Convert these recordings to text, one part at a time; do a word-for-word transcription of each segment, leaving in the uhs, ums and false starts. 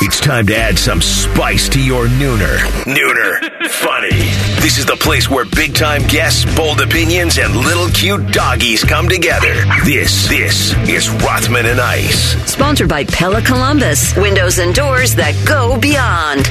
It's time to add some spice to your nooner. Nooner. Funny. This is the place where big-time guests, bold opinions, and little cute doggies come together. This, this is Rothman and Ice. Sponsored by Pella Columbus. Windows and doors that go beyond.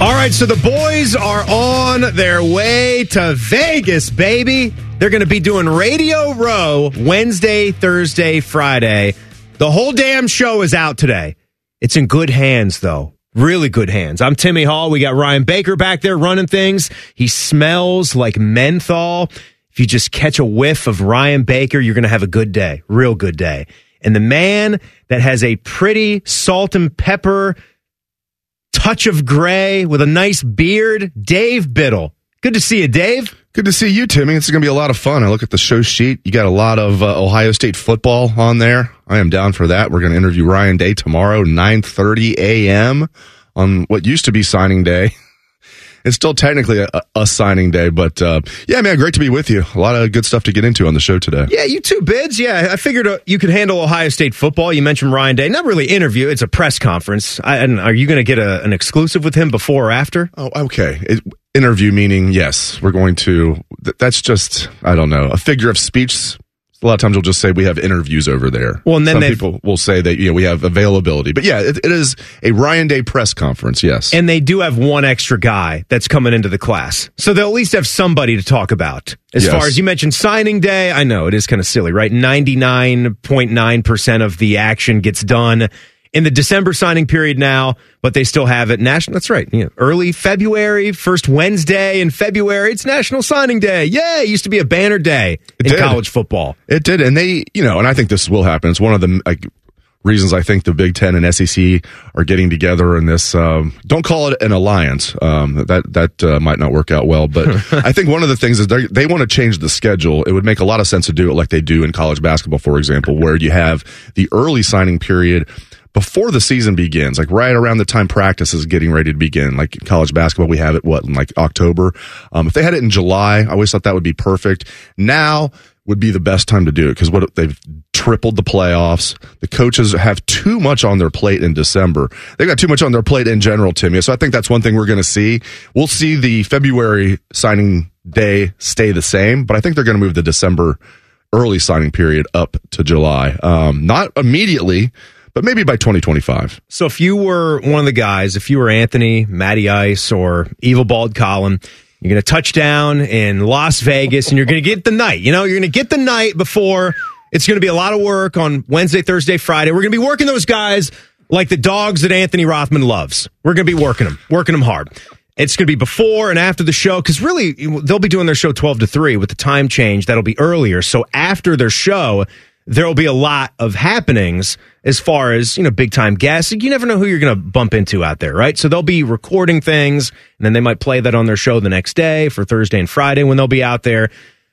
All right, so the boys are on their way to Vegas, baby. They're going to be doing Radio Row Wednesday, Thursday, Friday. The whole damn show is out today. It's in good hands, though. Really good hands. I'm Timmy Hall. We got Ryan Baker back there running things. He smells like menthol. If you just catch a whiff of Ryan Baker, you're going to have a good day. Real good day. And the man that has a pretty salt and pepper touch of gray with a nice beard, Dave Biddle. Good to see you, Dave. Good to see you, Timmy. It's going to be a lot of fun. I look at the show sheet. You got a lot of uh, Ohio State football on there. I am down for that. We're going to interview Ryan Day tomorrow, nine thirty a.m. on what used to be signing day. It's still technically a, a signing day, but uh, yeah, man, great to be with you. A lot of good stuff to get into on the show today. Yeah, you too, Bids. Yeah, I figured uh, you could handle Ohio State football. You mentioned Ryan Day. Not really interview. It's a press conference. I, and are you going to get a, an exclusive with him before or after? Oh, okay. It, interview meaning, yes, we're going to. Th- that's just, I don't know, a figure of speech. A lot of times we'll just say we have interviews over there. Well, and then some people will say that, you know, we have availability. But yeah, it, it is a Ryan Day press conference, yes. And they do have one extra guy that's coming into the class. So they'll at least have somebody to talk about. As yes. far as you mentioned signing day, I know it is kind of silly, right? ninety-nine point nine percent of the action gets done in the December signing period now, but they still have it national. That's right. You know, early February, first Wednesday in February, it's National Signing Day. Yay! It used to be a banner day it in did. college football. It did, and they, you know, and I think this will happen. It's one of the like, reasons I think the Big Ten and S E C are getting together in this. Um, don't call it an alliance. Um, that that uh, might not work out well, but I think one of the things is they they want to change the schedule. It would make a lot of sense to do it like they do in college basketball, for example, where you have the early signing period before the season begins, like right around the time practice is getting ready to begin. Like college basketball, we have it, what, in like October? Um, if they had it in July, I always thought that would be perfect. Now would be the best time to do it because what they've tripled the playoffs. The coaches have too much on their plate in December. They've got too much on their plate in general, Timmy. So I think that's one thing we're going to see. We'll see the February signing day stay the same, but I think they're going to move the December early signing period up to July. Um, not immediately, but maybe by twenty twenty-five. So if you were one of the guys, if you were Anthony, Matty Ice, or Evil Bald Colin, you're going to touch down in Las Vegas, and you're going to get the night. You know, you're going to get the night before. It's going to be a lot of work on Wednesday, Thursday, Friday. We're going to be working those guys like the dogs that Anthony Rothman loves. We're going to be working them, working them hard. It's going to be before and after the show, because really, they'll be doing their show twelve to three with the time change. That'll be earlier. So after their show, there'll be a lot of happenings as far as, you know, big time guests. You never know who you're going to bump into out there, right? So they'll be recording things, and then they might play that on their show the next day for Thursday and Friday when they'll be out there.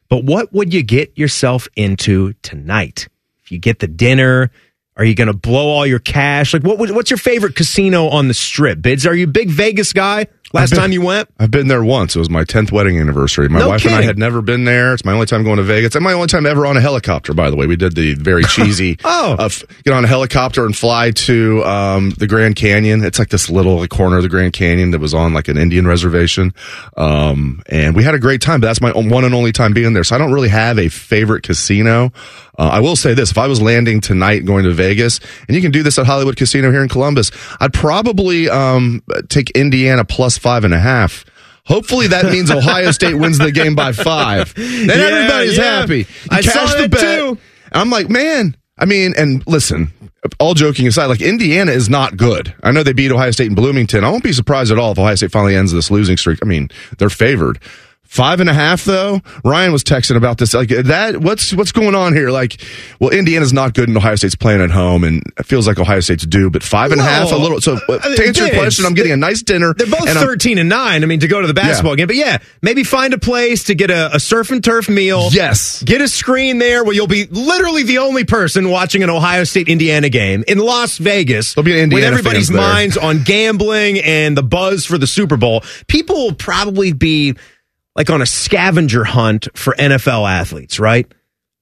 But what would you get yourself into tonight? If you get the dinner, are you going to blow all your cash? Like, what? what's your favorite casino on the Strip, Bids? Are you a big Vegas guy? Last been, time you went? I've been there once. It was my tenth wedding anniversary. My no wife kidding. and I had never been there. It's my only time going to Vegas. And my only time ever on a helicopter, by the way. We did the very cheesy oh. uh, f- get on a helicopter and fly to um, the Grand Canyon. It's like this little like, corner of the Grand Canyon that was on like an Indian reservation. Um, and we had a great time, but that's my one and only time being there. So I don't really have a favorite casino. Uh, I will say this. If I was landing tonight going to Vegas, and you can do this at Hollywood Casino here in Columbus, I'd probably um, take Indiana plus five and a half. Hopefully that means Ohio State wins the game by five. Then yeah, everybody's yeah. happy. You I cash saw the bet. Too. I'm like, man. I mean, and listen, all joking aside, like Indiana is not good. I know they beat Ohio State in Bloomington. I won't be surprised at all if Ohio State finally ends this losing streak. I mean, they're favored. Five and a half, though? Ryan was texting about this. Like, that, what's what's going on here? Like, well, Indiana's not good and Ohio State's playing at home, and it feels like Ohio State's due, but five and no, a half, a little. So, uh, to answer your question, I'm getting they, a nice dinner. They're both and thirteen I'm, and nine, I mean, to go to the basketball yeah. game. But yeah, maybe find a place to get a, a surf and turf meal. Yes. Get a screen there where you'll be literally the only person watching an Ohio State-Indiana game in Las Vegas. There'll be an Indiana with everybody's minds on gambling and the buzz for the Super Bowl. People will probably be like on a scavenger hunt for N F L athletes, right?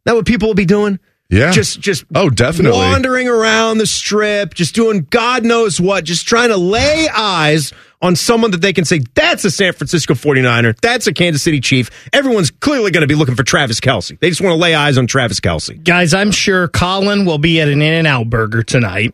That what people will be doing? Yeah. Just just oh, definitely. Wandering around the strip, just doing God knows what, just trying to lay eyes on someone that they can say, that's a San Francisco forty-niner, that's a Kansas City Chief. Everyone's clearly going to be looking for Travis Kelce. They just want to lay eyes on Travis Kelce. Guys, I'm sure Colin will be at an In-N-Out Burger tonight.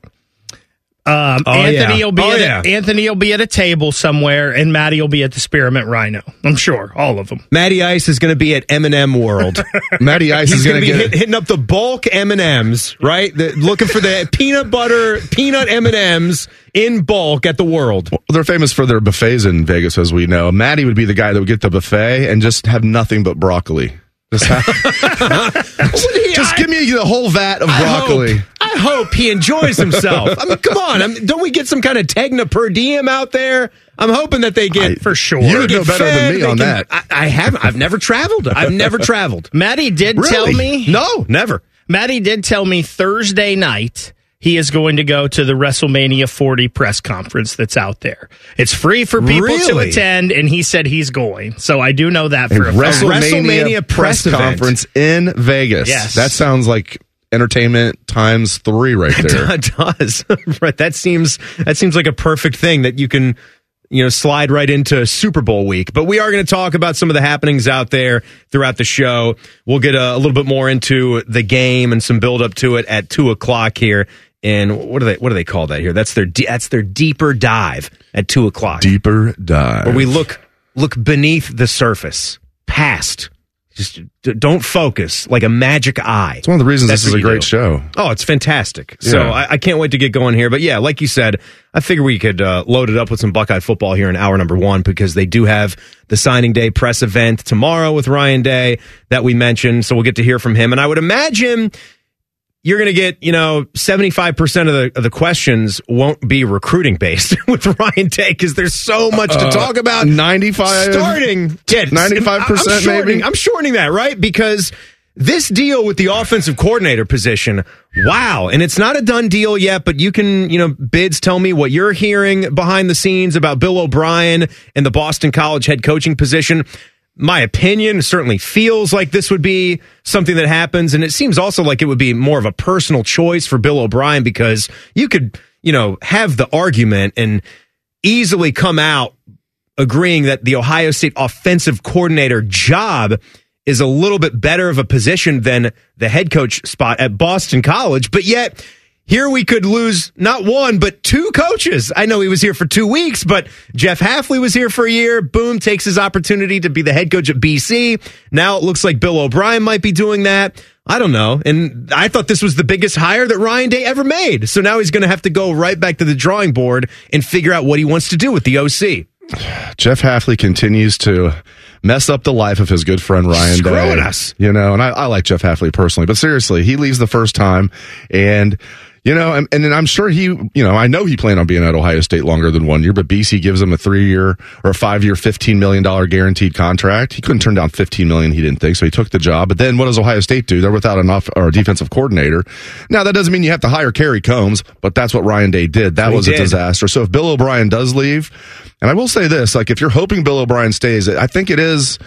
Um, oh, Anthony yeah. will be oh, at a, yeah. Anthony will be at a table somewhere, and Matty will be at the Spearmint Rhino. I'm sure, all of them. Matty Ice is going to be at M and M World. Matty Ice He's is going to be hit, hitting up the bulk M and M's, right? The, looking for the peanut butter, peanut M and M's in bulk at the World. Well, they're famous for their buffets in Vegas, as we know. Matty would be the guy that would get the buffet and just have nothing but broccoli. Just, just give me the whole vat of broccoli. I hope, I hope he enjoys himself. I mean, come on. I mean, don't we get some kind of Tegna per diem out there? I'm hoping that they get I, for sure. You know better fed, than me on can, that. I, I haven't. I've never traveled. I've never traveled. Maddie did really? tell me. No, never. Maddie did tell me Thursday night he is going to go to the WrestleMania forty press conference that's out there. It's free for people really? to attend, and he said he's going. So I do know that for a, a WrestleMania, WrestleMania press, press conference in Vegas. Yes. That sounds like entertainment times three right there. It does. Right. That seems that seems like a perfect thing that you can, you know, slide right into Super Bowl week. But we are going to talk about some of the happenings out there throughout the show. We'll get a, a little bit more into the game and some build up to it at two o'clock here. And what do they what do they call that here? That's their de- that's their deeper dive at two o'clock. Deeper dive, where we look look beneath the surface, past. Just d- don't focus like a magic eye. It's one of the reasons that's this is a great do. show. Oh, it's fantastic! Yeah. So I, I can't wait to get going here. But yeah, like you said, I figure we could uh, load it up with some Buckeye football here in hour number one, because they do have the signing day press event tomorrow with Ryan Day that we mentioned. So we'll get to hear from him, and I would imagine you're going to get, you know, seventy-five percent of the of the questions won't be recruiting based with Ryan Day, because there's so much uh, to talk about. ninety-five starting yeah, ninety-five percent I'm maybe. I'm shortening that, right? Because this deal with the offensive coordinator position, wow, and it's not a done deal yet, but you can, you know, bids tell me what you're hearing behind the scenes about Bill O'Brien and the Boston College head coaching position. My opinion certainly feels like this would be something that happens, and it seems also like it would be more of a personal choice for Bill O'Brien, because you could, you know, have the argument and easily come out agreeing that the Ohio State offensive coordinator job is a little bit better of a position than the head coach spot at Boston College, but yet here we could lose not one, but two coaches. I know he was here for two weeks, but Jeff Hafley was here for a year. Boom, takes his opportunity to be the head coach at B C. Now it looks like Bill O'Brien might be doing that. I don't know. And I thought this was the biggest hire that Ryan Day ever made. So now he's going to have to go right back to the drawing board and figure out what he wants to do with the O C. Jeff Hafley continues to mess up the life of his good friend Ryan Screwing Day. Screwing us. You know, and I, I like Jeff Hafley personally, but seriously, he leaves the first time, and You know, and, and then I'm sure he, you know, I know he planned on being at Ohio State longer than one year, but B C gives him a three-year or a five-year, fifteen million dollars guaranteed contract. He couldn't turn down fifteen million dollars, he didn't think, so he took the job. But then what does Ohio State do? They're without an off, or a defensive coordinator. Now, that doesn't mean you have to hire Kerry Combs, but that's what Ryan Day did. That he was did. a disaster. So if Bill O'Brien does leave, and I will say this, like if you're hoping Bill O'Brien stays, I think it is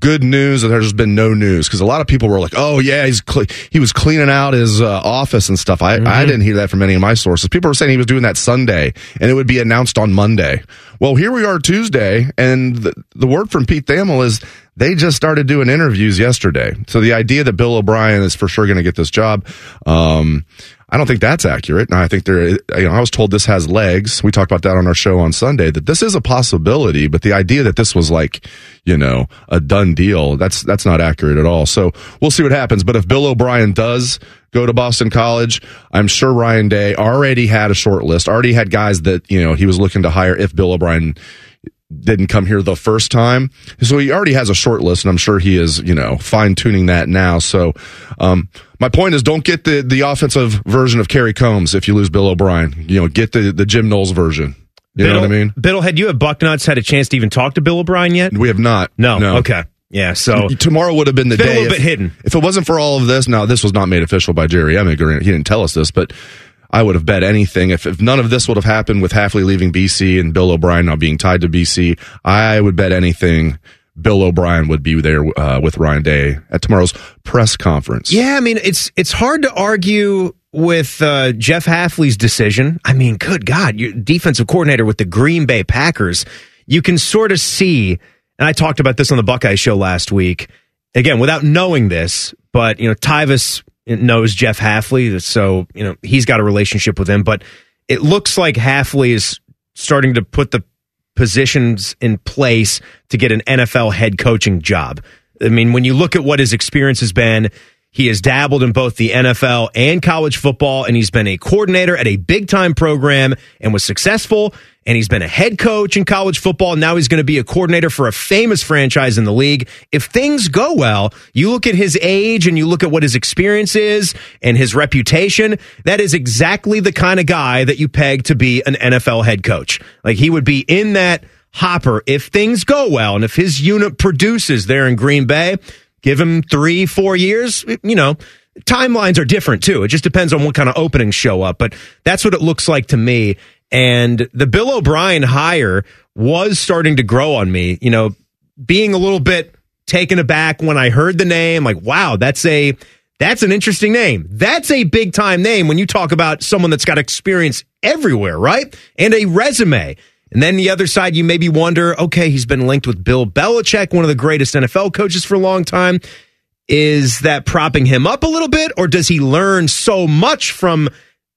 good news that there's been no news, because a lot of people were like, oh yeah, he's cle- he was cleaning out his uh, office and stuff. I, mm-hmm. I didn't hear that from any of my sources. People were saying he was doing that Sunday and it would be announced on Monday. Well, here we are Tuesday, and the, the word from Pete Thamel is they just started doing interviews yesterday. So the idea that Bill O'Brien is for sure going to get this job, um, I don't think that's accurate. And I think there, you know, I was told this has legs. We talked about that on our show on Sunday, that this is a possibility, but the idea that this was like, you know, a done deal, that's, that's not accurate at all. So we'll see what happens. But if Bill O'Brien does go to Boston College, I'm sure Ryan Day already had a short list, already had guys that, you know, he was looking to hire if Bill O'Brien didn't come here the first time. So he already has a short list, and I'm sure he is, you know, fine tuning that now. So um, my point is, don't get the, the offensive version of Kerry Combs if you lose Bill O'Brien. You know, get the, the Jim Knowles version. You Biddle, know what I mean? Biddle, had you at Bucknuts had a chance to even talk to Bill O'Brien yet? We have not. No. No. Okay. Yeah, so tomorrow would have been the it's been day. A little if, bit hidden. If it wasn't for all of this, now this was not made official by Jerry Emiger. He didn't tell us this, but I would have bet anything. If, if none of this would have happened with Hafley leaving B C and Bill O'Brien now being tied to B C, I would bet anything Bill O'Brien would be there uh, with Ryan Day at tomorrow's press conference. Yeah, I mean, it's it's hard to argue with uh, Jeff Hafley's decision. I mean, good God, you're defensive coordinator with the Green Bay Packers. You can sort of see. And I talked about this on the Buckeye Show last week, again, without knowing this, but, you know, Tyvus knows Jeff Hafley, so, you know, he's got a relationship with him, but it looks like Hafley is starting to put the positions in place to get an N F L head coaching job. I mean, when you look at what his experience has been, he has dabbled in both the N F L and college football, and he's been a coordinator at a big-time program and was successful, and he's been a head coach in college football, and now he's going to be a coordinator for a famous franchise in the league. If things go well, you look at his age and you look at what his experience is and his reputation, that is exactly the kind of guy that you peg to be an N F L head coach. Like, he would be in that hopper if things go well, and if his unit produces there in Green Bay. Give him three, four years. You know, timelines are different, too. It just depends on what kind of openings show up. But that's what it looks like to me. And the Bill O'Brien hire was starting to grow on me, you know, being a little bit taken aback when I heard the name. Like, wow, that's a that's an interesting name. That's a big time name when you talk about someone that's got experience everywhere, right? And a resume. And then the other side, you maybe wonder, okay, he's been linked with Bill Belichick, one of the greatest N F L coaches for a long time. Is that propping him up a little bit, or does he learn so much from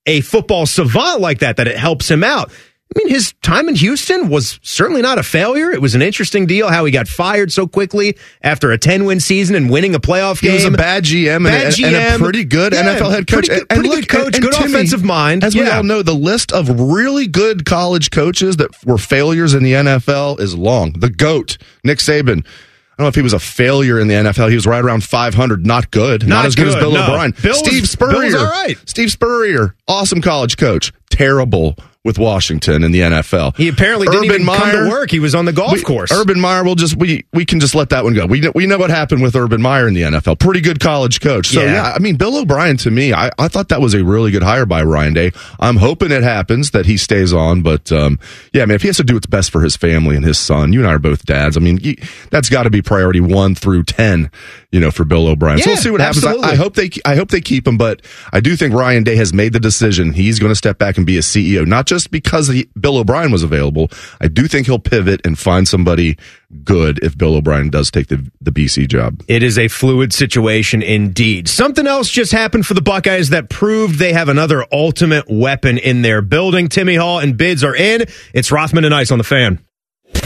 a football savant like that that it helps him out? I mean, his time in Houston was certainly not a failure. It was an interesting deal how he got fired so quickly after a ten-win season and winning a playoff game. He was a bad G M, bad and, a, G M. and a pretty good yeah, N F L head coach. Pretty good, pretty and look, good coach, and, and good Timmy, offensive mind. As yeah. we all know, the list of really good college coaches that were failures in the N F L is long. The GOAT, Nick Saban. I don't know if he was a failure in the N F L. He was right around five hundred. Not good. Not, not as good, good as Bill no. O'Brien. Bill Steve was, Spurrier. Bill was all right. Steve Spurrier, awesome college coach. Terrible with Washington in the N F L. He apparently didn't Urban even Meyer, come to work. He was on the golf we, course. Urban Meyer, we'll just, we we can just let that one go. We we know what happened with Urban Meyer in the N F L. Pretty good college coach. So, yeah, yeah I mean, Bill O'Brien, to me, I, I thought that was a really good hire by Ryan Day. I'm hoping it happens, that he stays on. But, um, yeah, I mean, if he has to do what's best for his family and his son, you and I are both dads. I mean, he, that's got to be priority one through ten, you know, for Bill O'Brien. Yeah, so we'll see what happens. I, I hope they I hope they keep him, but I do think Ryan Day has made the decision. He's going to step back and be a C E O, not just because he, Bill O'Brien was available. I do think he'll pivot and find somebody good if Bill O'Brien does take the, the B C job. It is a fluid situation indeed. Something else just happened for the Buckeyes that proved they have another ultimate weapon in their building. Timmy Hall and bids are in. It's Rothman and Ice on the Fan.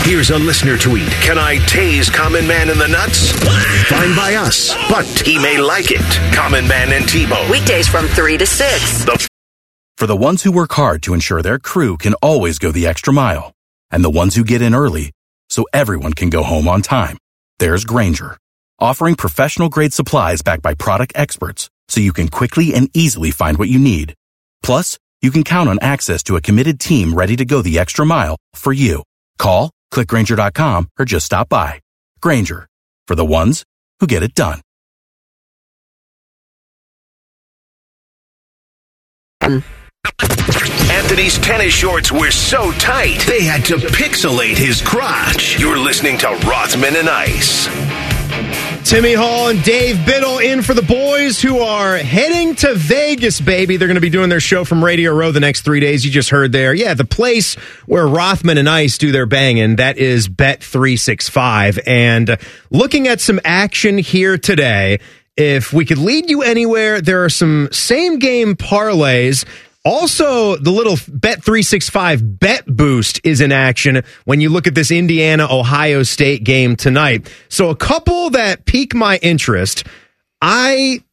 Here's a listener tweet. Can I tase Common Man in the nuts? Fine by us, but he may like it. Common Man and Tebow. Weekdays from three to six. The For the ones who work hard to ensure their crew can always go the extra mile, and the ones who get in early so everyone can go home on time, there's Grainger, offering professional-grade supplies backed by product experts so you can quickly and easily find what you need. Plus, you can count on access to a committed team ready to go the extra mile for you. Call, click Grainger dot com, or just stop by. Grainger, for the ones who get it done. Mm. Anthony's tennis shorts were so tight, they had to pixelate his crotch. You're listening to Rothman and Ice. Timmy Hall and Dave Biddle in for the boys who are heading to Vegas, baby. They're going to be doing their show from Radio Row the next three days. You just heard there. Yeah, the place where Rothman and Ice do their banging, that is Bet three sixty-five. And looking at some action here today, if we could lead you anywhere, there are some same-game parlays. Also, the little Bet three sixty-five bet boost is in action when you look at this Indiana-Ohio State game tonight. So a couple that pique my interest. I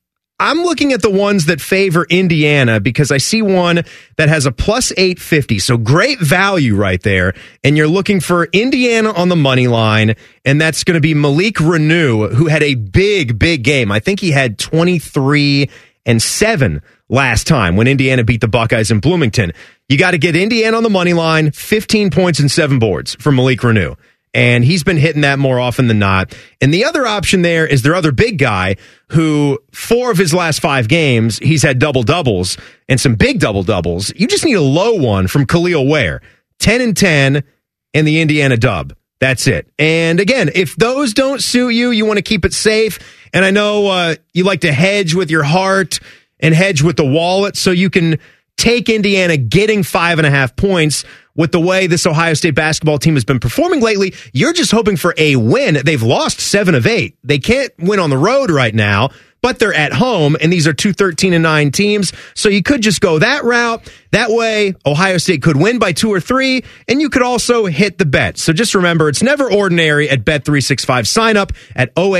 I'm looking at the ones that favor Indiana because I see one that has a plus eight fifty, so great value right there. And you're looking for Indiana on the money line, and that's going to be Malik Renew, who had a big, big game. I think he had twenty-three and seven last time when Indiana beat the Buckeyes in Bloomington. You got to get Indiana on the money line, fifteen points and seven boards for Malik Renew. And he's been hitting that more often than not. And the other option there is their other big guy who, four of his last five games, he's had double-doubles and some big double-doubles. You just need a low one from Khalil Ware. ten and ten and the Indiana dub. That's it. And again, if those don't suit you, you want to keep it safe. And I know uh, you like to hedge with your heart and hedge with the wallet, so you can take Indiana getting five and a half points. With the way this Ohio State basketball team has been performing lately, you're just hoping for a win. They've lost seven of eight. They can't win on the road right now, but they're at home, and these are two thirteen and nine teams, so you could just go that route. That way, Ohio State could win by two or three, and you could also hit the bet. So just remember, it's never ordinary at Bet three sixty-five. Sign up at oh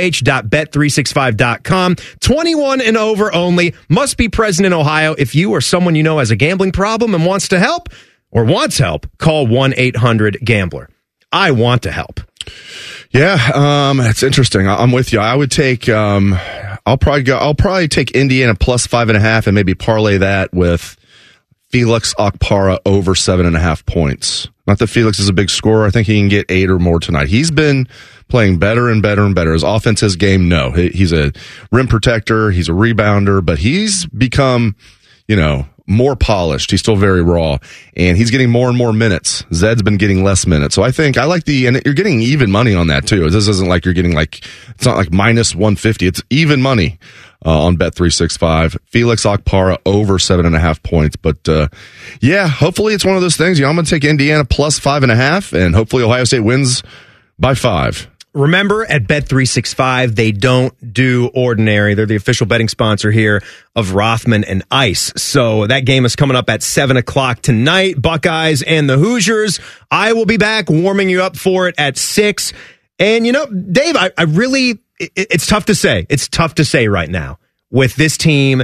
bet three sixty-five dot com. twenty-one and over only. Must be present in Ohio. If you or someone you know has a gambling problem and wants to help, or wants help, call one eight hundred gambler. I want to help. Yeah, um, that's interesting. I'm with you. I would take. Um, I'll probably go. I'll probably take Indiana plus five and a half, and maybe parlay that with Felix Okpara over seven and a half points. Not that Felix is a big scorer. I think he can get eight or more tonight. He's been playing better and better and better. His offense, his game. No, he's a rim protector. He's a rebounder, but he's become, you know, more polished. He's still very raw, and he's getting more and more minutes. Zed's been getting less minutes. So I think I like the, and you're getting even money on that too. This isn't like you're getting like, it's not like minus one fifty. It's even money uh, on Bet three sixty-five. Felix Okpara over seven and a half points. But uh, yeah, hopefully it's one of those things. You know, I'm going to take Indiana plus five and a half, and hopefully Ohio State wins by five. Remember, at Bet three sixty-five, they don't do ordinary. They're the official betting sponsor here of Rothman and Ice. So that game is coming up at seven o'clock tonight, Buckeyes and the Hoosiers. I will be back warming you up for it at six. And, you know, Dave, I, I really, it, it's tough to say. It's tough to say right now. With this team,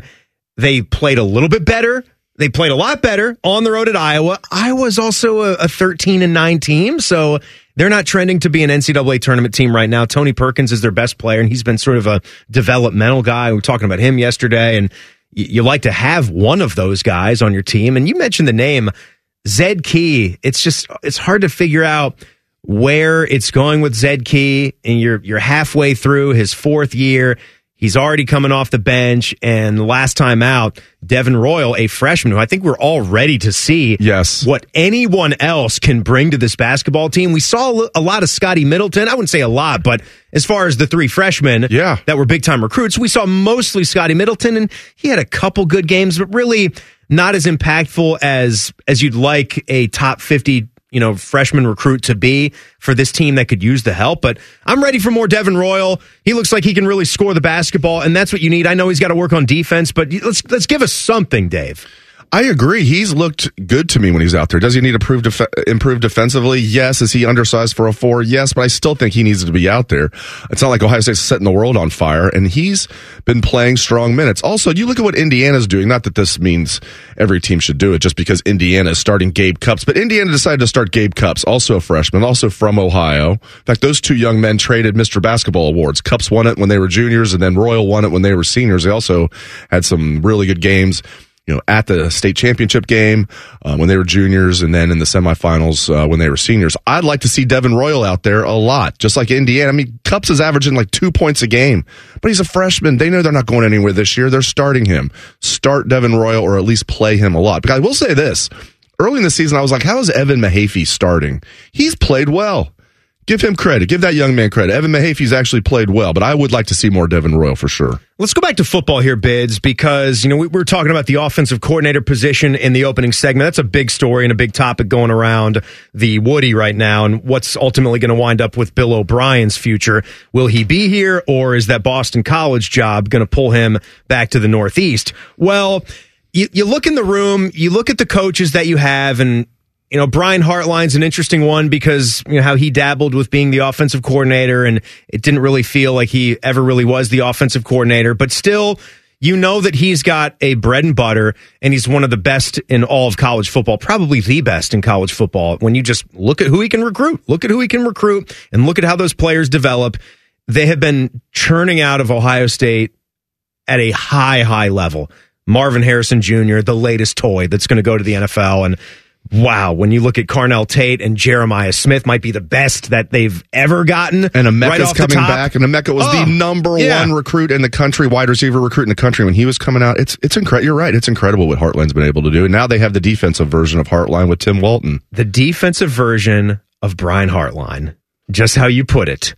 they played a little bit better. They played a lot better on the road at Iowa. Iowa's also a thirteen and nine team, so they're not trending to be an N C double A tournament team right now. Tony Perkins is their best player, and he's been sort of a developmental guy. We were talking about him yesterday, and you like to have one of those guys on your team. And you mentioned the name, Zed Key. It's just, it's hard to figure out where it's going with Zed Key, and you're you're halfway through his fourth year. He's already coming off the bench, and last time out, Devin Royal, a freshman who I think we're all ready to see yes. what anyone else can bring to this basketball team. We saw a lot of Scotty Middleton. I wouldn't say a lot, but as far as the three freshmen yeah. that were big-time recruits, we saw mostly Scotty Middleton, and he had a couple good games, but really not as impactful as as you'd like a top fifty you know, freshman recruit to be for this team that could use the help. But I'm ready for more Devin Royal. He looks like he can really score the basketball, and that's what you need. I know he's got to work on defense, but let's let's give us something, Dave. I agree. He's looked good to me when he's out there. Does he need to prove def- improve defensively? Yes. Is he undersized for a four? Yes, but I still think he needs to be out there. It's not like Ohio State's setting the world on fire, and he's been playing strong minutes. Also, you look at what Indiana's doing. Not that this means every team should do it just because Indiana is starting Gabe Cups, but Indiana decided to start Gabe Cups, also a freshman, also from Ohio. In fact, those two young men traded Mister Basketball awards. Cups won it when they were juniors, and then Royal won it when they were seniors. They also had some really good games, you know, at the state championship game uh, when they were juniors, and then in the semifinals uh, when they were seniors. I'd like to see Devin Royal out there a lot, just like Indiana. I mean, Cups is averaging like two points a game, but he's a freshman. They know they're not going anywhere this year. They're starting him. Start Devin Royal, or at least play him a lot. Because I will say this, early in the season, I was like, how is Evan Mahaffey starting? He's played well. Give him credit. Give that young man credit. Evan Mahaffey's actually played well, but I would like to see more Devin Royal for sure. Let's go back to football here, Bids, because you know we were talking about the offensive coordinator position in the opening segment. That's a big story and a big topic going around the Woody right now, and what's ultimately going to wind up with Bill O'Brien's future. Will he be here, or is that Boston College job going to pull him back to the Northeast? Well, you, you look in the room, you look at the coaches that you have, and you know, Brian Hartline's an interesting one because, you know, how he dabbled with being the offensive coordinator, and it didn't really feel like he ever really was the offensive coordinator. But still, you know that he's got a bread and butter, and he's one of the best in all of college football, probably the best in college football. When you just look at who he can recruit, look at who he can recruit, and look at how those players develop. They have been churning out of Ohio State at a high, high level. Marvin Harrison Junior, the latest toy that's going to go to the N F L. And wow, when you look at Carnell Tate and Jeremiah Smith, might be the best that they've ever gotten. And Emeka's right coming back. And Emeka was oh, the number yeah. one recruit in the country, wide receiver recruit in the country when he was coming out. It's it's incredible. You're right. It's incredible what Heartline's been able to do. And now they have the defensive version of Heartline with Tim Walton. The defensive version of Brian Heartline. Just how you put it.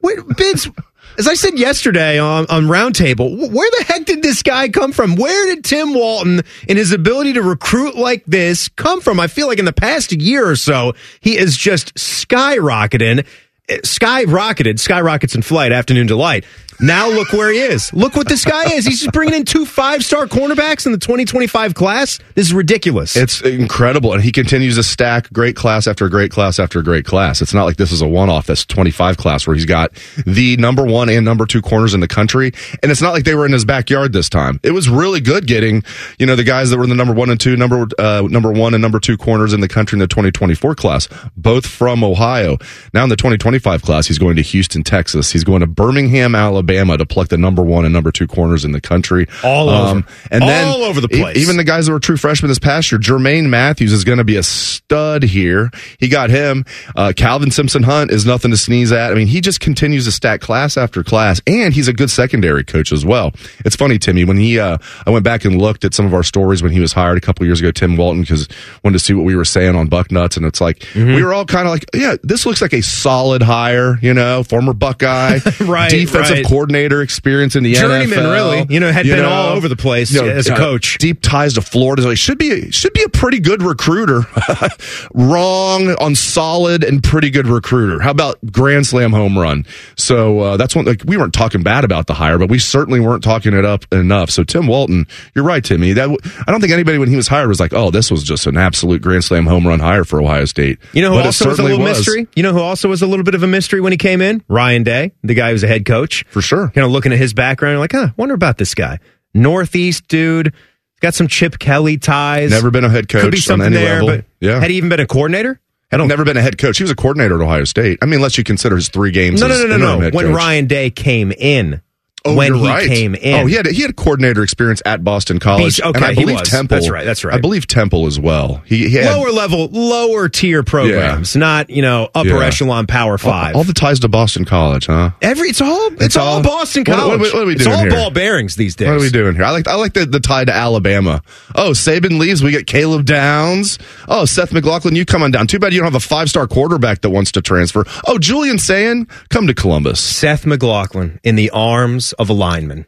Wait, Bids, as I said yesterday on, on Roundtable, where the heck did this guy come from? Where did Tim Walton and his ability to recruit like this come from? I feel like in the past year or so, he is just skyrocketing, skyrocketed, skyrockets in flight, afternoon delight. Now look where he is. Look what this guy is. He's just bringing in two five-star cornerbacks in the twenty twenty-five class. This is ridiculous. It's incredible, and he continues to stack great class after great class after great class. It's not like this is a one-off. That's twenty-five class where he's got the number one and number two corners in the country, and it's not like they were in his backyard this time. It was really good getting, you know, the guys that were in the number one and two, number uh, number one and number two corners in the country in the twenty twenty-four class, both from Ohio. Now in the twenty twenty-five class, he's going to Houston, Texas. He's going to Birmingham, Alabama. Alabama to pluck the number one and number two corners in the country. All um, over. And all then over the place. E- even the guys that were true freshmen this past year, Jermaine Matthews is going to be a stud here. He got him. Uh, Calvin Simpson-Hunt is nothing to sneeze at. I mean, he just continues to stack class after class, and he's a good secondary coach as well. It's funny, Timmy, when he, uh, I went back and looked at some of our stories when he was hired a couple years ago, Tim Walton, because wanted to see what we were saying on Bucknuts, and it's like, mm-hmm. we were all kind of like, yeah, this looks like a solid hire, you know, former Buckeye, right, defensive right. coordinator experience in the Journeyman, N F L. Really, you know, had you been know, all over the place you know, as a coach. Deep ties to Florida. Like, should be a, should be a pretty good recruiter. Wrong on solid and pretty good recruiter. How about grand slam home run? So uh, that's one. Like we weren't talking bad about the hire, but we certainly weren't talking it up enough. So Tim Walton, you're right, Timmy. That I don't think anybody when he was hired was like, oh, this was just an absolute grand slam home run hire for Ohio State. You know who but also was a little was. mystery. You know who also was a little bit of a mystery when he came in? Ryan Day, the guy who's a head coach. For sure. Kind of looking at his background, you're like, huh, wonder about this guy. Northeast dude, got some Chip Kelly ties. Never been a head coach. Could be something on any there, level. But yeah. Had he even been a coordinator? I don't. Never been a head coach. He was a coordinator at Ohio State. I mean, unless you consider his three games. No, no, no, no, no. When coach. Ryan Day came in. Oh, when he right. came in. Oh, he had, he had coordinator experience at Boston College. Beach, okay, and I believe he was. Temple. That's right, that's right. I believe Temple as well. He, he had, lower level, lower tier programs, yeah. not, you know, upper yeah. echelon power five. All, all the ties to Boston College, huh? Every It's all It's, it's all, all Boston College. What, what, what are we doing it's all here? Ball bearings these days. What are we doing here? I like I like the, the tie to Alabama. Oh, Saban leaves, we get Caleb Downs. Oh, Seth McLaughlin, you come on down. Too bad you don't have a five-star quarterback that wants to transfer. Oh, Julian Sayin, come to Columbus. Seth McLaughlin in the arms of a lineman.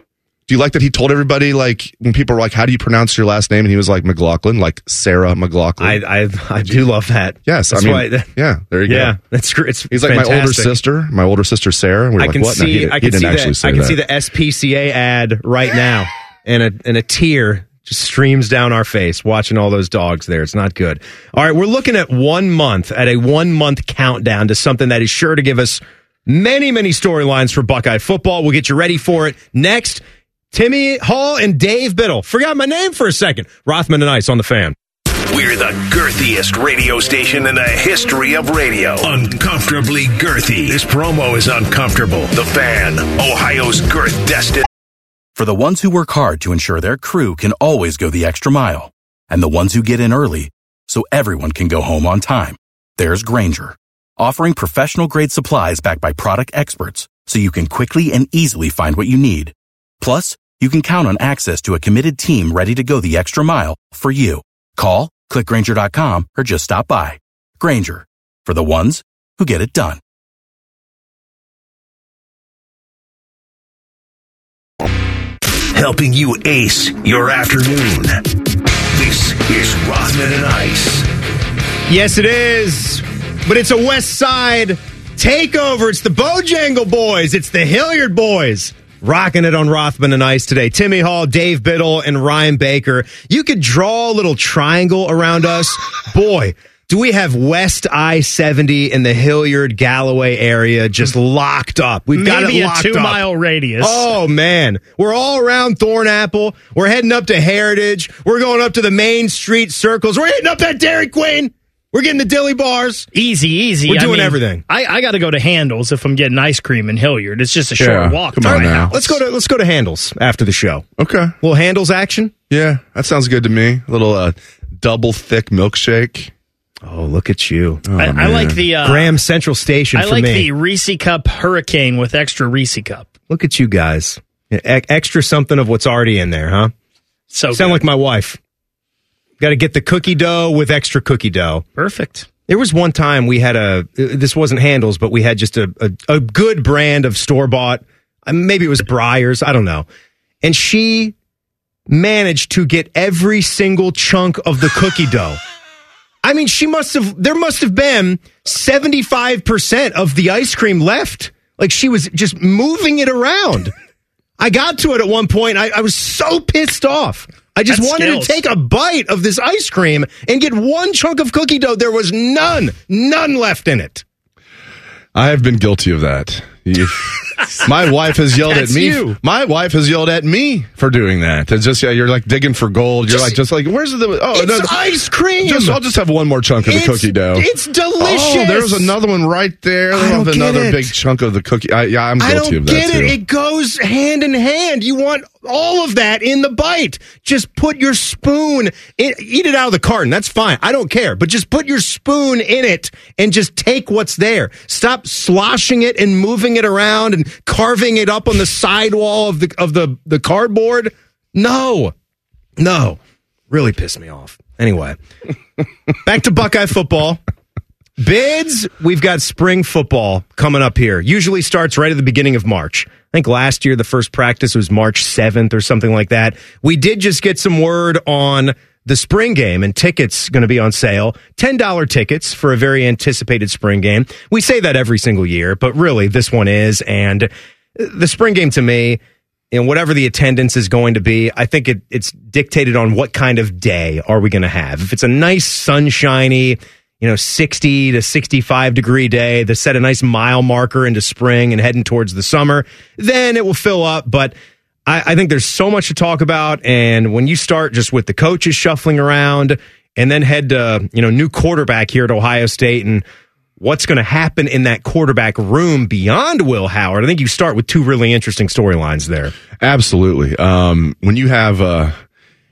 Do you like that he told everybody, like, when people were like, how do you pronounce your last name? And he was like, McLaughlin, like Sarah McLaughlin. I I, I do love that. Yes. That's I mean, that, yeah, there you yeah, go. Yeah, that's great. He's fantastic. Like my older sister, my older sister, Sarah. We were I like, can what? See, no, he, I he can didn't see actually the, say I can that. see the S P C A ad right now, and a, and a tear just streams down our face watching all those dogs there. It's not good. All right, we're looking at one month, at a one-month countdown to something that is sure to give us many, many storylines for Buckeye football. We'll get you ready for it next. Timmy Hall and Dave Biddle. Forgot my name for a second. Rothman and Ice on The Fan. We're the girthiest radio station in the history of radio. Uncomfortably girthy. This promo is uncomfortable. The Fan, Ohio's girth destined. For the ones who work hard to ensure their crew can always go the extra mile, and the ones who get in early so everyone can go home on time, there's Grainger, offering professional-grade supplies backed by product experts so you can quickly and easily find what you need. Plus, you can count on access to a committed team ready to go the extra mile for you. Call, click Grainger dot com, or just stop by. Grainger, for the ones who get it done. Helping you ace your afternoon. This is Rothman and Ice. Yes, it is. But it's a West Side takeover. It's the Bojangle Boys. It's the Hilliard Boys. Rocking it on Rothman and Ice today. Timmy Hall, Dave Biddle, and Ryan Baker. You could draw a little triangle around us. Boy, Do we have West I seventy in the Hilliard-Galloway area just locked up? We've got Maybe it locked up. Maybe a two-mile radius. Oh, man. We're all around Thornapple. We're heading up to Heritage. We're going up to the Main Street circles. We're hitting up that Dairy Queen. We're getting the dilly bars. Easy, easy. We're doing I mean, everything. I, I got to go to Handles if I'm getting ice cream in Hilliard. It's just a short yeah, walk to my house. Let's go to let's go to Handles after the show. Okay. A little Handles action? Yeah, that sounds good to me. A little uh, double thick milkshake. Oh, look at you. Oh, I, I like the... Uh, Graham Central Station I for like me. I like the Reese Cup Hurricane with extra Reese Cup. Look at you guys. E- extra something of what's already in there, huh? So Sound good. Like my wife. Got to get the cookie dough with extra cookie dough. Perfect. There was one time we had a, this wasn't Handles, but we had just a, a, a good brand of store-bought, maybe it was Breyers, I don't know. And she managed to get every single chunk of the cookie dough. I mean, she must have, there must have been seventy-five percent of the ice cream left. Like she was just moving it around. I got to it at one point. I, I was so pissed off. I just That's wanted skills. to take a bite of this ice cream and get one chunk of cookie dough. There was none, none left in it. I have been guilty of that. My wife has yelled at me. You. My wife has yelled at me for doing that. It's just yeah, you're like digging for gold. You're just, like just like where's the oh it's no, ice cream? Just, I'll just have one more chunk of it's, the cookie dough. It's delicious. Oh, there's another one right there. I have another it. big chunk of the cookie. I, yeah, I'm guilty I don't of that get too. It. It goes hand in hand. You want all of that in the bite. Just put your spoon in, eat it out of the carton. That's fine. I don't care. But just put your spoon in it and just take what's there. Stop sloshing it and moving it around and carving it up on the sidewall of the of the, the cardboard. No. No. Really pissed me off. Anyway. Back to Buckeye football. Bids, we've got spring football coming up here. Usually starts right at the beginning of March. I think last year the first practice was March seventh or something like that. We did just get some word on the spring game and tickets going to be on sale. ten dollars tickets for a very anticipated spring game. We say that every single year, but really this one is. And the spring game to me, and whatever the attendance is going to be, I think it, it's dictated on what kind of day are we going to have. If it's a nice sunshiny, you know, sixty to sixty-five degree day that set a nice mile marker into spring and heading towards the summer, then it will fill up. But I, I think there's so much to talk about. And when you start just with the coaches shuffling around and then head to, you know, new quarterback here at Ohio State and what's going to happen in that quarterback room beyond Will Howard, I think you start with two really interesting storylines there. Absolutely. Um, when you have uh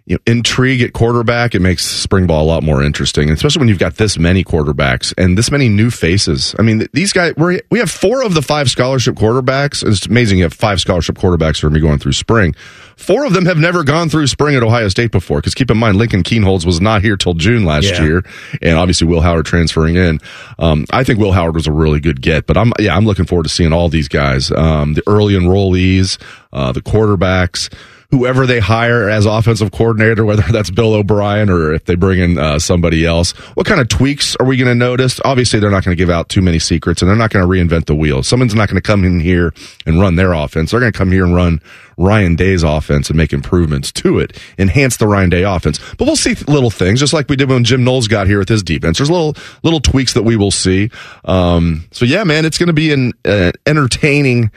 You know, intrigue at quarterback, it makes spring ball a lot more interesting, especially when you've got this many quarterbacks and this many new faces. I mean, these guys, we're, we have four of the five scholarship quarterbacks. It's amazing you have five scholarship quarterbacks for me going through spring. Four of them have never gone through spring at Ohio State before, because keep in mind, Lincoln Keenholz was not here till June last yeah. year, and obviously Will Howard transferring in. Um, I think Will Howard was a really good get, but I'm yeah, I'm looking forward to seeing all these guys, um, the early enrollees, uh, the quarterbacks, whoever they hire as offensive coordinator, whether that's Bill O'Brien or if they bring in uh, somebody else. What kind of tweaks are we going to notice? Obviously, they're not going to give out too many secrets, and they're not going to reinvent the wheel. Someone's not going to come in here and run their offense. They're going to come here and run Ryan Day's offense and make improvements to it, enhance the Ryan Day offense. But we'll see little things, just like we did when Jim Knowles got here with his defense. There's little little tweaks that we will see. Um, so, yeah, man, it's going to be an uh, entertaining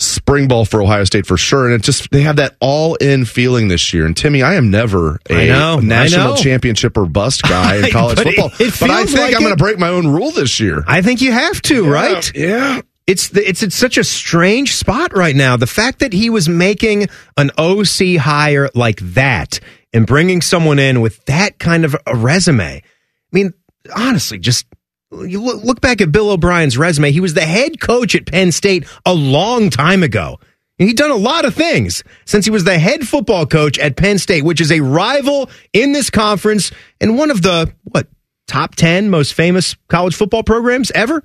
spring ball for Ohio State for sure, and it just they have that all-in feeling this year. And Timmy, I am never a know, national championship or bust guy in college but football, it, it but I think like I'm going to break my own rule this year. I think you have to, yeah, right? Yeah, it's the, it's it's such a strange spot right now. The fact that he was making an O C hire like that and bringing someone in with that kind of a resume. I mean, honestly, just. You look back at Bill O'Brien's resume. He was the head coach at Penn State a long time ago. And he'd done a lot of things since he was the head football coach at Penn State, which is a rival in this conference and one of the, what, top ten most famous college football programs ever?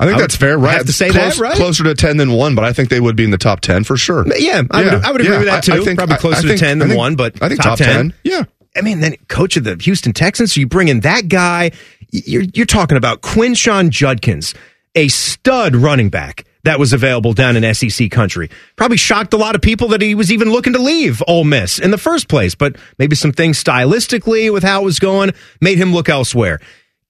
I think I that's fair, right? Have to say Close, that, right? Closer to ten than one, but I think they would be in the top ten for sure. Yeah, I yeah, would, I would agree yeah, with that too. I, I think, Probably closer I, I think, to ten than think, one, but I think top, top ten. ten. Yeah. I mean, then coach of the Houston Texans, so you bring in that guy. You're, you're talking about Quinshon Judkins, a stud running back that was available down in S E C country. Probably shocked a lot of people that he was even looking to leave Ole Miss in the first place, but maybe some things stylistically with how it was going made him look elsewhere.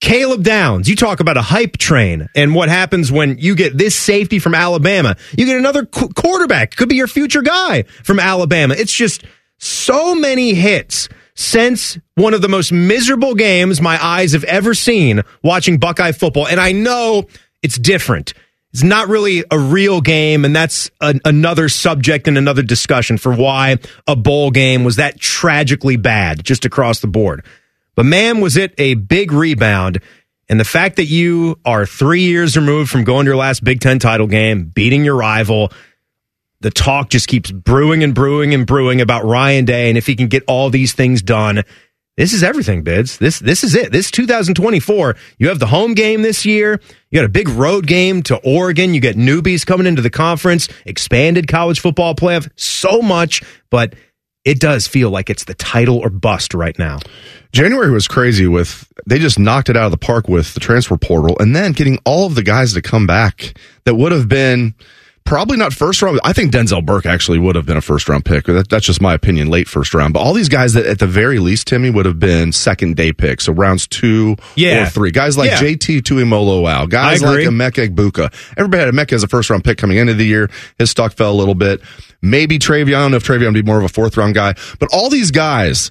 Caleb Downs, you talk about a hype train and what happens when you get this safety from Alabama. You get another qu- quarterback, could be your future guy from Alabama. It's just so many hits since one of the most miserable games my eyes have ever seen watching Buckeye football. And I know it's different. It's not really a real game, and that's an, another subject and another discussion for why a bowl game was that tragically bad just across the board. But, man, was it a big rebound. And the fact that you are three years removed from going to your last Big Ten title game, beating your rival, the talk just keeps brewing and brewing and brewing about Ryan Day and if he can get all these things done. This is everything, Bids. This this is it. This two thousand twenty-four. You have the home game this year. You got a big road game to Oregon. You get newbies coming into the conference, expanded college football playoff, so much. But it does feel like it's the title or bust right now. January was crazy with, they just knocked it out of the park with the transfer portal and then getting all of the guys to come back that would have been probably not first round. I think Denzel Burke actually would have been a first round pick. That, that's just my opinion, late first round. But all these guys that at the very least, Timmy, would have been second day picks. So rounds two yeah. or three. Guys like yeah. J T Tuimoloau, guys like Emeka Egbuka. Everybody had Emeka as a first round pick coming into the year. His stock fell a little bit. Maybe Travion, I don't know if Travion would be more of a fourth round guy. But all these guys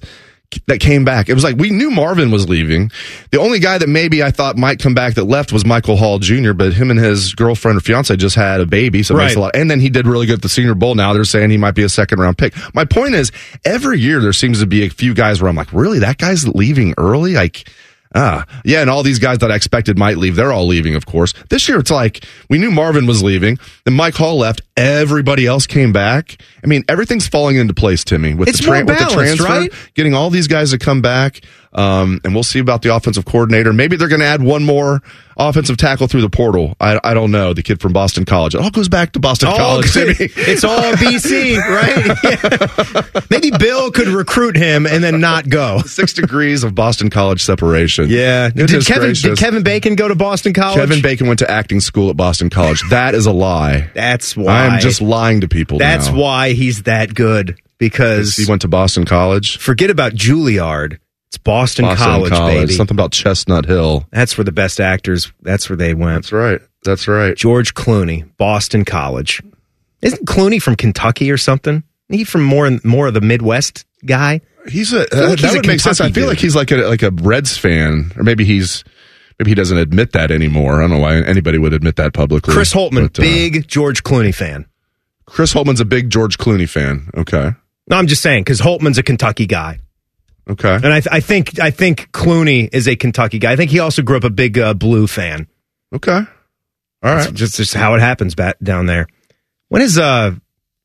that came back, it was like we knew Marvin was leaving. The only guy that maybe I thought might come back that left was Michael Hall Junior, but him and his girlfriend or fiance just had a baby, so it right. makes a lot. And then he did really good at the Senior Bowl. Now they're saying he might be a second round pick. My point is, every year there seems to be a few guys where I'm like, really, that guy's leaving early? Like, ah, yeah, and all these guys that I expected might leave, they're all leaving, of course. This year, it's like, we knew Marvin was leaving, then Mike Hall left, everybody else came back. I mean, everything's falling into place, Timmy, with, the, tra- balanced, with the transfer, right? Getting all these guys to come back, um, and we'll see about the offensive coordinator. Maybe they're going to add one more offensive tackle through the portal. I, I don't know, the kid from Boston College. It all goes back to Boston all College, Timmy. It's all B C, right? Yeah. Maybe Bill could recruit him and then not go. Six degrees of Boston College separation. Yeah. Did Kevin, did Kevin Bacon go to Boston College? Kevin Bacon went to acting school at Boston College. That is a lie. That's why. I'm just lying to people That's now. why he's that good, because he went to Boston College. Forget about Juilliard. It's Boston, Boston College, College, baby. Something about Chestnut Hill. That's where the best actors, that's where they went. That's right. That's right. George Clooney, Boston College. Isn't Clooney from Kentucky or something? Isn't he from more, more of the Midwest guy? He's a, uh, that would make sense. I feel like he's like a, like a Reds fan, or maybe he's, maybe he doesn't admit that anymore. I don't know why anybody would admit that publicly. Chris Holtmann, but, uh, big George Clooney fan. Chris Holtman's a big George Clooney fan. Okay. No, I'm just saying, because Holtman's a Kentucky guy. Okay. And I, th- I think, I think Clooney is a Kentucky guy. I think he also grew up a big uh, Blue fan. Okay. All right. That's just, just how it happens back down there. When is, uh,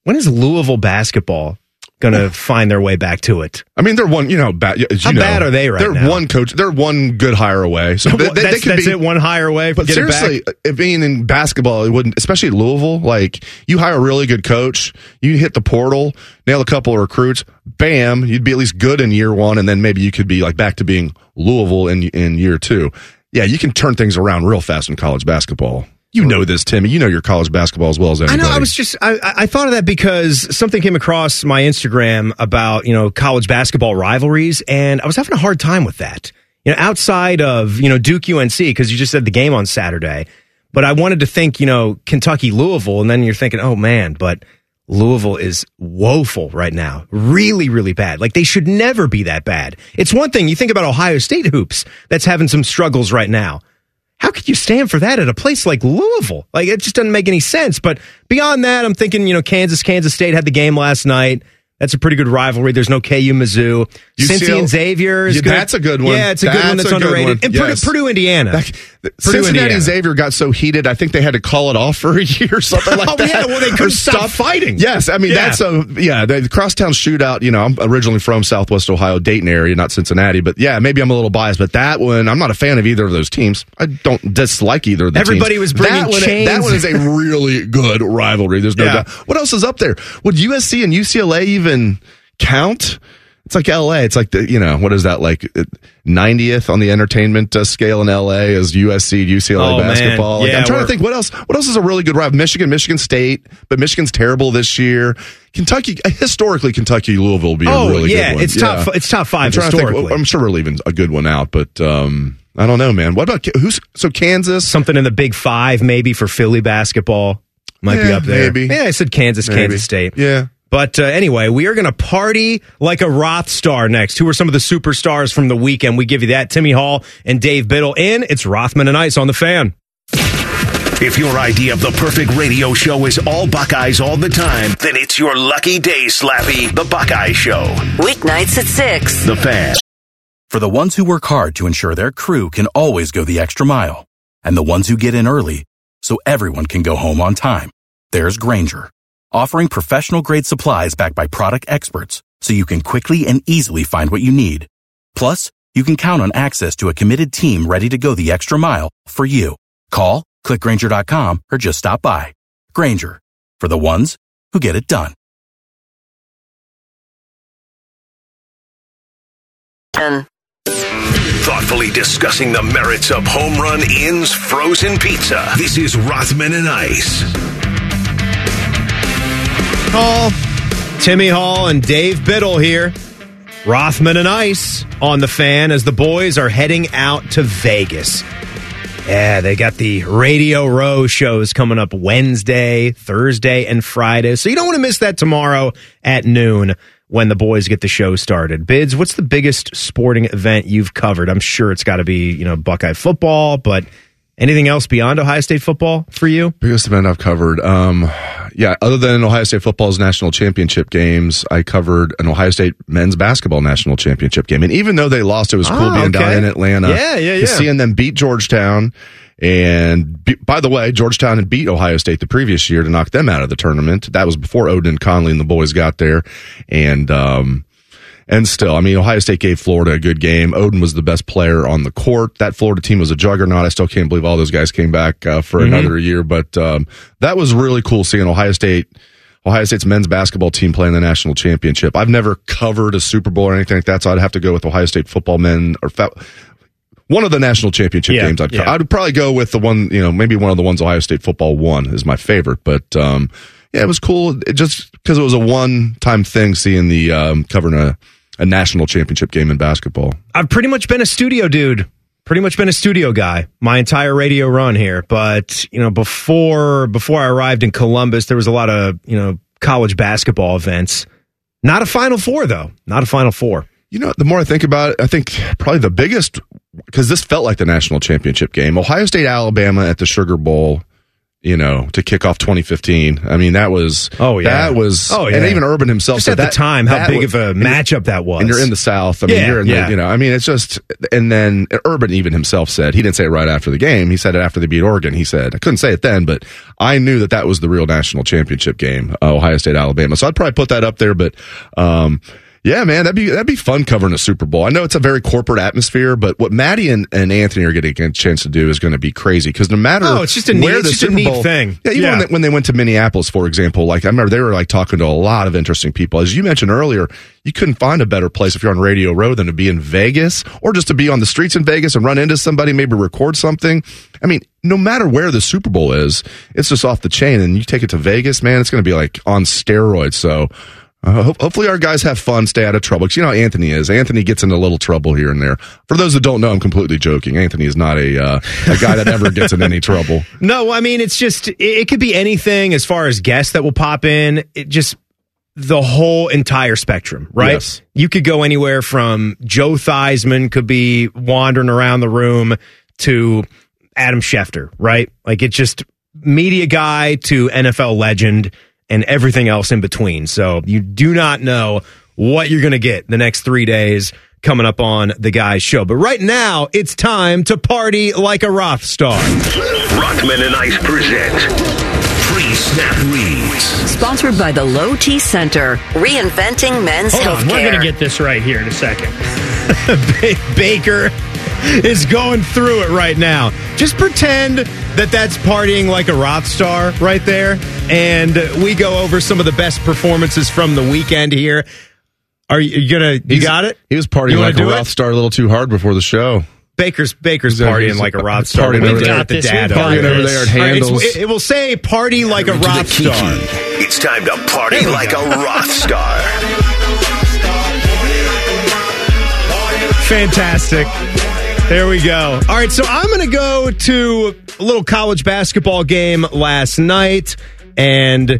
when is Louisville basketball going to find their way back to it? I mean, they're one, you know, bad, you how know, bad are they right they're now? They're one coach, they're one good hire away. So they, they, that's, they could that's be, it, one hire away. But seriously, it being in basketball, it wouldn't, especially Louisville, like you hire a really good coach, you hit the portal, nail a couple of recruits, bam, you'd be at least good in year one, and then maybe you could be like back to being Louisville in in year two. Yeah, you can turn things around real fast in college basketball. You know this, Timmy. You know your college basketball as well as anybody. I know. I was just, I, I thought of that because something came across my Instagram about, you know, college basketball rivalries, and I was having a hard time with that. You know, outside of, you know, Duke U N C, because you just said the game on Saturday, but I wanted to think, you know, Kentucky Louisville, and then you're thinking, oh man, but Louisville is woeful right now. Really, really bad. Like, they should never be that bad. It's one thing, you think about Ohio State hoops that's having some struggles right now. How could you stand for that at a place like Louisville? Like, it just doesn't make any sense. But beyond that, I'm thinking, you know, Kansas, Kansas State had the game last night. That's a pretty good rivalry. There's no K U, Mizzou. Cincy and Xavier is you, good. That's a good one. Yeah, it's a that's good one that's underrated. One. And yes. Purdue, Purdue, Indiana. Back, Purdue, Cincinnati Indiana. Xavier got so heated, I think they had to call it off for a year or something like oh, that. Oh, yeah, well, they couldn't stop, stop fighting. Yes, I mean, yeah. that's a, yeah, the crosstown shootout, you know, I'm originally from Southwest Ohio, Dayton area, not Cincinnati, but yeah, maybe I'm a little biased, but that one, I'm not a fan of either of those teams. I don't dislike either of the Everybody teams. was bringing that one, chains. That one is a really good rivalry. There's no yeah. doubt. What else is up there? Would U S C and U C L A even Even count? It's like L A. It's like the, you know, what is that, like ninetieth on the entertainment uh, scale in L A is U S C, U C L A oh, basketball. Like, yeah, I'm trying to think what else. What else is a really good rival? Michigan, Michigan State, but Michigan's terrible this year. Kentucky, historically, Kentucky, Louisville will be oh, a really yeah, good one. It's yeah, top, it's top five I'm historically. To think, I'm sure we're leaving a good one out, but um, I don't know, man. What about who's so Kansas? Something in the Big Five, maybe for Philly basketball might yeah, be up there. Maybe. Yeah, I said Kansas, maybe. Kansas State. Yeah. But uh, anyway, we are going to party like a Roth star next. Who are some of the superstars from the weekend? We give you that. Timmy Hall and Dave Biddle in. It's Rothman and Ice on the Fan. If your idea of the perfect radio show is all Buckeyes all the time, then it's your lucky day, Slappy. The Buckeye Show. Weeknights at six. The Fan. For the ones who work hard to ensure their crew can always go the extra mile, and the ones who get in early so everyone can go home on time, there's Grainger, offering professional-grade supplies backed by product experts so you can quickly and easily find what you need. Plus, you can count on access to a committed team ready to go the extra mile for you. Call, click Grainger dot com, or just stop by. Grainger, for the ones who get it done. Um. Thoughtfully discussing the merits of Home Run Inn's frozen pizza. This is Rothman and Ice. Hall, Timmy Hall and Dave Biddle here. Rothman and Ice on the Fan as the boys are heading out to Vegas. Yeah, they got the Radio Row shows coming up Wednesday, Thursday, and Friday. So you don't want to miss that tomorrow at noon when the boys get the show started. Bids, what's the biggest sporting event you've covered? I'm sure it's got to be, you know, Buckeye football, but anything else beyond Ohio State football for you? Biggest event I've covered. Um, yeah, other than Ohio State football's national championship games, I covered an Ohio State men's basketball national championship game. And even though they lost, it was ah, cool being okay. down in Atlanta. Yeah, yeah, yeah. Seeing them beat Georgetown. And be, by the way, Georgetown had beat Ohio State the previous year to knock them out of the tournament. That was before Oden and Conley and the boys got there. And, um, and still, I mean, Ohio State gave Florida a good game. Oden was the best player on the court. That Florida team was a juggernaut. I still can't believe all those guys came back uh, for mm-hmm. another year. But, um, that was really cool seeing Ohio State, Ohio State's men's basketball team playing the national championship. I've never covered a Super Bowl or anything like that. So I'd have to go with Ohio State football men or fe- One of the national championship yeah, games I'd yeah. I'd probably go with the one, you know, maybe one of the ones Ohio State football won is my favorite. But, um, yeah, it was cool. It just because it was a one-time thing seeing the um, covering a, a national championship game in basketball. I've pretty much been a studio dude. Pretty much been a studio guy my entire radio run here. But, you know, before before I arrived in Columbus, there was a lot of, you know, college basketball events. Not a Final Four, though. Not a Final Four. You know, the more I think about it, I think probably the biggest, because this felt like the national championship game, Ohio State, Alabama at the Sugar Bowl, you know, to kick off twenty fifteen. I mean, that was, oh, yeah. that was, oh, yeah. and even Urban himself just said at that, the time how big was, of a matchup that was. And you're in the South. I mean, yeah, you're in yeah. the, you know, I mean, it's just, and then Urban even himself said, he didn't say it right after the game. He said it after they beat Oregon. He said, I couldn't say it then, but I knew that that was the real national championship game, uh, Ohio State, Alabama. So I'd probably put that up there, but, um, yeah, man, that'd be that'd be fun covering a Super Bowl. I know it's a very corporate atmosphere, but what Maddie and, and Anthony are getting a chance to do is going to be crazy because no matter oh, it's just a where neat, the it's Super just a Bowl neat thing. Yeah, even yeah. When, they, when they went to Minneapolis, for example, like I remember they were like talking to a lot of interesting people. As you mentioned earlier, you couldn't find a better place if you're on Radio Row than to be in Vegas or just to be on the streets in Vegas and run into somebody, maybe record something. I mean, no matter where the Super Bowl is, it's just off the chain. And you take it to Vegas, man, it's going to be like on steroids. So. Uh, ho- hopefully our guys have fun, stay out of trouble. Because you know how Anthony is. Anthony gets into a little trouble here and there. For those that don't know, I'm completely joking. Anthony is not a uh, a guy that ever gets in any trouble. No, I mean, it's just, it, it could be anything as far as guests that will pop in. It just, the whole entire spectrum, right? Yes. You could go anywhere from Joe Theismann could be wandering around the room to Adam Schefter, right? Like it's just media guy to N F L legend. And everything else in between. So you do not know what you're going to get the next three days coming up on The Guys Show. But right now, it's time to party like a Roth star. Rothman and Ice present Free Snap Reads. Sponsored by the Low T Center, reinventing men's Hold healthcare. On, we're going to get this right here in a second. Baker is going through it right now. Just pretend that that's partying like a Roth star right there. And we go over some of the best performances from the weekend here. Are you going to, you got it? He was partying like a Roth star a little too hard before the show. Baker's Baker's partying like a Roth star. Partying over there at the dad. Partying over there at Handles. It will say party like a Roth star. It's time to party like a Roth star. Fantastic. There we go. All right, so I'm going to go to a little college basketball game last night, and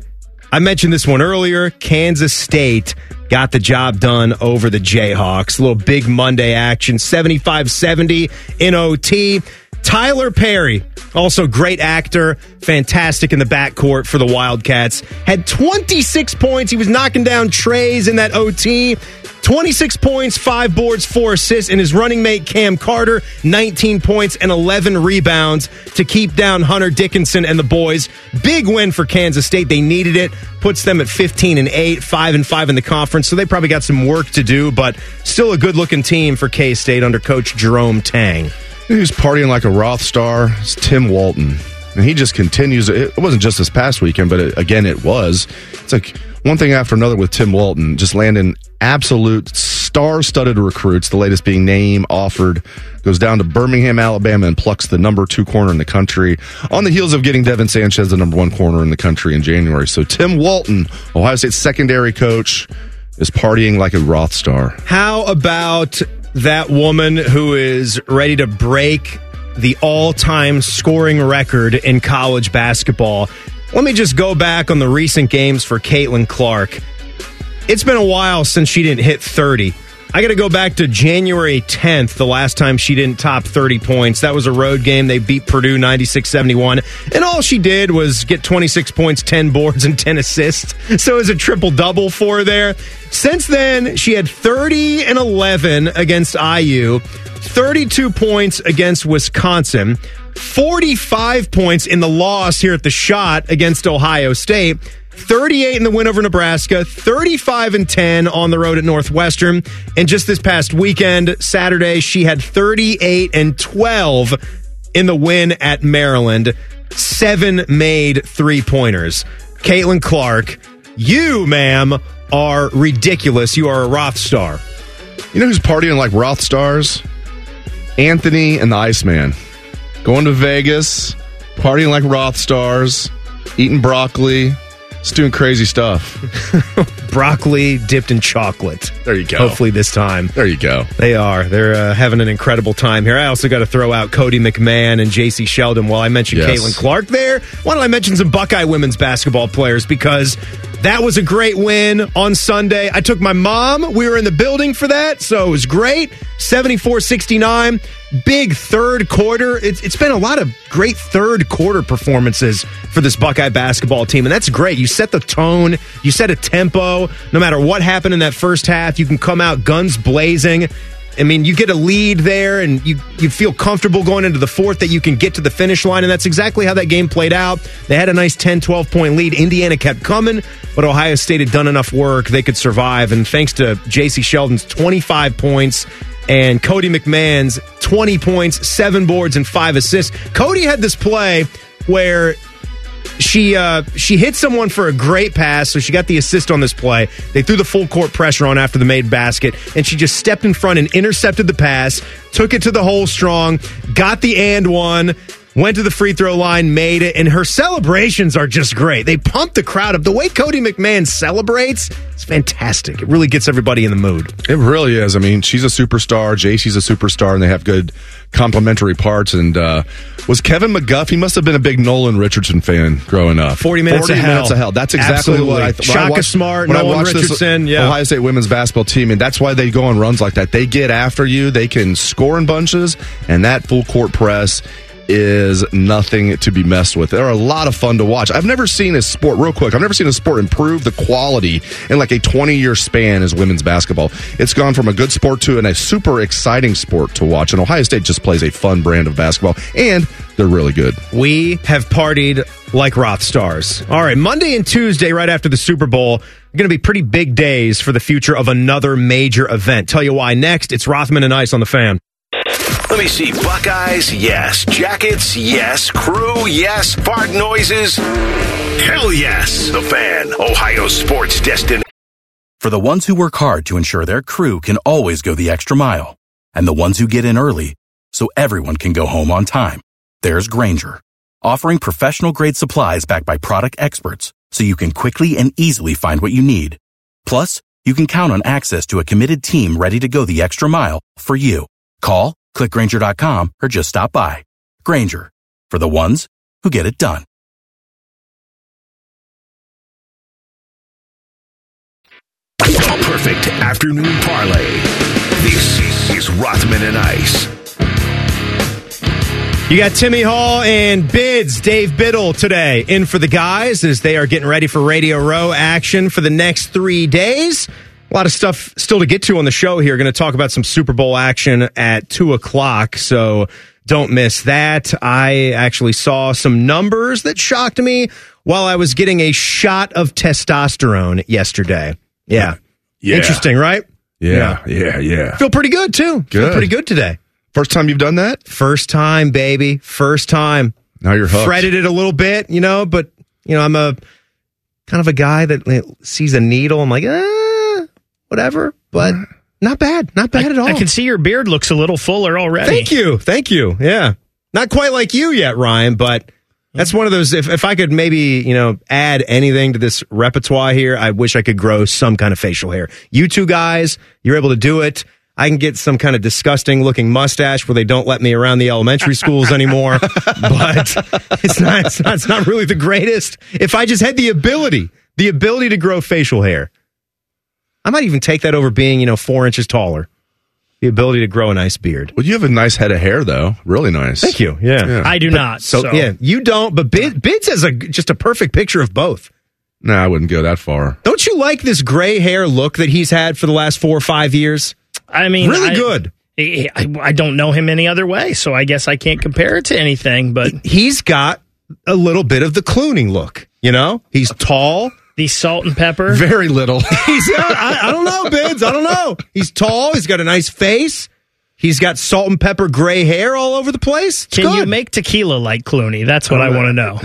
I mentioned this one earlier. Kansas State got the job done over the Jayhawks. A little big Monday action, seventy-five seventy in O T. Tyler Perry, also great actor, fantastic in the backcourt for the Wildcats, had twenty-six points. He was knocking down trays in that O T. twenty-six points, five boards, four assists, and his running mate Cam Carter, nineteen points and eleven rebounds to keep down Hunter Dickinson and the boys. Big win for Kansas State. They needed it. Puts them at fifteen and eight, five and five in the conference, so they probably got some work to do, but still a good-looking team for K-State under Coach Jerome Tang. He was partying like a Roth star. It's Tim Walton. And he just continues. It wasn't just this past weekend, but it, again, it was. It's like one thing after another with Tim Walton, just landing absolute star-studded recruits, the latest being Naeem Offord, goes down to Birmingham, Alabama, and plucks the number two corner in the country on the heels of getting Devin Sanchez the number one corner in the country in January. So Tim Walton, Ohio State's secondary coach, is partying like a Roth star. How about that woman who is ready to break the all-time scoring record in college basketball? Let me just go back on the recent games for Caitlin Clark. It's been a while since she didn't hit thirty. I got to go back to January tenth, the last time she didn't top thirty points. That was a road game. They beat Purdue ninety-six seventy-one. And all she did was get twenty-six points, ten boards, and ten assists. So it was a triple-double for her there. Since then, she had thirty and eleven against I U, thirty-two points against Wisconsin, forty-five points in the loss here at the Shot against Ohio State, thirty-eight in the win over Nebraska, thirty-five and ten on the road at Northwestern. And just this past weekend, Saturday, she had thirty-eight and twelve in the win at Maryland. Seven made three-pointers. Caitlin Clark, you, ma'am, are ridiculous. You are a Roth star. You know who's partying like Roth stars? Anthony and the Iceman. Going to Vegas, partying like Roth stars, eating broccoli. It's doing crazy stuff. Broccoli dipped in chocolate. There you go. Hopefully this time. There you go. They are. They're uh, having an incredible time here. I also got to throw out Cody McMahon and J C Sheldon while I mention yes. Caitlin Clark there. Why don't I mention some Buckeye women's basketball players, because that was a great win on Sunday. I took my mom. We were in the building for that, so it was great. seventy-four sixty-nine. Big third quarter. It's, it's been a lot of great third quarter performances for this Buckeye basketball team, and that's great. You set the tone. You set a tempo. No matter what happened in that first half, you can come out guns blazing. I mean, you get a lead there, and you, you feel comfortable going into the fourth that you can get to the finish line, and that's exactly how that game played out. They had a nice ten twelve point lead. Indiana kept coming, but Ohio State had done enough work. They could survive, and thanks to J C Sheldon's twenty-five points and Cody McMahon's twenty points, seven boards, and five assists. Cody had this play where She uh, she hit someone for a great pass, so she got the assist on this play. They threw the full court pressure on after the made basket, and she just stepped in front and intercepted the pass, took it to the hole strong, got the and one, went to the free throw line, made it, and her celebrations are just great. They pump the crowd up. The way Cody McMahon celebrates, it's fantastic. It really gets everybody in the mood. It really is. I mean, she's a superstar. J C's a superstar, and they have good complimentary parts. And uh, was Kevin McGuff? He must have been a big Nolan Richardson fan growing up. Forty minutes, forty of, minutes hell. of hell. That's exactly Absolutely. what I thought. Shaka I watched, Smart, Nolan Richardson. This, yeah, Ohio State women's basketball team, and that's why they go on runs like that. They get after you. They can score in bunches, and that full court press is nothing to be messed with. They're a lot of fun to watch. I've never seen a sport, real quick, I've never seen a sport improve the quality in like a twenty-year span as women's basketball. It's gone from a good sport to an, a super exciting sport to watch, and Ohio State just plays a fun brand of basketball, and they're really good. We have partied like Roth stars. All right, Monday and Tuesday, right after the Super Bowl, are going to be pretty big days for the future of another major event. Tell you why next. It's Rothman and Ice on the Fan. Let me see. Buckeyes, yes. Jackets, yes. Crew, yes. Fart noises, hell yes. The Fan, Ohio sports destination. For the ones who work hard to ensure their crew can always go the extra mile, and the ones who get in early so everyone can go home on time, there's Grainger, offering professional-grade supplies backed by product experts so you can quickly and easily find what you need. Plus, you can count on access to a committed team ready to go the extra mile for you. Call. Click Grainger dot com or just stop by. Grainger, for the ones who get it done. Perfect afternoon parlay. This is Rothman and Ice. You got Timmy Hall and Bids, Dave Biddle today in for the guys as they are getting ready for Radio Row action for the next three days. A lot of stuff still to get to on the show here. Going to talk about some Super Bowl action at two o'clock, so don't miss that. I actually saw some numbers that shocked me while I was getting a shot of testosterone yesterday. Yeah. yeah. Interesting, right? Yeah, yeah, yeah, yeah. Feel pretty good, too. Good. Feel pretty good today. First time you've done that? First time, baby. First time. Now you're hooked. Fretted it a little bit, you know, but, you know, I'm a kind of a guy that sees a needle. I'm like, ah, whatever, but not bad. Not bad I, at all. I can see your beard looks a little fuller already. Thank you. Thank you. Yeah. Not quite like you yet, Ryan, but that's one of those, if, if I could maybe, you know, add anything to this repertoire here, I wish I could grow some kind of facial hair. You two guys, you're able to do it. I can get some kind of disgusting-looking mustache where they don't let me around the elementary schools anymore, but it's not, it's not it's not really the greatest. If I just had the ability, the ability to grow facial hair, I might even take that over being, you know, four inches taller. The ability to grow a nice beard. Well, you have a nice head of hair, though. Really nice. Thank you. Yeah, yeah. I do but, not. So, so yeah, you don't. But Bid, Bids has a just a perfect picture of both. No, nah, I wouldn't go that far. Don't you like this gray hair look that he's had for the last four or five years? I mean, really I, good. I, I, I don't know him any other way, so I guess I can't compare it to anything. But he's got a little bit of the Clooney look. You know, he's tall. The salt and pepper. Very little. he's got, I, I don't know, Bids. I don't know. He's tall. He's got a nice face. He's got salt and pepper gray hair all over the place. It's Can good. You make tequila like Clooney? That's what I, I want to know.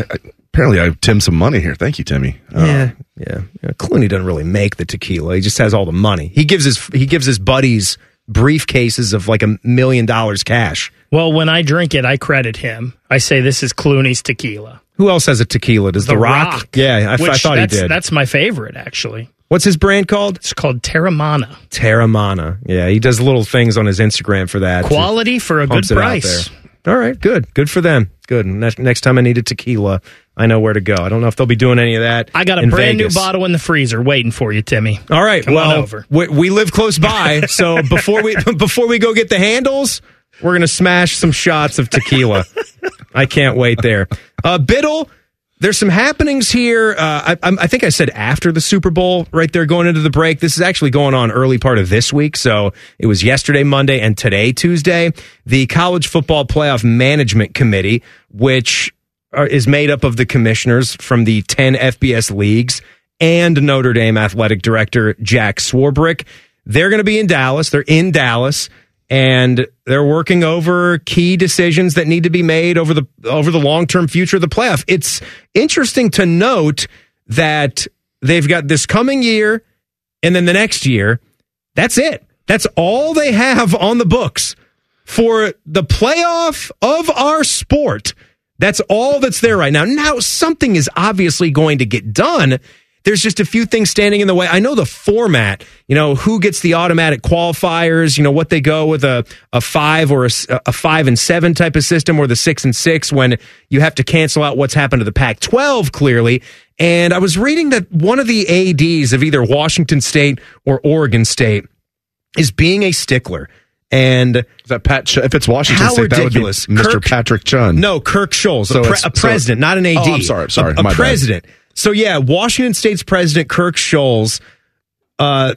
Apparently, I have Tim some money here. Thank you, Timmy. Oh. Yeah, yeah, yeah. Clooney doesn't really make the tequila. He just has all the money. He gives his he gives his buddies briefcases of like a million dollars cash. Well, when I drink it, I credit him. I say this is Clooney's tequila. Who else has a tequila? Does The, the Rock? Rock? Yeah, I, Which, I thought he did. That's my favorite, actually. What's his brand called? It's called Terramana. Terramana. Yeah, he does little things on his Instagram for that. Quality for a good price. All right, good. Good for them. Good. Next, next time I need a tequila, I know where to go. I don't know if they'll be doing any of that. I got a brand Vegas. New bottle in the freezer waiting for you, Timmy. All right, Come well, over. We, we live close by, so before we before we go get the handles, we're going to smash some shots of tequila. I can't wait there. Uh, Biddle, there's some happenings here. Uh, I, I think I said after the Super Bowl right there going into the break. This is actually going on early part of this week. So it was yesterday, Monday, and today, Tuesday. The College Football Playoff Management Committee, which are, is made up of the commissioners from the ten F B S leagues and Notre Dame athletic director Jack Swarbrick. They're going to be in Dallas. They're in Dallas. And they're working over key decisions that need to be made over the over the long-term future of the playoff. It's interesting to note that they've got this coming year and then the next year. That's it. That's all they have on the books for the playoff of our sport. That's all that's there right now. Now, something is obviously going to get done. There's just a few things standing in the way. I know the format, you know, who gets the automatic qualifiers, you know, what they go with a, a five or a, a five and seven type of system or the six and six when you have to cancel out what's happened to the Pac twelve clearly. And I was reading that one of the A Ds of either Washington State or Oregon State is being a stickler. And is that Pat? Ch- if it's Washington State, that would be Mister Kirk, Patrick Chun. No, Kirk Schulz, so a, pre- a president, so not an A D. Oh, I'm sorry, I'm sorry, a, a my president. Bad. So yeah, Washington State's president Kirk Schulz uh,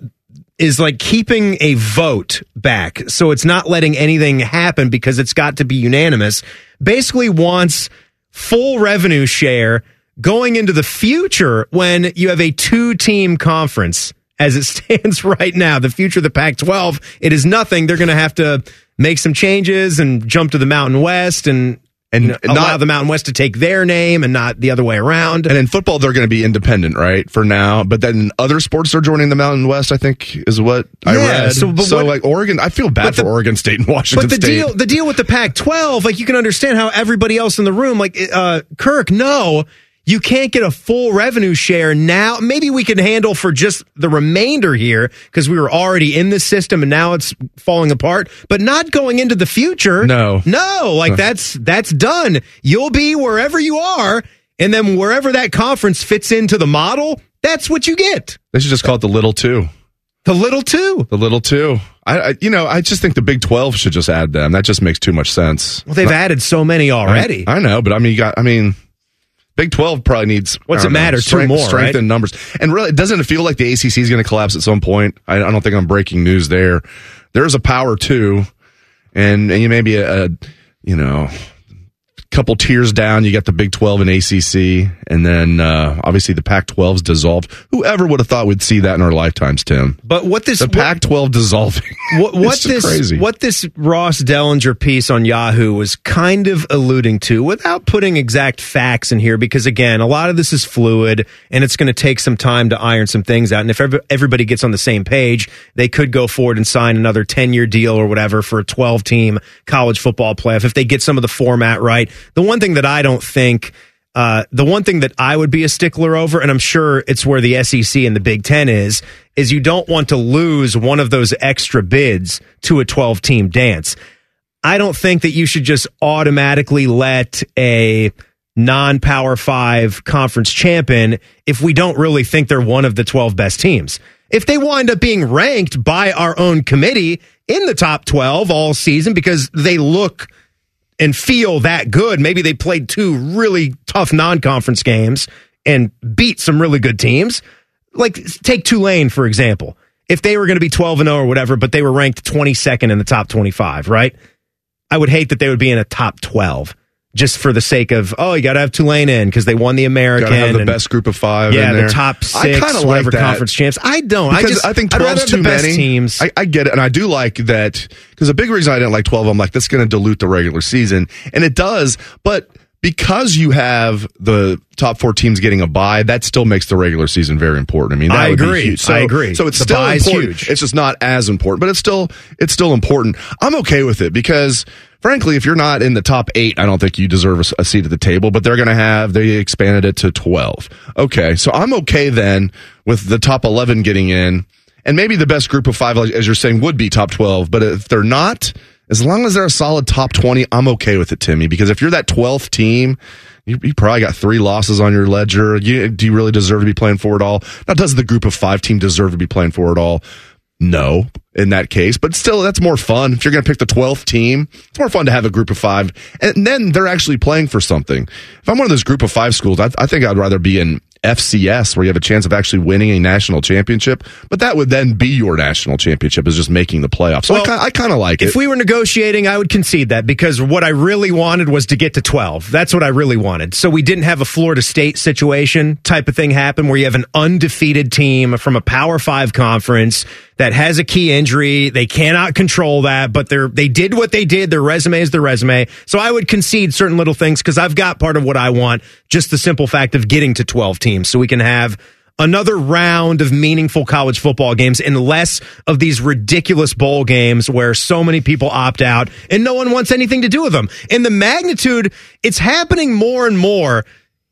is like keeping a vote back, so it's not letting anything happen because it's got to be unanimous. Basically, wants full revenue share going into the future when you have a two-team conference. As it stands right now, the future of the Pac twelve, it is nothing. They're going to have to make some changes and jump to the Mountain West and, and not allow the Mountain West to take their name and not the other way around. And in football, they're going to be independent, right, for now. But then other sports are joining the Mountain West, I think, is what yeah, I read. So, so what, like, Oregon, I feel bad for the, Oregon State and Washington State. But the State. deal the deal with the Pac twelve, like, you can understand how everybody else in the room, like, uh, Kirk, no, you can't get a full revenue share now. Maybe we can handle for just the remainder here because we were already in this system and now it's falling apart, but not going into the future. No. No, like that's that's done. You'll be wherever you are, and then wherever that conference fits into the model, that's what you get. They should just call it the Little Two. The Little Two. The Little Two. I, I, you know, I just think the Big twelve should just add them. That just makes too much sense. Well, they've Not, added so many already. I, I know, but I mean, you got, I mean, Big twelve probably needs. What's it know, matter? Strength, two more, strength right? in numbers. And really, doesn't it feel like the A C C is going to collapse at some point? I, I don't think I'm breaking news there. There's a power two, and and you may be a, a you know. Couple tiers down, you got the Big twelve and A C C, and then uh, obviously the Pac twelve's dissolved. Whoever would have thought we'd see that in our lifetimes, Tim? But what this the Pac twelve dissolving? What, what this? Crazy. What this Ross Dellinger piece on Yahoo was kind of alluding to, without putting exact facts in here, because again, a lot of this is fluid, and it's going to take some time to iron some things out. And if everybody gets on the same page, they could go forward and sign another ten-year deal or whatever for a twelve-team college football playoff if they get some of the format right. The one thing that I don't think, uh, the one thing that I would be a stickler over, and I'm sure it's where the S E C and the Big Ten is, is you don't want to lose one of those extra bids to a twelve-team dance. I don't think that you should just automatically let a non-Power Five conference champion if we don't really think they're one of the twelve best teams. If they wind up being ranked by our own committee in the top twelve all season because they look and feel that good. Maybe they played two really tough non-conference games and beat some really good teams. Like, take Tulane, for example. If they were going to be twelve and oh or whatever, but they were ranked twenty-second in the top twenty-five, right? I would hate that they would be in a top twelve just for the sake of, oh, you got to have Tulane in because they won the American. Got to have the and, best group of five yeah, in there. Yeah, the top six, I like whatever that. Conference champs. I don't. Because I, just, I think twelve's too the best many. Teams. I, I get it, and I do like that because a big reason I didn't like twelve, I'm like, that's going to dilute the regular season, and it does, but because you have the top four teams getting a bye, that still makes the regular season very important. I mean, that I would agree. Be huge. So, I agree. So it's the still important. Huge. It's just not as important, but it's still it's still important. I'm okay with it because, frankly, if you're not in the top eight, I don't think you deserve a, a seat at the table. But they're going to have they expanded it to twelve. Okay, so I'm okay then with the top eleven getting in, and maybe the best group of five, as you're saying, would be top twelve. But if they're not, as long as they're a solid top twenty, I'm okay with it, Timmy, because if you're that twelfth team, you, you probably got three losses on your ledger. You, do you really deserve to be playing for it all? Now, does the group of five team deserve to be playing for it all? No, in that case, but still, that's more fun. If you're going to pick the twelfth team, it's more fun to have a group of five, and then they're actually playing for something. If I'm one of those group of five schools, I, I think I'd rather be in F C S, where you have a chance of actually winning a national championship, but that would then be your national championship, is just making the playoffs. So well, I, I kind of like it. If we were negotiating, I would concede that, because what I really wanted was to get to twelve. That's what I really wanted. So we didn't have a Florida State situation type of thing happen where you have an undefeated team from a Power Five conference that has a key injury. They cannot control that, but they're, they did what they did. Their resume is their resume. So I would concede certain little things because I've got part of what I want, just the simple fact of getting to twelve teams. So we can have another round of meaningful college football games and less of these ridiculous bowl games where so many people opt out and no one wants anything to do with them. And the magnitude, it's happening more and more.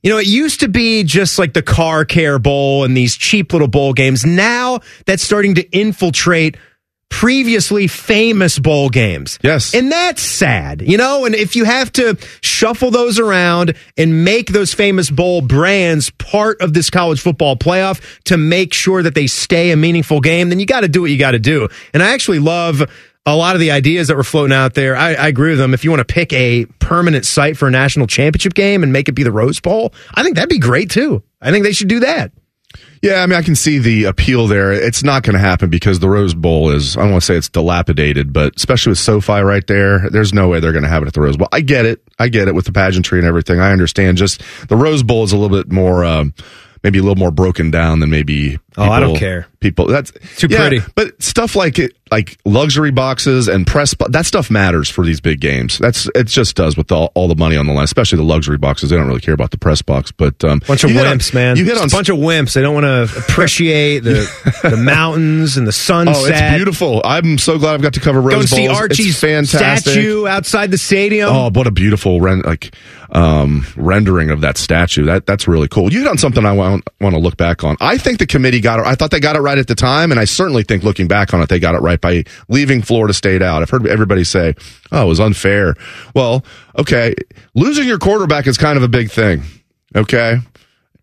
You know, it used to be just like the Car Care Bowl and these cheap little bowl games. Now that's starting to infiltrate previously famous bowl games. Yes. And that's sad, you know, and if you have to shuffle those around and make those famous bowl brands part of this college football playoff to make sure that they stay a meaningful game, then you got to do what you got to do. And I actually love a lot of the ideas that were floating out there. I, I agree with them. If you want to pick a permanent site for a national championship game and make it be the Rose Bowl, I think that'd be great too. I think they should do that. Yeah, I mean, I can see the appeal there. It's not going to happen because the Rose Bowl is, I don't want to say it's dilapidated, but especially with SoFi right there, there's no way they're going to have it at the Rose Bowl. I get it. I get it with the pageantry and everything. I understand. Just the Rose Bowl is a little bit more, um, maybe a little more broken down than maybe people, oh, I don't care. people. That's too yeah, pretty. But stuff like it, like luxury boxes and press, that stuff matters for these big games. That's it. Just does with all, all the money on the line, especially the luxury boxes. They don't really care about the press box. But um, bunch of wimps, on, man. You hit on a bunch of wimps. They don't want to appreciate the the mountains and the sunset. Oh, it's beautiful. I'm so glad I've got to cover Rose Bowl. Go see Archie's statue outside the stadium. Oh, what a beautiful rend- like um, rendering of that statue. That that's really cool. You hit on something I want want to look back on. I think the committee got it. I thought they got it right at the time, and I certainly think looking back on it, they got it right by leaving Florida State out. I've heard everybody say, oh, it was unfair. Well, okay, losing your quarterback is kind of a big thing, okay?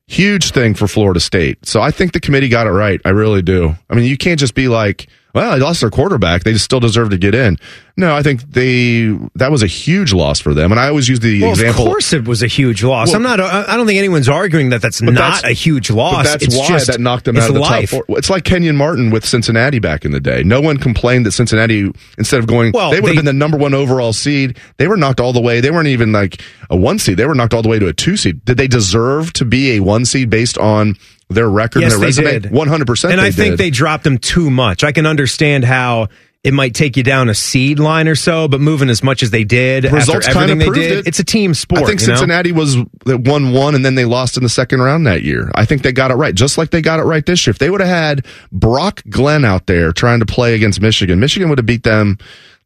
Huge thing for Florida State. So I think the committee got it right. I really do. I mean, you can't just be like, well, they lost their quarterback, they just still deserve to get in. No, I think they that was a huge loss for them. And I always use the well, example. Of course, it was a huge loss. Well, I'm not. I don't think anyone's arguing that that's not that's, a huge loss. But that's it's why just, that knocked them out of the life. Top four. It's like Kenyon Martin with Cincinnati back in the day. No one complained that Cincinnati, instead of going, well, they would they, have been the number one overall seed. They were knocked all the way. They weren't even like a one seed. They were knocked all the way to a two seed. Did they deserve to be a one seed based on their record yes, and their resume? Did. one hundred percent And I think did. They dropped them too much. I can understand how it might take you down a seed line or so, but moving as much as they did, results after everything they did, it. It's a team sport. I think Cincinnati know? was won one, and then they lost in the second round that year. I think they got it right, just like they got it right this year. If they would have had Brock Glenn out there trying to play against Michigan, Michigan would have beat them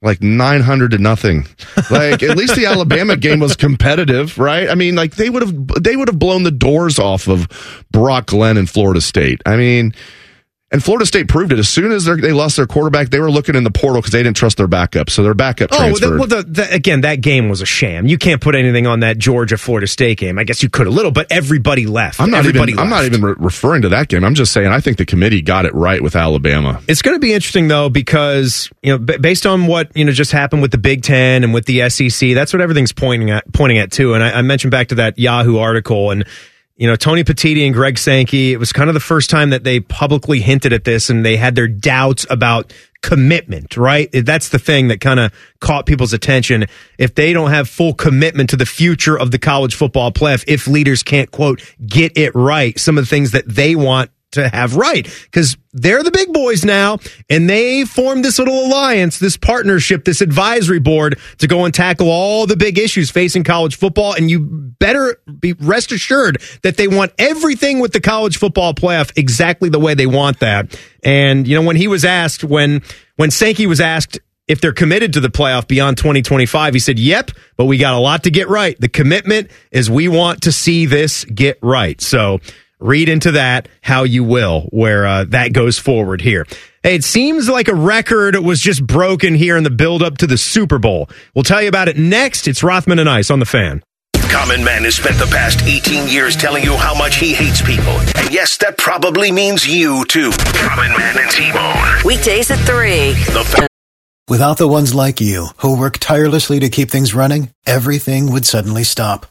like nine hundred to nothing. Like, at least the Alabama game was competitive, right? I mean, like, they would have they would have blown the doors off of Brock Glenn and Florida State. I mean... And Florida State proved it. As soon as they lost their quarterback, they were looking in the portal because they didn't trust their backup. So their backup transferred. Oh, well, the, the, again, that game was a sham. You can't put anything on that Georgia-Florida State game. I guess you could a little, but everybody left. I'm not everybody even, left. I'm not even re- referring to that game. I'm just saying I think the committee got it right with Alabama. It's going to be interesting, though, because you know, b- based on what you know just happened with the Big Ten and with the S E C, that's what everything's pointing at, pointing at too. And I, I mentioned back to that Yahoo article and... You know, Tony Petitti and Greg Sankey, it was kind of the first time that they publicly hinted at this and they had their doubts about commitment, right? That's the thing that kind of caught people's attention. If they don't have full commitment to the future of the college football playoff, if leaders can't, quote, get it right, some of the things that they want to have right, because they're the big boys now, and they formed this little alliance, this partnership, this advisory board to go and tackle all the big issues facing college football. And you better be rest assured that they want everything with the college football playoff exactly the way they want that. And you know, when he was asked, when when Sankey was asked if they're committed to the playoff beyond twenty twenty-five, he said, yep, but we got a lot to get right. The commitment is we want to see this get right. So read into that how you will, where uh, that goes forward here. Hey, it seems like a record was just broken here in the build-up to the Super Bowl. We'll tell you about it next. It's Rothman and Ice on The Fan. Common Man has spent the past eighteen years telling you how much he hates people. And yes, that probably means you, too. Common Man and T-Bone. Weekdays at three. The Fan. Without the ones like you, who work tirelessly to keep things running, everything would suddenly stop.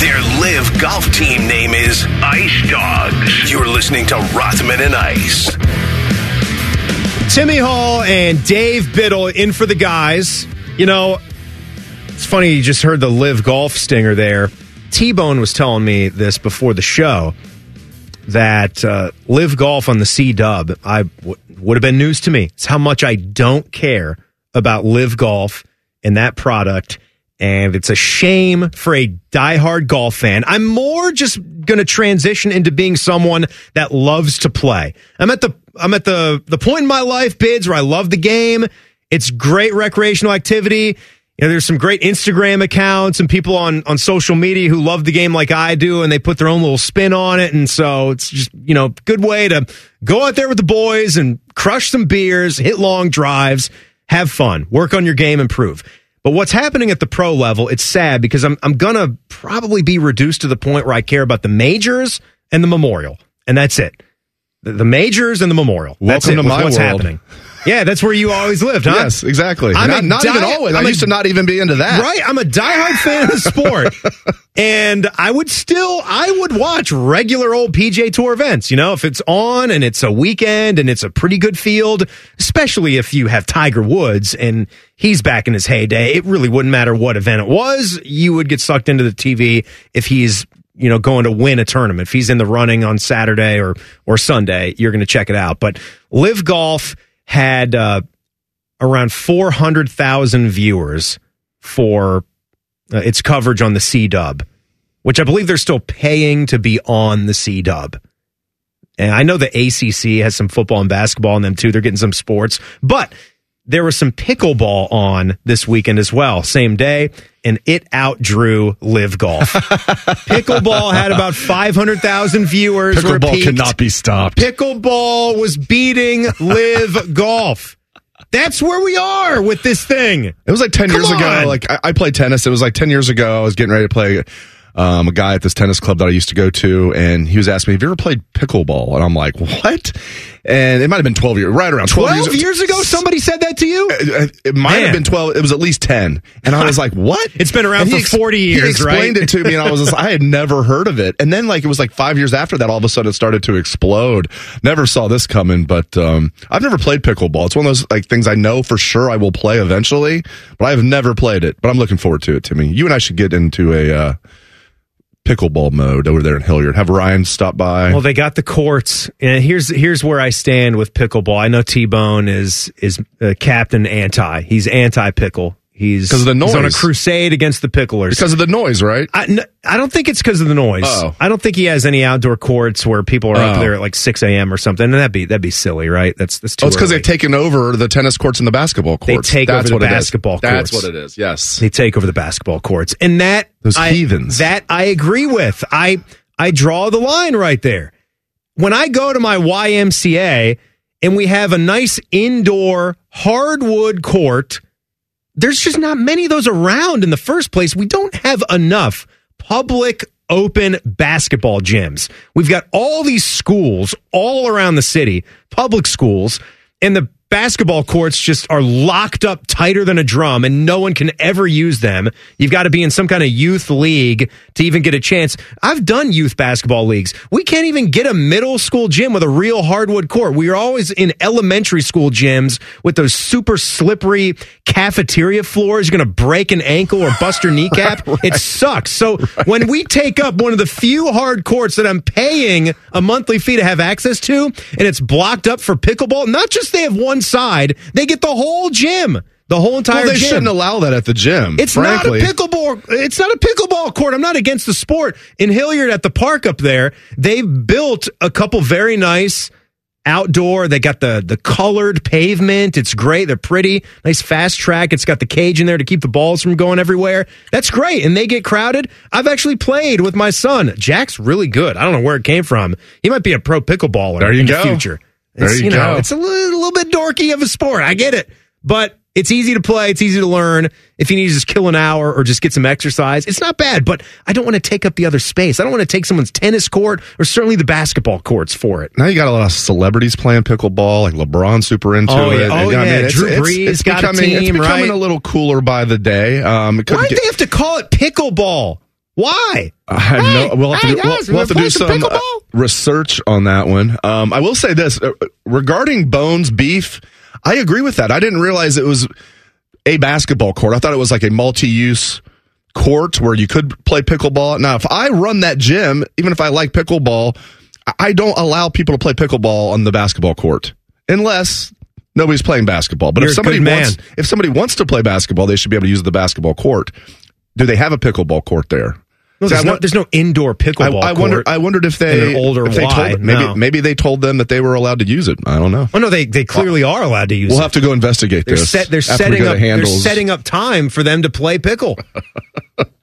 Their live golf team name is Ice Dogs. You're listening to Rothman and Ice. Timmy Hall and Dave Biddle in for the guys. You know, it's funny you just heard the live golf stinger there. T-Bone was telling me this before the show, that uh, live golf on the C-Dub I w- would have been news to me. It's how much I don't care about live golf and that product. And it's a shame for a diehard golf fan. I'm more just going to transition into being someone that loves to play. I'm at the I'm at the the point in my life, Bids, where I love the game. It's great recreational activity. You know, there's some great Instagram accounts and people on, on social media who love the game like I do, and they put their own little spin on it. And so it's just, you know, good way to go out there with the boys and crush some beers, hit long drives, have fun, work on your game, improve. But what's happening at the pro level, it's sad because I'm I'm going to probably be reduced to the point where I care about the majors and the Memorial. And that's it. The, the majors and the Memorial. That's Welcome it to my what's world. Happening. Yeah, that's where you always lived, huh? Yes, exactly. I'm not, not di- even always. I'm I used a, to not even be into that. Right? I'm a diehard fan of the sport. And I would still, I would watch regular old P G A Tour events. You know, if it's on and it's a weekend and it's a pretty good field, especially if you have Tiger Woods and he's back in his heyday, it really wouldn't matter what event it was. You would get sucked into the T V if he's, you know, going to win a tournament. If he's in the running on Saturday or, or Sunday, you're going to check it out. But Live Golf had uh, around four hundred thousand viewers for uh, its coverage on the C-Dub, which I believe they're still paying to be on the C-Dub. And I know the A C C has some football and basketball in them, too. They're getting some sports. But there was some pickleball on this weekend as well, same day, and it outdrew Live Golf. Pickleball had about five hundred thousand viewers. Pickleball cannot be stopped. Pickleball was beating Live Golf. That's where we are with this thing. It was like ten Come years on. ago. Like I, I played tennis. It was like ten years ago. I was getting ready to play um, a guy at this tennis club that I used to go to, and he was asking me, "Have you ever played pickleball?" And I'm like, "What?" And it might have been twelve years, right around twelve, twelve years, years ago. Somebody said that to you. It, it might Man. have been twelve. It was at least ten. And I was like, "What?" It's been around and for ex- forty years. He explained right? it to me, and I was just, I had never heard of it. And then, like, it was like five years after that, all of a sudden, it started to explode. Never saw this coming. But um, I've never played pickleball. It's one of those like things I know for sure I will play eventually, but I have never played it. But I'm looking forward to it. Timmy, you and I should get into a Uh, pickleball mode over there in Hilliard. Have Ryan stop by. Well, they got the courts, and here's here's where I stand with pickleball. I know T-Bone is is uh, captain anti. He's anti pickle. He's because of the noise. He's on a crusade against the picklers because of the noise, right? I, no, I don't think it's because of the noise. Uh-oh. I don't think he has any outdoor courts where people are Uh-oh. up there at like six a.m. or something. And that'd be that'd be silly, right? That's that's too. Oh, it's because they've taken over the tennis courts and the basketball courts. They take that's over the basketball. That's courts. That's what it is. Yes, they take over the basketball courts, and that. Those heathens. I, that I agree with. I I draw the line right there. When I go to my Y M C A and we have a nice indoor hardwood court, there's just not many of those around in the first place. We don't have enough public open basketball gyms. We've got all these schools all around the city, public schools, and the basketball courts just are locked up tighter than a drum, and no one can ever use them. You've got to be in some kind of youth league to even get a chance. I've done youth basketball leagues. We can't even get a middle school gym with a real hardwood court. We are always in elementary school gyms with those super slippery cafeteria floors. You're going to break an ankle or bust your kneecap. Right. It sucks. So right. when we take up one of the few hard courts that I'm paying a monthly fee to have access to, and it's blocked up for pickleball, not just they have one side, they get the whole gym, the whole entire gym. Well, they gym. shouldn't allow that at the gym. It's frankly. not a pickleball. It's not a pickleball court. I'm not against the sport. In Hilliard at the park up there, they've built a couple very nice outdoor. They got the the colored pavement. It's great. They're pretty. Nice fast track. It's got the cage in there to keep the balls from going everywhere. That's great. And they get crowded. I've actually played with my son. Jack's really good. I don't know where it came from. He might be a pro pickleballer there you in go. the future. It's, there you, you know, go. It's a little, little bit dorky of a sport. I get it. But it's easy to play. It's easy to learn. If you need to just kill an hour or just get some exercise, it's not bad. But I don't want to take up the other space. I don't want to take someone's tennis court or certainly the basketball courts for it. Now you got a lot of celebrities playing pickleball. Like LeBron's super into oh, yeah. it. Oh, and, you know, yeah. I mean, it's, Drew Brees it's, it's got becoming, a team, It's becoming right? a little cooler by the day. Um, Why do they have to call it pickleball? Why? I have hey, no, we'll have hey to do, guys, we'll, we'll have to do some uh, research on that one. Um, I will say this. Uh, regarding Bones beef, I agree with that. I didn't realize it was a basketball court. I thought it was like a multi-use court where you could play pickleball. Now, if I run that gym, even if I like pickleball, I don't allow people to play pickleball on the basketball court unless nobody's playing basketball. But You're if somebody wants, if somebody wants to play basketball, they should be able to use the basketball court. Do they have a pickleball court there? No, there's, See, no, there's no indoor pickleball. I, I wondered. I wondered if they, an older if they told, maybe no. maybe they told them that they were allowed to use it. I don't know. Oh no, they they clearly well, are allowed to use. We'll it. We'll have to go investigate they're this. Set, they're setting up. They're setting up time for them to play pickle.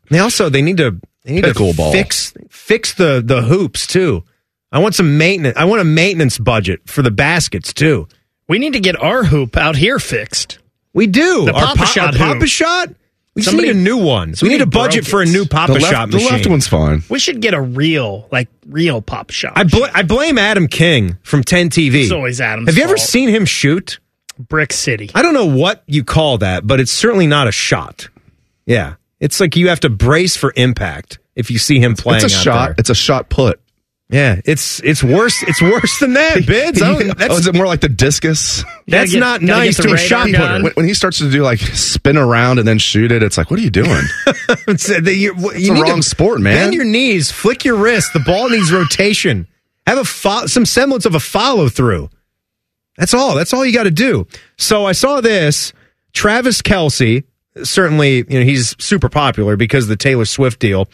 They also they need to they need pickle to ball. fix fix the the hoops too. I want some maintenance. I want a maintenance budget for the baskets too. We need to get our hoop out here fixed. We do. The our Papa Shot. Our Papa Shot. We Somebody, just need a new one. So we, we need a budget for a new Papa left, Shot machine. The left one's fine. We should get a real, like, real Papa Shot. I, bl- I blame Adam King from ten T V. It's always Adam's Have you fault. ever seen him shoot? Brick City. I don't know what you call that, but it's certainly not a shot. Yeah. It's like you have to brace for impact if you see him playing. It's a out shot. There. It's a shot put. Yeah, it's it's worse. It's worse than that, Bids. Oh, oh, is it more like the discus? That's get, not nice to a shot putter. When, when he starts to do like spin around and then shoot it, it's like, what are you doing? It's the, you, That's you the wrong to, sport, man. Bend your knees, flick your wrist. The ball needs rotation. Have a fo- some semblance of a follow through. That's all. That's all you got to do. So I saw this. Travis Kelce, certainly, you know, he's super popular because of the Taylor Swift deal.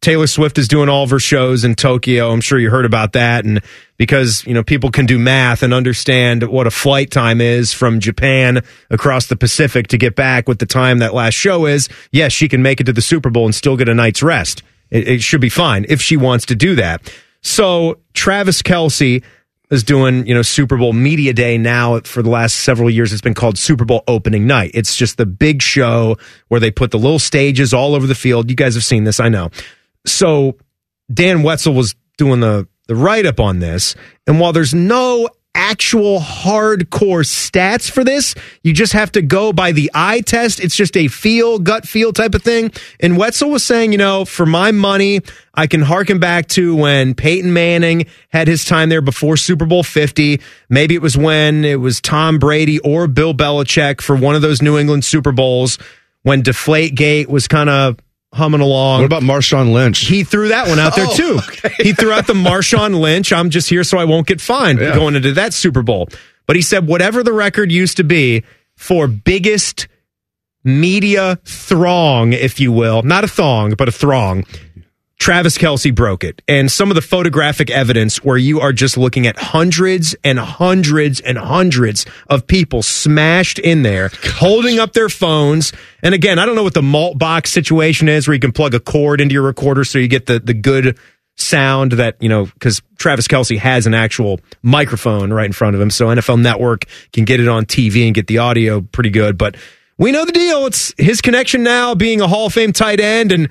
Taylor Swift is doing all of her shows in Tokyo. I'm sure you heard about that. And because, you know, people can do math and understand what a flight time is from Japan across the Pacific to get back with the time that last show is, yes, she can make it to the Super Bowl and still get a night's rest. It, it should be fine if she wants to do that. So Travis Kelce is doing, you know, Super Bowl media day now. For the last several years, it's been called Super Bowl opening night. It's just the big show where they put the little stages all over the field. You guys have seen this, I know. So Dan Wetzel was doing the, the write-up on this, and while there's no actual hardcore stats for this, you just have to go by the eye test. It's just a feel, gut feel type of thing. And Wetzel was saying, you know, for my money, I can harken back to when Peyton Manning had his time there before Super Bowl fifty. Maybe it was when it was Tom Brady or Bill Belichick for one of those New England Super Bowls when Deflategate was kind of humming along. What about Marshawn Lynch? He threw that one out there, oh, too. Okay. He threw out the Marshawn Lynch, I'm just here so I won't get fined, yeah, going into that Super Bowl. But he said whatever the record used to be for biggest media throng, if you will, not a thong, but a throng, Travis Kelce broke it. And some of the photographic evidence where you are just looking at hundreds and hundreds and hundreds of people smashed in there, gosh, holding up their phones. And again, I don't know what the malt box situation is where you can plug a cord into your recorder so you get the, the good sound that, you know, because Travis Kelce has an actual microphone right in front of him. So N F L Network can get it on T V and get the audio pretty good. But we know the deal. It's his connection now being a Hall of Fame tight end and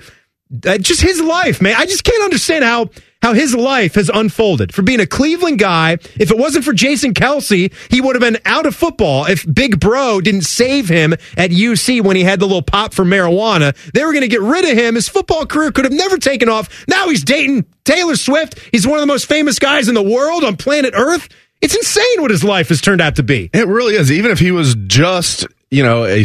Uh, just his life, man. I just can't understand how how his life has unfolded. For being a Cleveland guy, if it wasn't for Jason Kelce, he would have been out of football if Big Bro didn't save him at U C when he had the little pop for marijuana. They were going to get rid of him. His football career could have never taken off. Now he's dating Taylor Swift. He's one of the most famous guys in the world on planet Earth. It's insane what his life has turned out to be. It really is. Even if he was just, you know, a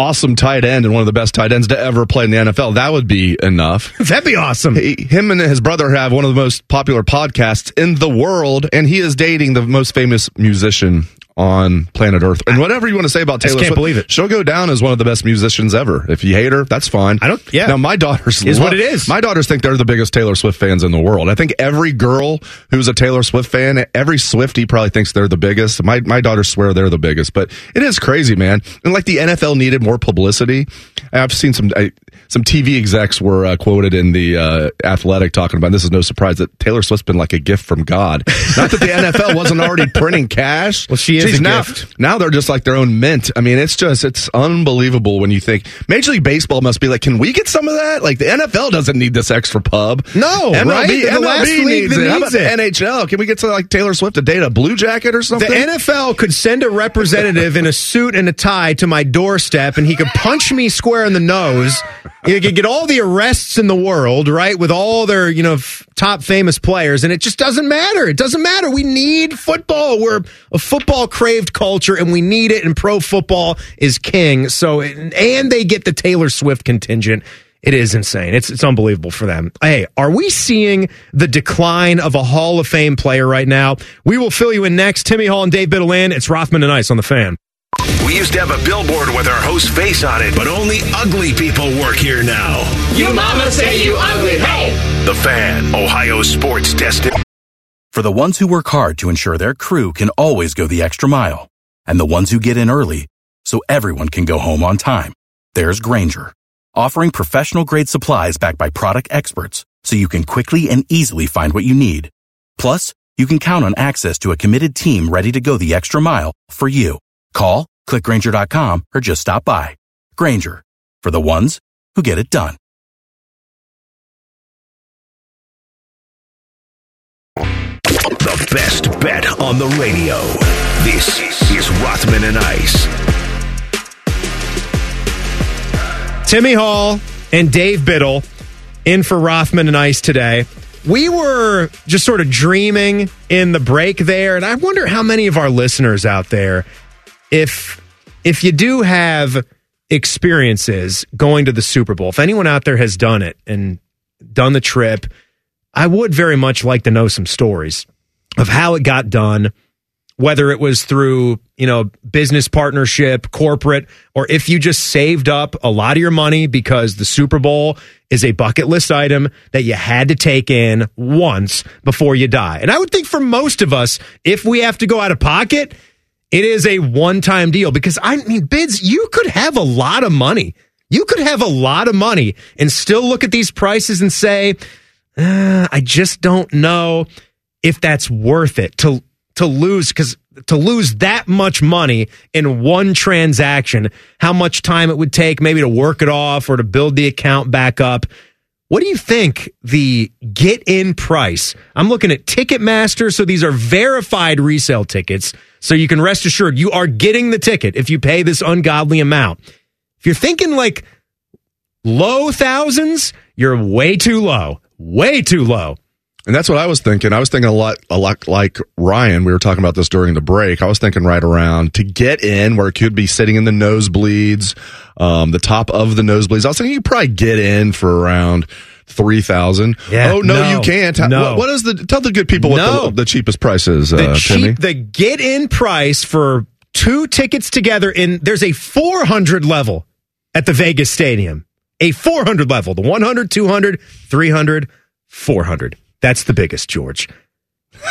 awesome tight end and one of the best tight ends to ever play in the N F L. That would be enough. That'd be awesome. He, him and his brother have one of the most popular podcasts in the world, and he is dating the most famous musician on planet Earth. And whatever you want to say about Taylor Swift, I can't believe it. She'll go down as one of the best musicians ever. If you hate her, that's fine. I don't. Yeah. Now my daughters is love, what it is. My daughters think they're the biggest Taylor Swift fans in the world. I think every girl who's a Taylor Swift fan, every Swiftie probably thinks they're the biggest. My my daughters swear they're the biggest, but it is crazy, man. And like the N F L needed more publicity. I've seen some I, some T V execs were uh, quoted in the uh, Athletic talking about, and this is no surprise, that Taylor Swift's been like a gift from God. Not that the N F L wasn't already printing cash. Well, she is. She's now, now they're just like their own mint. I mean, it's just, it's unbelievable when you think Major League Baseball must be like, can we get some of that? Like, the N F L doesn't need this extra pub. No, M L B, right? The M L B last needs league that it. Needs it. N H L, can we get to like Taylor Swift to date a Blue Jacket or something? The N F L could send a representative in a suit and a tie to my doorstep, and he could punch me square in the nose. You could get all the arrests in the world, right, with all their, you know, f- top famous players, and it just doesn't matter. It doesn't matter. We need football. We're a football-craved culture, and we need it, and pro football is king. So, and they get the Taylor Swift contingent. It is insane. It's it's unbelievable for them. Hey, are we seeing the decline of a Hall of Fame player right now? We will fill you in next. Timmy Hall and Dave Bitterland. It's Rothman and Ice on The Fan. We used to have a billboard with our host's face on it, but only ugly people work here now. You mama say you ugly, hey! The Fan, Ohio sports destined. For the ones who work hard to ensure their crew can always go the extra mile, and the ones who get in early so everyone can go home on time, there's Grainger, offering professional-grade supplies backed by product experts so you can quickly and easily find what you need. Plus, you can count on access to a committed team ready to go the extra mile for you. Call, click Grainger dot com, or just stop by. Grainger, for the ones who get it done. The best bet on the radio. This is Rothman and Ice. Timmy Hall and Dave Biddle in for Rothman and Ice today. We were just sort of dreaming in the break there, and I wonder how many of our listeners out there, if if you do have experiences going to the Super Bowl, if anyone out there has done it and done the trip, I would very much like to know some stories of how it got done, whether it was through, you know, business partnership, corporate, or if you just saved up a lot of your money because the Super Bowl is a bucket list item that you had to take in once before you die. And I would think for most of us, if we have to go out of pocket, it is a one-time deal because, I mean, bids, you could have a lot of money. You could have a lot of money and still look at these prices and say, uh, I just don't know if that's worth it to to lose, because to lose that much money in one transaction, how much time it would take maybe to work it off or to build the account back up. What do you think the get-in price? I'm looking at Ticketmaster, so these are verified resale tickets, so you can rest assured you are getting the ticket if you pay this ungodly amount. If you're thinking like low thousands, you're way too low, way too low. And that's what I was thinking. I was thinking a lot, a lot like Ryan. We were talking about this during the break. I was thinking right around to get in where it could be sitting in the nosebleeds, um, the top of the nosebleeds. I was thinking you could probably get in for around three thousand. Yeah, oh no, no, you can't. No. What, what is the? Tell the good people no. what the, the cheapest price is. The, uh, cheap, Timmy. The get in price for two tickets together. In there's a four hundred level at the Vegas Stadium. A four hundred level. The one hundred, two hundred, three hundred, four hundred. That's the biggest, George.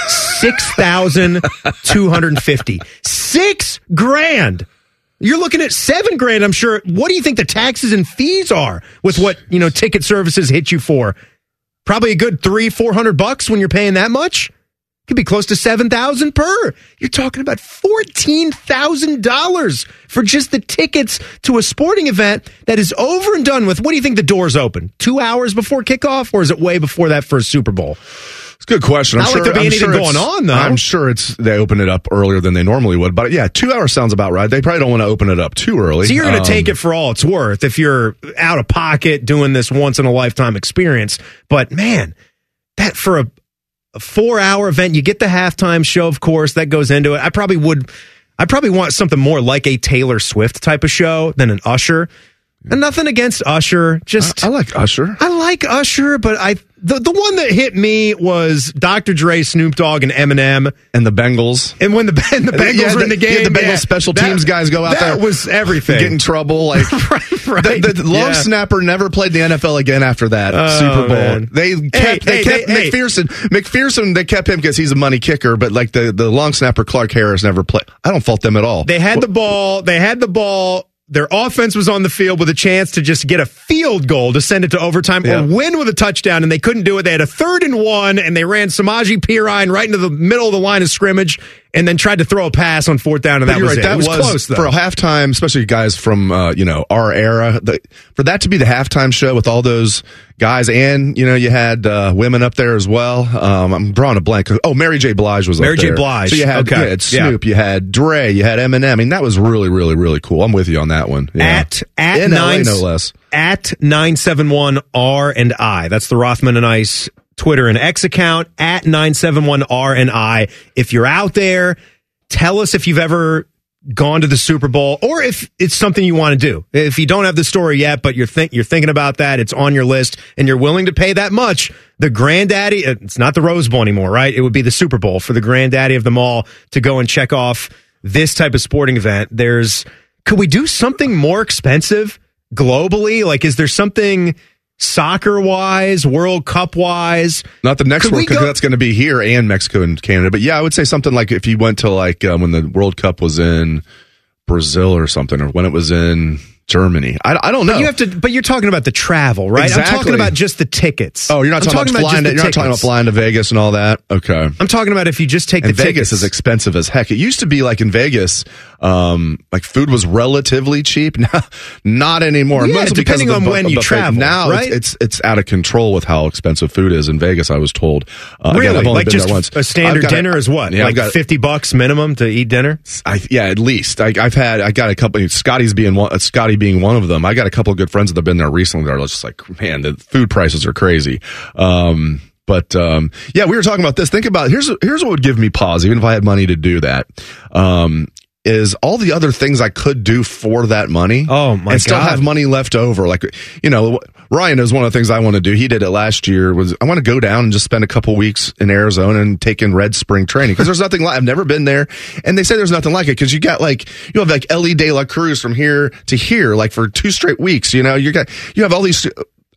six thousand two hundred fifty dollars. Six grand. You're looking at seven grand, I'm sure. What do you think the taxes and fees are with what, you know, ticket services hit you for? Probably a good three, four hundred bucks when you're paying that much. Could be close to seven thousand dollars per. You're talking about fourteen thousand dollars for just the tickets to a sporting event that is over and done with. What do you think the doors open? Two hours before kickoff, or is it way before that for a Super Bowl? It's a good question. I'm sure there'll be anything going on, though. I'm sure it's they open it up earlier than they normally would. But, yeah, two hours sounds about right. They probably don't want to open it up too early. So you're going to um, take it for all it's worth if you're out of pocket doing this once-in-a-lifetime experience. But, man, that for a... A four-hour event, you get the halftime show, of course, that goes into it. I probably would, I probably want something more like a Taylor Swift type of show than an Usher. And nothing against Usher, just I, I like Usher. I like Usher, but I the, the one that hit me was Doctor Dre, Snoop Dogg, and Eminem, and the Bengals. And when the and the Bengals yeah, were the, in the game, yeah, the Bengals yeah, special that, teams guys go out that there. That was everything. Get in trouble, like right, right. The, the long yeah. snapper never played the N F L again after that oh, Super Bowl. Man. They kept hey, they hey, kept hey, McPherson. Hey. McPherson, they kept him because he's a money kicker, but like the, the long snapper Clark Harris never played. I don't fault them at all. They had the ball. They had the ball. Their offense was on the field with a chance to just get a field goal to send it to overtime yeah. or win with a touchdown, and they couldn't do it. They had a third and one, and they ran Samaje Perine right into the middle of the line of scrimmage and then tried to throw a pass on fourth down, and but that was right. it. That it was, was close, though. For a halftime, especially guys from uh, you know our era, the, for that to be the halftime show with all those guys, and you know you had uh, women up there as well. Um, I'm drawing a blank. Oh, Mary J. Blige was Mary up there. Mary J. Blige. So you had, okay. you had Snoop, yeah. you had Dre, you had Eminem. I mean, that was really, really, really cool. I'm with you on that. That one. Yeah. At at in nine, L A, no less. At nine seven one R and I. That's the Rothman and Ice Twitter and X account. At nine seven one R and I. If you're out there, tell us if you've ever gone to the Super Bowl, or if it's something you want to do. If you don't have the story yet, but you're think you're thinking about that, it's on your list, and you're willing to pay that much. The granddaddy. It's not the Rose Bowl anymore, right? It would be the Super Bowl for the granddaddy of them all to go and check off this type of sporting event. There's. Could we do something more expensive globally? Like, is there something soccer-wise, World Cup-wise? Not the next World Cup, that's going to be here and Mexico and Canada. But, yeah, I would say something like if you went to, like, um, when the World Cup was in Brazil or something, or when it was in Germany. I, I don't know. But you have to. But you're talking about the travel, right? Exactly. I'm talking about just the tickets. Oh, you're not talking, talking about, about flying. To, you're tickets. Not talking about flying to Vegas and all that. Okay. I'm talking about if you just take and the Vegas tickets. Is expensive as heck. It used to be like in Vegas, um, like food was relatively cheap. Now, not anymore. Yeah, depending on bu- when you travel. Now, right? it's, it's it's out of control with how expensive food is in Vegas. I was told. Uh, really? Again, I've only like been just there once. A standard dinner a, is what? Yeah, like got, fifty bucks minimum to eat dinner. I, yeah, at least. I, I've had. I got a couple. Scotty's being one. Scotty. being one of them. I got a couple of good friends that have been there recently that are just like, man, the food prices are crazy. Um, but um, yeah, we were talking about this. Think about, here's here's what would give me pause, even if I had money to do that, um, is all the other things I could do for that money. Oh, my and God. Still have money left over. Like, you know, Ryan is one of the things I want to do. He did it last year. Was I want to go down and just spend a couple weeks in Arizona and take in Red Spring training, because there's nothing like. I've never been there, and they say there's nothing like it, because you got like you have like Ellie De La Cruz from here to here, like for two straight weeks. You know, you got you have all these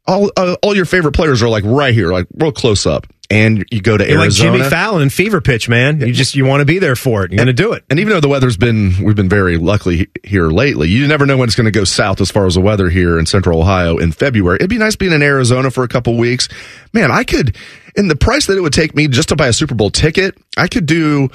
all uh, all your favorite players are like right here, like real close up. And you go to You're Arizona. Like Jimmy Fallon and Fever Pitch, man. You just you want to be there for it. You're going to do it. And even though the weather's been, we've been very lucky here lately, you never know when it's going to go south as far as the weather here in Central Ohio in February. It'd be nice being in Arizona for a couple weeks. Man, I could, and the price that it would take me just to buy a Super Bowl ticket, I could do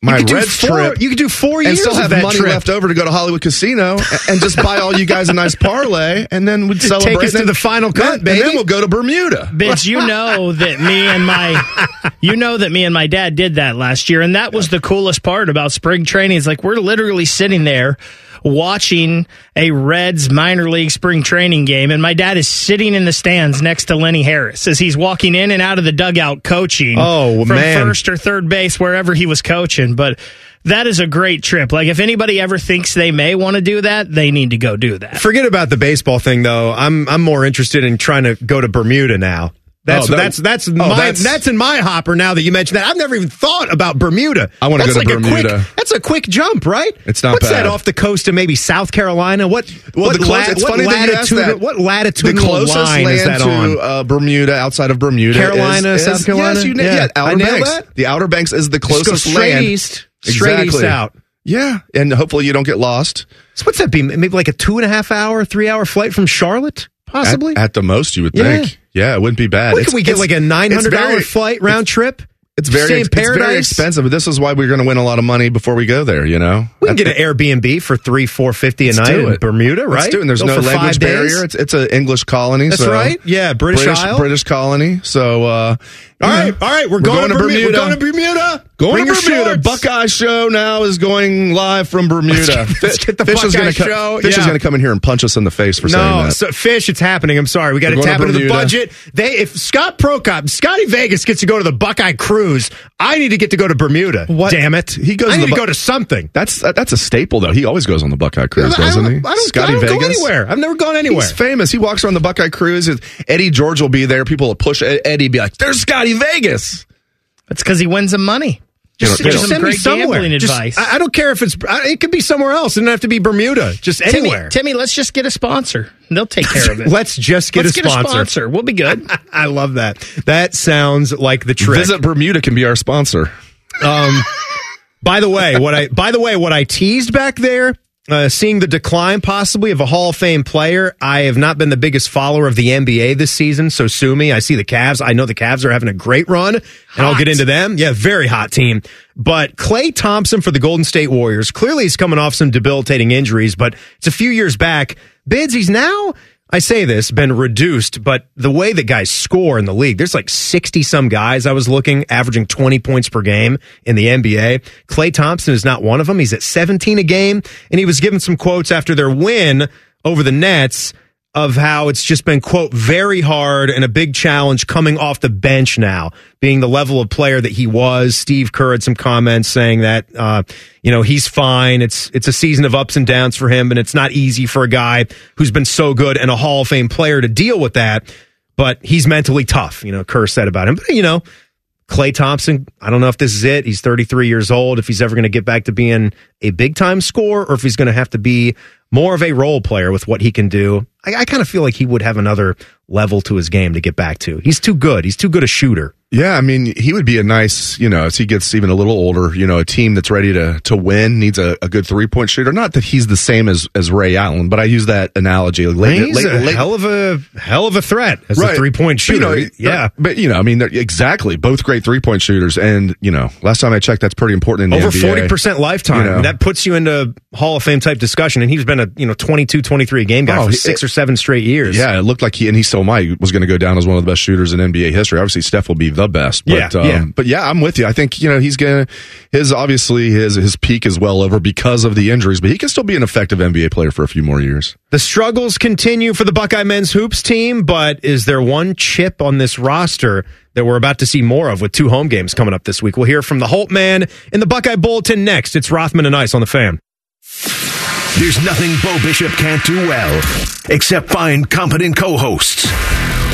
my Red trip. You could do four years and still have money left over to go to Hollywood Casino and just buy all you guys a nice parlay, and then we'd celebrate. Take us to the final cut, baby. And then we'll go to Bermuda. Bitch, you know that me and my, you know that me and my dad did that last year, and that was the coolest part about spring training. It's like we're literally sitting there watching a Reds minor league spring training game, and my dad is sitting in the stands next to Lenny Harris as he's walking in and out of the dugout coaching oh, from man. first or third base, wherever he was coaching. But that is a great trip. Like, if anybody ever thinks they may want to do that, they need to go do that. Forget about the baseball thing, though. I'm I'm more interested in trying to go to Bermuda now. That's oh, that, that's that's, oh, my, that's that's in my hopper now that you mentioned that. I've never even thought about Bermuda. I want to go to like Bermuda. A quick, that's a quick jump, right? It's not What's bad. What's that off the coast of maybe South Carolina? What well, what, the close, la- it's what funny latitude? That what latitude? The closest line land is that to on? Uh, Bermuda, outside of Bermuda, Carolina, is, South is, Carolina. Yes, you know, yeah. yeah, Outer I Banks. That. The Outer Banks is the closest straight land. Straight east, straight exactly. east out. Yeah, and hopefully you don't get lost. So what's that be? Maybe like a two and a half hour, three hour flight from Charlotte, possibly. At, at the most, you would yeah. think. Yeah, it wouldn't be bad. What, can we get like a nine hundred dollar flight round trip? It's very, it's very expensive, but this is why we're going to win a lot of money before we go there. You know, we can get an Airbnb for three, four fifty a night in Bermuda, right? Let's do it. And there's no language barrier. It's it's an English colony. That's right. Yeah, British Isle, British colony. So, uh, all right, all right, we're going to Bermuda. We're going to Bermuda. Going to Bermuda. Buckeye Show now is going live from Bermuda. Let's get the Buckeye Show. Fish is going to come in here and punch us in the face for saying that. No, so Fish, it's happening. I'm sorry, we got to tap into the budget. They, if Scott Prokop, Scotty Vegas gets to go to the Buckeye Cruise. I need to get to go to Bermuda. What? Damn it! He goes. I need to, bu- to go to something. That's that's a staple, though. He always goes on the Buckeye Cruise, I doesn't he? I don't, Scotty I don't Vegas. Go anywhere. I've never gone anywhere. He's famous. He walks around the Buckeye Cruise. Eddie George will be there. People will push Eddie. Be like, "There's Scotty Vegas." That's because he wins some money. Just, just send me somewhere. Just, I, I don't care if it's. I, it could be somewhere else. It doesn't have to be Bermuda. Just anywhere. Timmy, Timmy let's just get a sponsor. They'll take care of it. let's just get, let's a, get sponsor. a sponsor. We'll be good. I, I love that. That sounds like the trick. Visit Bermuda can be our sponsor. Um. by the way, what I by the way what I teased back there. Uh, seeing the decline possibly of a Hall of Fame player, I have not been the biggest follower of the N B A this season, so sue me. I see the Cavs. I know the Cavs are having a great run, and hot. I'll get into them. Yeah, very hot team. But Klay Thompson for the Golden State Warriors, clearly he's coming off some debilitating injuries, but it's a few years back. Bids, he's now, I say this, been reduced, but the way that guys score in the league, there's like sixty-some guys I was looking, averaging twenty points per game in the N B A. Klay Thompson is not one of them. He's at seventeen a game, and he was given some quotes after their win over the Nets of how it's just been, quote, very hard and a big challenge coming off the bench now, being the level of player that he was. Steve Kerr had some comments saying that, uh, you know, he's fine. It's it's a season of ups and downs for him, and it's not easy for a guy who's been so good and a Hall of Fame player to deal with that, but he's mentally tough, you know, Kerr said about him. But, you know, Klay Thompson, I don't know if this is it. He's thirty-three years old. If he's ever going to get back to being a big-time scorer or if he's going to have to be more of a role player with what he can do. I, I kind of feel like he would have another level to his game to get back to. He's too good. He's too good a shooter. Yeah, I mean, he would be a nice, you know, as he gets even a little older, you know, a team that's ready to to win needs a, a good three-point shooter. Not that he's the same as, as Ray Allen, but I use that analogy. Late, he's late, a late, hell of a hell of a threat as right. a three-point shooter. But, you know, yeah, but you know, I mean, exactly, both great three-point shooters, and you know, last time I checked, that's pretty important in the N B A. Over forty percent lifetime. You know? That puts you into Hall of Fame type discussion. And he's been a you know twenty-two, twenty-three game guy oh, for six it, or seven straight years. Yeah, it looked like he and he still might was going to go down as one of the best shooters in N B A history. Obviously, Steph will be the best, but yeah, um, yeah. but yeah, I'm with you. I think you know he's gonna his obviously his his peak is well over because of the injuries, but he can still be an effective N B A player for a few more years. The struggles continue for the Buckeye men's hoops team, but is there one chip on this roster that we're about to see more of with two home games coming up this week? We'll hear from the Holt man in the Buckeye Bulletin next. It's Rothman and Ice on the Fan. There's nothing Bo Bishop can't do well except find competent co-hosts.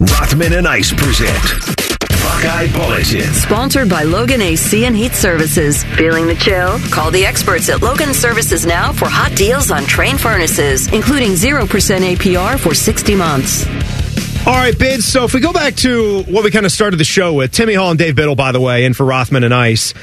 Rothman and Ice present Buckeye Bulletin. Sponsored by Logan A C and Heat Services. Feeling the chill? Call the experts at Logan Services now for hot deals on Trane furnaces, including zero percent A P R for sixty months. All right, Bids, so if we go back to what we kind of started the show with, Timmy Hall and Dave Biddle, by the way, in for Rothman and Ice.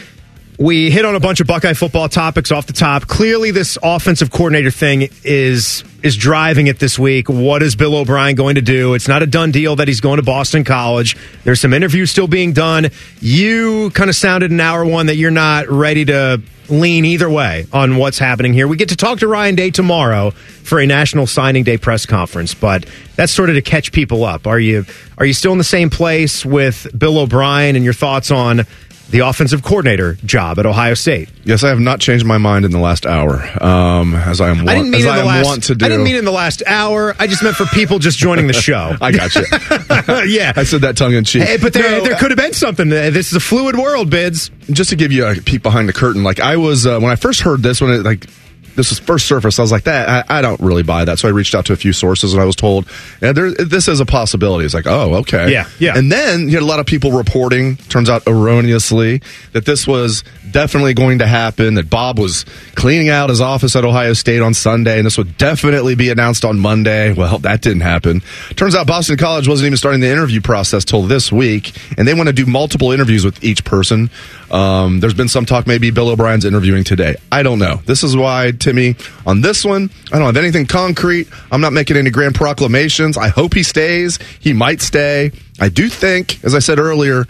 We hit on a bunch of Buckeye football topics off the top. Clearly, this offensive coordinator thing is... is driving it this week. What is Bill O'Brien going to do? It's not a done deal that he's going to Boston College. There's some interviews still being done. You kind of sounded in hour one that you're not ready to lean either way on what's happening here. We get to talk to Ryan Day tomorrow for a National Signing Day press conference, but that's sort of to catch people up. Are you are you still in the same place with Bill O'Brien and your thoughts on the offensive coordinator job at Ohio State? Yes, I have not changed my mind in the last hour, um, as I am, wa- I didn't mean as I am last, want to do. I didn't mean in the last hour. I just meant for people just joining the show. I got you. Yeah. I said that tongue-in-cheek. Hey, but there, no, there could have been something. This is a fluid world, Bids. Just to give you a peek behind the curtain, like I was, uh, when I first heard this, when it, like, this was first surfaced, I was like, "That I, I don't really buy that." So I reached out to a few sources, and I was told, yeah, there, this is a possibility. It's like, oh, okay. Yeah, yeah. And then you had a lot of people reporting, turns out erroneously, that this was definitely going to happen, that Bob was cleaning out his office at Ohio State on Sunday, and this would definitely be announced on Monday. Well, that didn't happen. Turns out Boston College wasn't even starting the interview process till this week, and they want to do multiple interviews with each person. Um, there's been some talk maybe Bill O'Brien's interviewing today. I don't know. This is why, Timmy, on this one, I don't have anything concrete. I'm not making any grand proclamations. I hope he stays. He might stay. I do think, as I said earlier,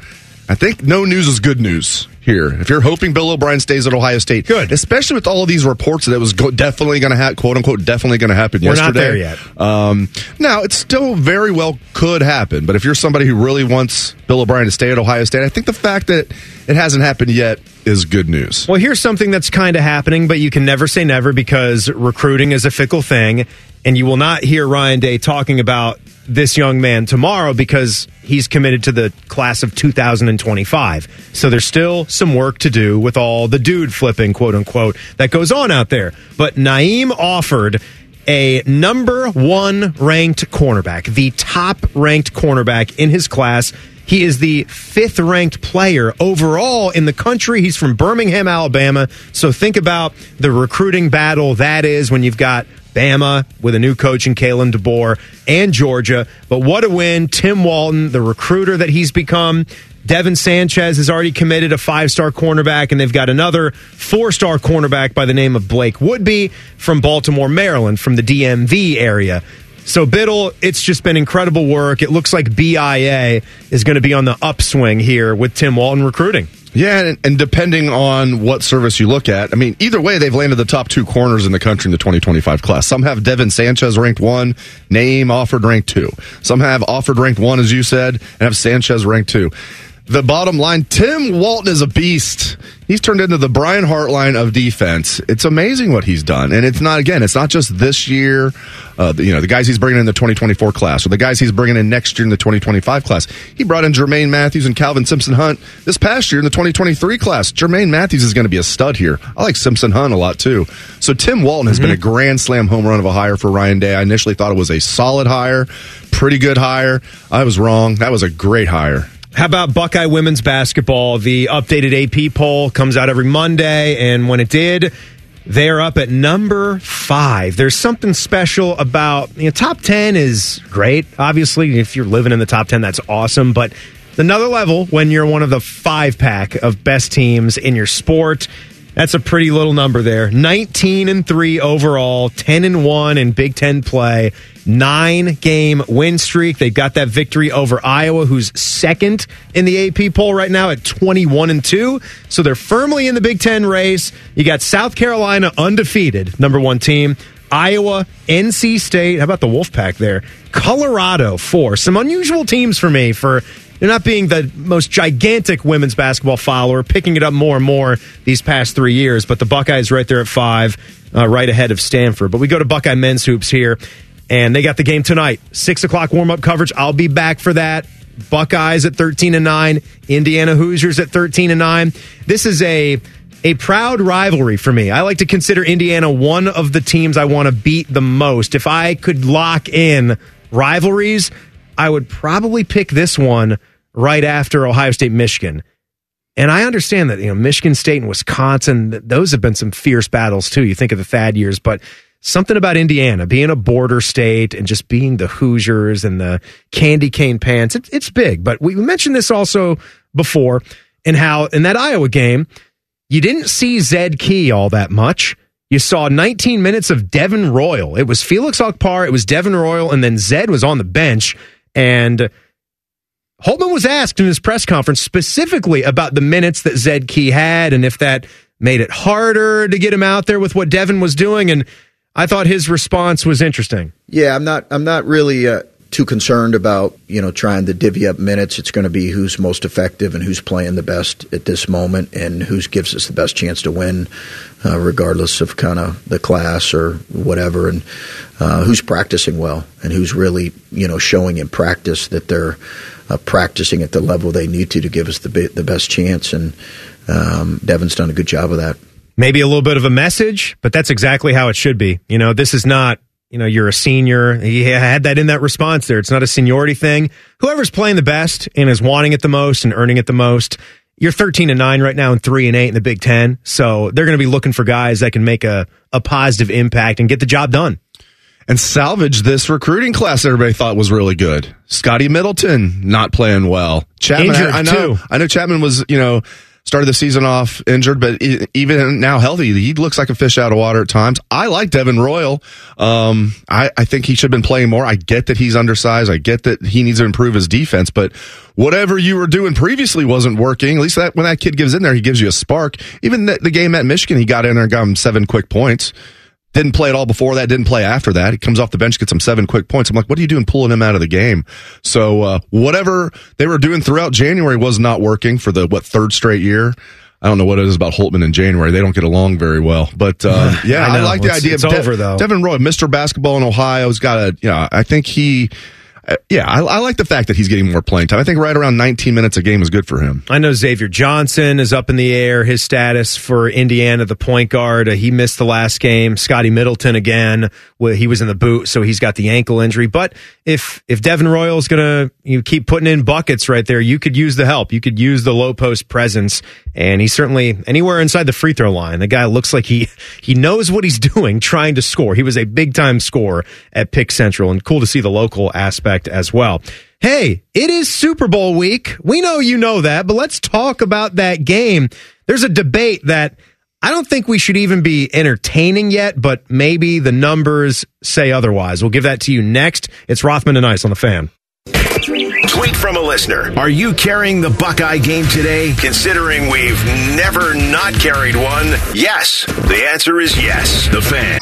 I think no news is good news here. If you're hoping Bill O'Brien stays at Ohio State, good, especially with all of these reports that it was go- definitely going to happen, quote unquote, definitely going to happen We're yesterday. We're not there yet. Um, now, it still very well could happen, but if you're somebody who really wants Bill O'Brien to stay at Ohio State, I think the fact that it hasn't happened yet is good news. Well, here's something that's kind of happening, but you can never say never because recruiting is a fickle thing, and you will not hear Ryan Day talking about this young man tomorrow because he's committed to the class of two thousand twenty-five. So there's still some work to do with all the dude flipping, quote unquote, that goes on out there. But Naeem offered a number one ranked cornerback, the top ranked cornerback in his class. He is the fifth ranked player overall in the country. He's from Birmingham, Alabama. So think about the recruiting battle that is when you've got Bama with a new coach in Kalen DeBoer and Georgia. But what a win. Tim Walton, the recruiter that he's become. Devin Sanchez has already committed a five-star cornerback, and they've got another four-star cornerback by the name of Blake Woodby from Baltimore, Maryland, from the D M V area. So Biddle, it's just been incredible work. It looks like B I A is going to be on the upswing here with Tim Walton recruiting. Yeah, and, and depending on what service you look at, I mean, either way, they've landed the top two corners in the country in the twenty twenty-five class. Some have Devin Sanchez ranked one, Naeem offered ranked two. Some have offered ranked one, as you said, and have Sanchez ranked two. the bottom line, Tim Walton is a beast. He's turned into the Brian Hartline of defense. It's amazing what he's done. And it's not, again, it's not just this year, uh, you know, the guys he's bringing in the twenty twenty-four class or the guys he's bringing in next year in the twenty twenty-five class. He brought in Jermaine Matthews and Calvin Simpson-Hunt this past year in the twenty twenty-three class. Jermaine Matthews is going to be a stud here. I like Simpson-Hunt a lot, too. So Tim Walton has mm-hmm. been a grand slam home run of a hire for Ryan Day. I initially thought it was a solid hire, pretty good hire. I was wrong. That was a great hire. How about Buckeye women's basketball? The updated A P poll comes out every Monday, and when it did, they're up at number five. There's something special about, you know, top ten is great, obviously. If you're living in the top ten, that's awesome. But another level when you're one of the five-pack of best teams in your sport. That's a pretty little number there. nineteen and three overall, ten and one in Big Ten play, nine game win streak. They've got that victory over Iowa, who's second in the A P poll right now at twenty-one and two. So they're firmly in the Big Ten race. You got South Carolina undefeated, number one team. Iowa, N C State. How about the Wolfpack there? Colorado, four. Some unusual teams for me for... They're not being the most gigantic women's basketball follower, picking it up more and more these past three years. But the Buckeyes right there at five, uh, right ahead of Stanford. But we go to Buckeye men's hoops here, and they got the game tonight. Six o'clock warm-up coverage. I'll be back for that. Buckeyes at thirteen and nine. Indiana Hoosiers at thirteen and nine. This is a... A proud rivalry for me. I like to consider Indiana one of the teams I want to beat the most. If I could lock in rivalries, I would probably pick this one right after Ohio State, Michigan. And I understand that, you know, Michigan State and Wisconsin, those have been some fierce battles too. You think of the Thad years, but something about Indiana being a border state and just being the Hoosiers and the candy cane pants, it, it's big. But we mentioned this also before, and how in that Iowa game, you didn't see Zed Key all that much. You saw nineteen minutes of Devin Royal. It was Felix Akpar, it was Devin Royal, and then Zed was on the bench. And Holtman was asked in his press conference specifically about the minutes that Zed Key had and if that made it harder to get him out there with what Devin was doing. And I thought his response was interesting. Yeah, I'm not I'm not really uh, too concerned about, you know, trying to divvy up minutes. It's going to be who's most effective and who's playing the best at this moment and who gives us the best chance to win, uh, regardless of kind of the class or whatever, and uh, who's practicing well and who's really, you know, showing in practice that they're Uh, practicing at the level they need to to give us the be- the best chance, and um, Devin's done a good job of that. Maybe a little bit of a message, but that's exactly how it should be. You know, this is not, you know, you're a senior. He had that in that response there. It's not a seniority thing. Whoever's playing the best and is wanting it the most and earning it the most, you're thirteen and nine right now and three and eight in the Big Ten, so they're going to be looking for guys that can make a, a positive impact and get the job done. And salvage this recruiting class everybody thought was really good. Scotty Middleton not playing well. Chapman, I, I know, too. I know Chapman was, you know, started the season off injured, but even now healthy, he looks like a fish out of water at times. I like Devin Royal. Um, I, I think he should have been playing more. I get that he's undersized. I get that he needs to improve his defense, but whatever you were doing previously wasn't working. At least that when that kid gives in there, he gives you a spark. Even the, the game at Michigan, he got in there and got him seven quick points. Didn't play at all before that, didn't play after that. He comes off the bench, gets him seven quick points. I'm like, what are you doing pulling him out of the game? So uh, whatever they were doing throughout January was not working for the, what, third straight year. I don't know what it is about Holtman and January. They don't get along very well. But, uh, yeah, I, I like it's, the idea. It's of De- over, though. Devin Roy, Mister Basketball in Ohio, has got a, you know, I think he, uh, yeah, I, I like the fact that he's getting more playing time. I think right around nineteen minutes a game is good for him. I know Xavier Johnson is up in the air. His status for Indiana, the point guard, uh, he missed the last game. Scotty Middleton again, well, he was in the boot, so he's got the ankle injury. But if if Devin Royal is going to you know, keep putting in buckets right there, you could use the help. You could use the low post presence, and he's certainly anywhere inside the free throw line. The guy looks like he he knows what he's doing, trying to score. He was a big time scorer at Pick Central, and cool to see the local aspect as well. Hey, it is Super Bowl week. We know you know that, but let's talk about that game. There's a debate that I don't think we should even be entertaining yet, but maybe the numbers say otherwise. We'll give that to you next. It's Rothman and Ice on the Fan. Tweet from a listener. Are you carrying the Buckeye game today? Considering we've never not carried one, yes. The answer is yes. The Fan.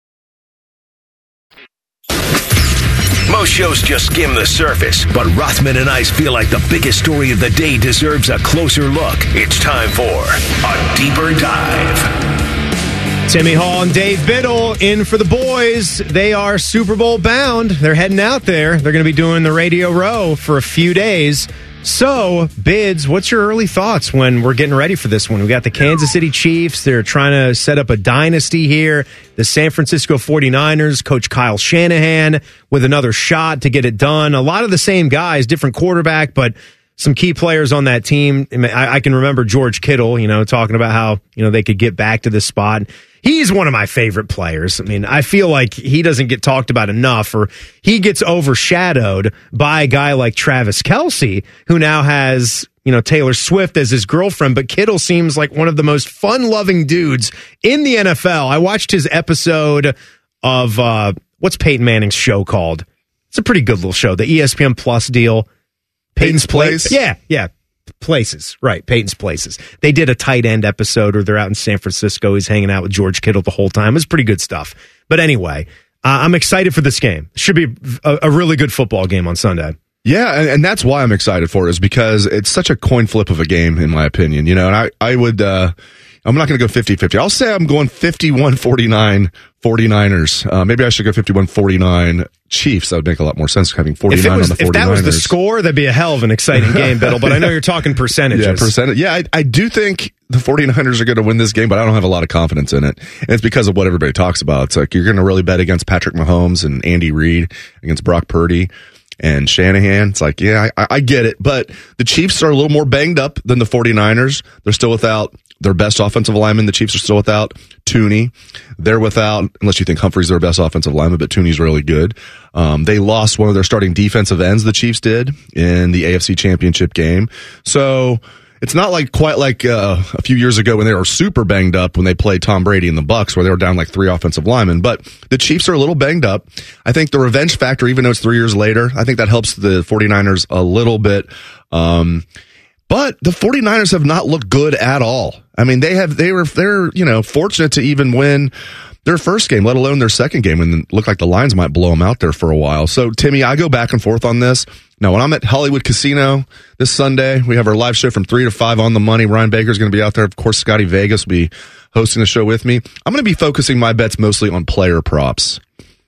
Most shows just skim the surface, but Rothman and Ice feel like the biggest story of the day deserves a closer look. It's time for A Deeper Dive. Timmy Hall and Dave Biddle in for the boys. They are Super Bowl bound. They're heading out there. They're going to be doing the Radio Row for a few days. So, Bids, what's your early thoughts when we're getting ready for this one? We got the Kansas City Chiefs. They're trying to set up a dynasty here. The San Francisco forty-niners, Coach Kyle Shanahan with another shot to get it done. A lot of the same guys, different quarterback, but some key players on that team. I, I can remember George Kittle, you know, talking about how, you know, they could get back to this spot. He's one of my favorite players. I mean, I feel like he doesn't get talked about enough, or he gets overshadowed by a guy like Travis Kelce, who now has, you know, Taylor Swift as his girlfriend. But Kittle seems like one of the most fun-loving dudes in the N F L. I watched his episode of, uh, what's Peyton Manning's show called? It's a pretty good little show, the E S P N Plus deal. Peyton's, Peyton's Place? Place? Yeah, yeah. Places, right. Peyton's Places. They did a tight end episode where they're out in San Francisco. He's hanging out with George Kittle the whole time. It was pretty good stuff. But anyway, uh, I'm excited for this game. Should be a, a really good football game on Sunday. Yeah, and, and that's why I'm excited for it, is because it's such a coin flip of a game, in my opinion. You know, and I, I would... Uh, I'm not going to go fifty-fifty. I'll say I'm going fifty-one forty-nine 49ers. Uh, maybe I should go fifty-one forty-nine Chiefs. That would make a lot more sense, having forty-nine was, on the forty-niners. If that was the score, that'd be a hell of an exciting game, Biddle, but I know you're talking percentages. Yeah, percentage. Yeah, I, I do think the forty-niners are going to win this game, but I don't have a lot of confidence in it. And it's because of what everybody talks about. It's like you're going to really bet against Patrick Mahomes and Andy Reid, against Brock Purdy and Shanahan. It's like, yeah, I, I get it. But the Chiefs are a little more banged up than the forty-niners. They're still without their best offensive lineman. The Chiefs are still without Tooney. They're without, unless you think Humphrey's their best offensive lineman, but Tooney's really good. Um, they lost one of their starting defensive ends, the Chiefs did, in the A F C Championship game. So it's not like quite like uh, a few years ago when they were super banged up when they played Tom Brady and the Bucks, where they were down like three offensive linemen. But the Chiefs are a little banged up. I think the revenge factor, even though it's three years later, I think that helps the forty-niners a little bit. Um But the forty-niners have not looked good at all. I mean, they have, they were, they're, you know, fortunate to even win their first game, let alone their second game, and it looked like the Lions might blow them out there for a while. So, Timmy, I go back and forth on this. Now, when I'm at Hollywood Casino this Sunday, we have our live show from three to five on the money. Ryan Baker's going to be out there. Of course, Scotty Vegas will be hosting the show with me. I'm going to be focusing my bets mostly on player props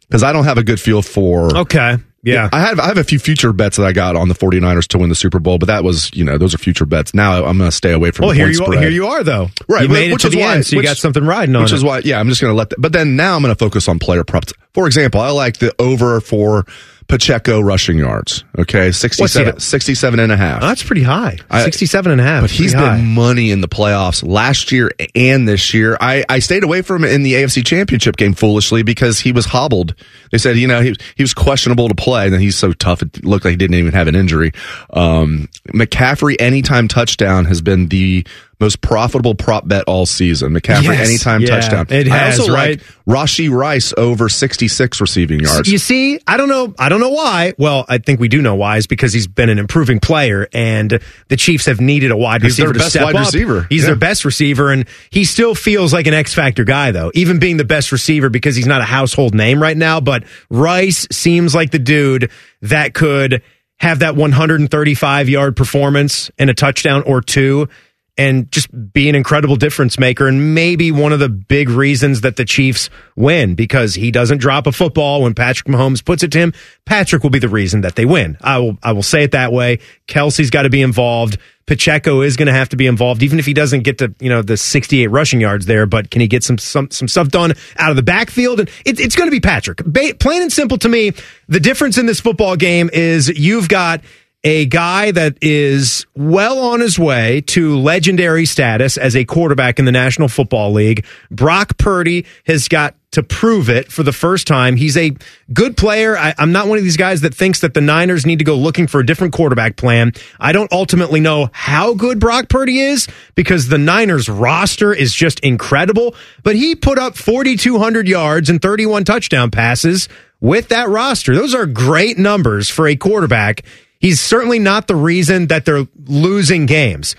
because I don't have a good feel for. Okay. Yeah. I have I have a few future bets that I got on the forty-niners to win the Super Bowl, but that was, you know, those are future bets. Now I'm going to stay away from well, the point spread. Well, here you are, though. Right. You made it to the end, so you got something riding on it. Which is why, yeah, I'm just going to let that. But then now I'm going to focus on player props. For example, I like the over for Pacheco rushing yards. Okay, sixty-seven and a half. Oh, that's pretty high. sixty-seven and a half. But he's been money in the playoffs last year and this year. I, I stayed away from him in the A F C Championship game foolishly because he was hobbled. They said, you know, he, he was questionable to play, and then he's so tough it looked like he didn't even have an injury. Um, McCaffrey anytime touchdown has been the most profitable prop bet all season. McCaffrey yes, anytime yeah, touchdown. It has, I also right? like Rashee Rice over sixty-six receiving yards. You see, I don't know. I don't know why. Well, I think we do know why. Is because he's been an improving player, and the Chiefs have needed a wide he's receiver their best to step wide up. Receiver. He's yeah. their best receiver, and he still feels like an X factor guy, though, even being the best receiver because he's not a household name right now. But Rice seems like the dude that could have that one hundred thirty-five yard performance and a touchdown or two, and just be an incredible difference maker, and maybe one of the big reasons that the Chiefs win, because he doesn't drop a football when Patrick Mahomes puts it to him. Patrick will be the reason that they win. I will I will say it that way. Kelsey's got to be involved. Pacheco is going to have to be involved, even if he doesn't get to, you know, the sixty-eight rushing yards there, but can he get some some, some stuff done out of the backfield? And it, it's going to be Patrick. Ba- plain and simple to me, the difference in this football game is you've got a guy that is well on his way to legendary status as a quarterback in the National Football League. Brock Purdy has got to prove it for the first time. He's a good player. I, I'm not one of these guys that thinks that the Niners need to go looking for a different quarterback plan. I don't ultimately know how good Brock Purdy is because the Niners roster is just incredible, but he put up forty-two hundred yards and thirty-one touchdown passes with that roster. Those are great numbers for a quarterback. He's certainly not the reason that they're losing games.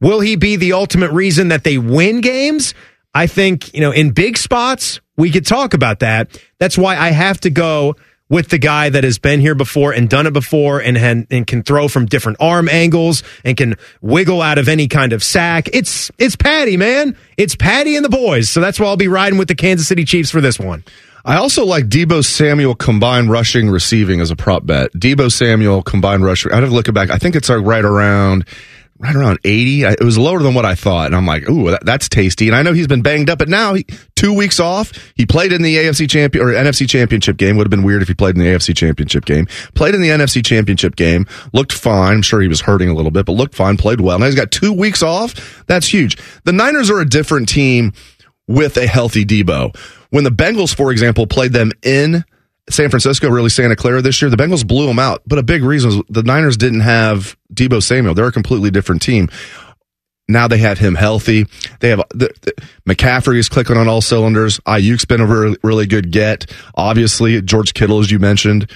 Will he be the ultimate reason that they win games? I think, you know, in big spots, we could talk about that. That's why I have to go with the guy that has been here before and done it before and, and, and can throw from different arm angles and can wiggle out of any kind of sack. It's it's Patty, man. It's Patty and the boys. So that's why I'll be riding with the Kansas City Chiefs for this one. I also like Debo Samuel combined rushing receiving as a prop bet. Debo Samuel combined rushing. I'd have to look it back. I think it's right around... right around eighty. It was lower than what I thought. And I'm like, ooh, that's tasty. And I know he's been banged up, but now he, two weeks off. He played in the A F C champion or N F C championship game. Would have been weird if he played in the A F C championship game. Played in the N F C championship game. Looked fine. I'm sure he was hurting a little bit, but looked fine. Played well. Now he's got two weeks off. That's huge. The Niners are a different team with a healthy Debo. When the Bengals, for example, played them in San Francisco, really Santa Clara this year, the Bengals blew them out. But a big reason was the Niners didn't have Debo Samuel. They're a completely different team. Now they have him healthy. They have the, the, McCaffrey is clicking on all cylinders. Ayuk's been a really, really good get. Obviously, George Kittle, as you mentioned.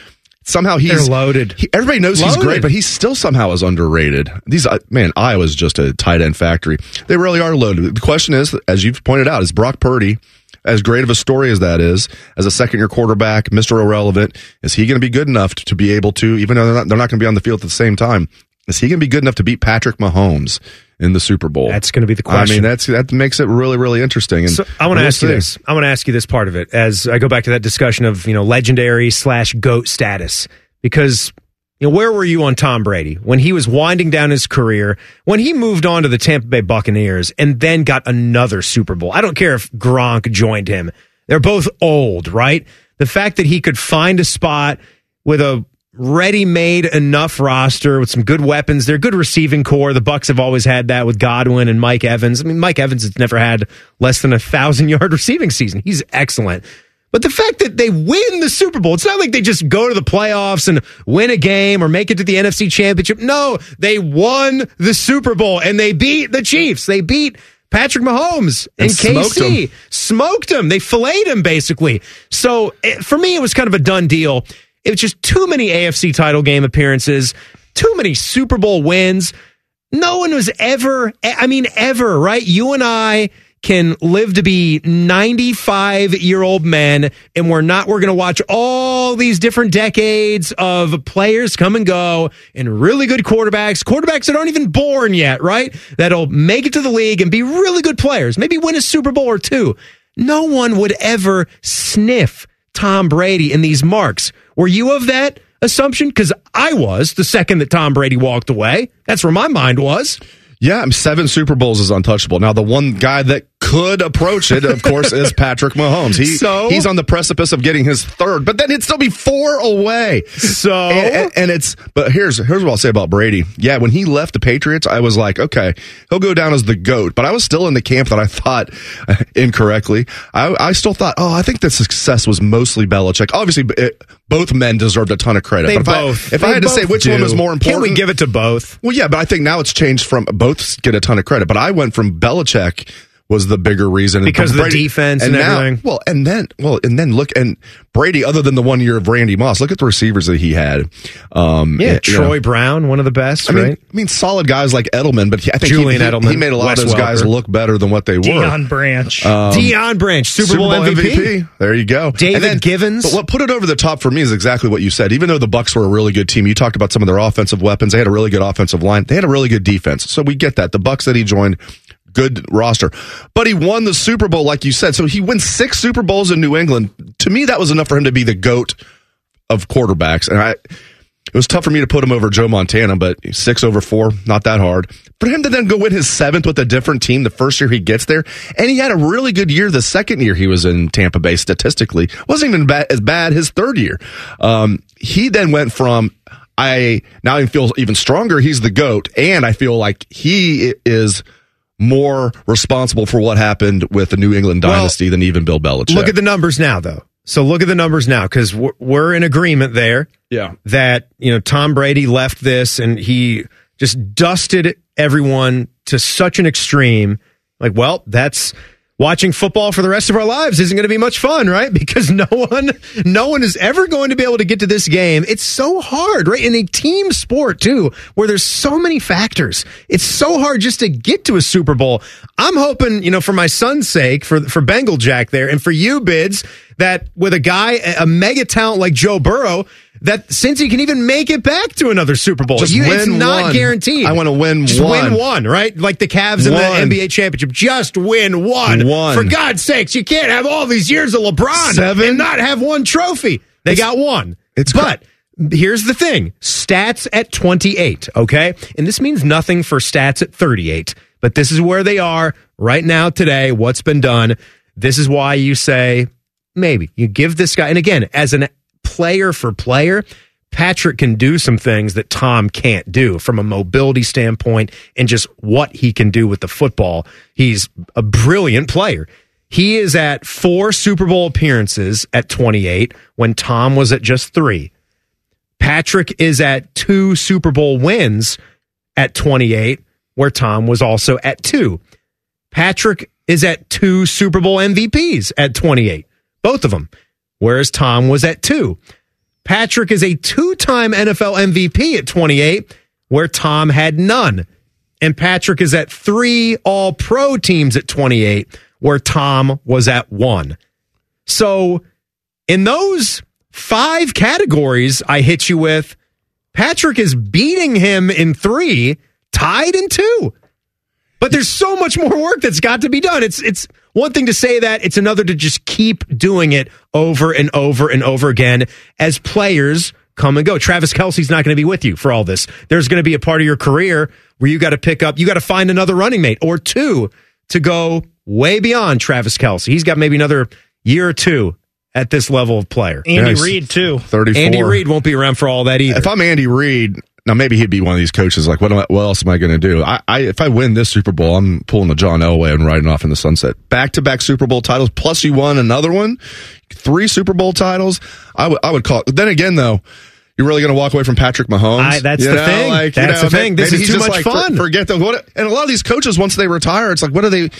Somehow he's They're loaded. He, everybody knows loaded. He's great, but he still somehow is underrated. These man, Iowa's just a tight end factory. They really are loaded. The question is, as you've pointed out, is Brock Purdy, as great of a story as that is, as a second-year quarterback, Mister Irrelevant, is he going to be good enough to be able to, even though they're not, they're not going to be on the field at the same time, is he going to be good enough to beat Patrick Mahomes in the Super Bowl? That's going to be the question. I mean, that's that makes it really, really interesting. And so I want to ask you this. I want to ask you this part of it as I go back to that discussion of, you know, legendary slash GOAT status, because, you know, where were you on Tom Brady when he was winding down his career, when he moved on to the Tampa Bay Buccaneers and then got another Super Bowl? I don't care if Gronk joined him. They're both old, right? The fact that he could find a spot with a ready-made enough roster with some good weapons, their good receiving core. The Bucs have always had that with Godwin and Mike Evans. I mean, Mike Evans has never had less than a thousand-yard receiving season. He's excellent. But the fact that they win the Super Bowl, it's not like they just go to the playoffs and win a game or make it to the N F C championship. No, they won the Super Bowl and they beat the Chiefs. They beat Patrick Mahomes and, and K C. Smoked him. Smoked him. They filleted him, basically. So it, for me, it was kind of a done deal. It was just too many A F C title game appearances, too many Super Bowl wins. No one was ever, I mean, ever, right? You and I can live to be ninety-five-year-old men, and we're not, we're going to watch all these different decades of players come and go, and really good quarterbacks, quarterbacks that aren't even born yet, right? That'll make it to the league and be really good players, maybe win a Super Bowl or two. No one would ever sniff Tom Brady in these marks. Were you of that assumption? Because I was, the second that Tom Brady walked away. That's where my mind was. Yeah, seven Super Bowls is untouchable. Now, the one guy that could approach it, of course, is Patrick Mahomes. He, so? He's on the precipice of getting his third, but then he'd still be four away. So, and, and, and it's, but here's here's what I'll say about Brady. Yeah, when he left the Patriots, I was like, okay, he'll go down as the GOAT. But I was still in the camp that I thought incorrectly. I, I still thought, oh, I think the success was mostly Belichick. Obviously, it, both men deserved a ton of credit. They but if both. I, if they I had to say which do. one was more important, can we give it to both? Well, yeah, but I think now it's changed from both. Both get a ton of credit, but I went from Belichick was the bigger reason because of the defense and, and now, everything. Well, and then well, and then look and Brady. Other than the one year of Randy Moss, look at the receivers that he had. Um, yeah, and, Troy know, Brown, one of the best. I mean, right? I mean, solid guys like Edelman, but he, I think Julian he, he, Edelman, he made a lot West of those Welker. guys look better than what they Deion were. Deion Branch, um, Deion Branch, Super, Super Bowl, Bowl M V P. M V P. There you go, David and then, Givens. But what put it over the top for me is exactly what you said. Even though the Bucs were a really good team, you talked about some of their offensive weapons. They had a really good offensive line. They had a really good defense. So we get that. The Bucs that he joined. Good roster. But he won the Super Bowl, like you said. So he wins six Super Bowls in New England. To me, that was enough for him to be the GOAT of quarterbacks. And I, it was tough for me to put him over Joe Montana, but six over four, not that hard. For him to then go win his seventh with a different team the first year he gets there, and he had a really good year the second year he was in Tampa Bay statistically. Wasn't even bad, as bad his third year. Um, he then went from... I now he feels even stronger. He's the GOAT, and I feel like he is... more responsible for what happened with the New England dynasty well, than even Bill Belichick. Look at the numbers now, though. So look at the numbers now, because we're in agreement there. Yeah. That, you know, Tom Brady left this and he just dusted everyone to such an extreme. Like, well, that's watching football for the rest of our lives isn't going to be much fun, right? Because no one, no one is ever going to be able to get to this game. It's so hard, right? In a team sport too, where there's so many factors. It's so hard just to get to a Super Bowl. I'm hoping, you know, for my son's sake, for for Bengal Jack there, and for you, Bids, that with a guy, a mega talent like Joe Burrow, that since he can even make it back to another Super Bowl, you, it's not one. guaranteed. I want to win just one. Just win one, right? Like the Cavs in the N B A championship. Just win one. one. For God's sakes, you can't have all these years of LeBron Seven. and not have one trophy. They it's, got one. It's But cr- here's the thing. Stats at twenty-eight, okay? And this means nothing for stats at thirty-eight. But this is where they are right now today, what's been done. This is why you say, maybe you give this guy, and again, as an player for player, Patrick can do some things that Tom can't do from a mobility standpoint and just what he can do with the football. He's a brilliant player. He is at four Super Bowl appearances at twenty-eight when Tom was at just three. Patrick is at two Super Bowl wins at twenty-eight, where Tom was also at two. Patrick is at two Super Bowl M V Ps at twenty-eight. Both of them, whereas Tom was at two. Patrick is a two-time N F L M V P at twenty-eight, where Tom had none. And Patrick is at three all-pro teams at twenty-eight, where Tom was at one. So in those five categories I hit you with, Patrick is beating him in three, tied in two. But there's so much more work that's got to be done. It's it's one thing to say that. It's another to just keep doing it over and over and over again as players come and go. Travis Kelce's not going to be with you for all this. There's going to be a part of your career where you got to pick up, you got to find another running mate or two to go way beyond Travis Kelce. He's got maybe another year or two at this level of player. Andy nice. Reid, too. thirty-four. Andy Reid won't be around for all that either. If I'm Andy Reid... Now, maybe he'd be one of these coaches like, what, am I, what else am I going to do? I, I, if I win this Super Bowl, I'm pulling a John Elway and riding off in the sunset. Back-to-back Super Bowl titles, plus you won another one. Three Super Bowl titles. I, w- I would call it. Then again, though, you're really going to walk away from Patrick Mahomes? I, that's you the know, thing. Like, that's you know, the thing. This is too much like, fun. For, forget them. What, and a lot of these coaches, once they retire, it's like, what are they...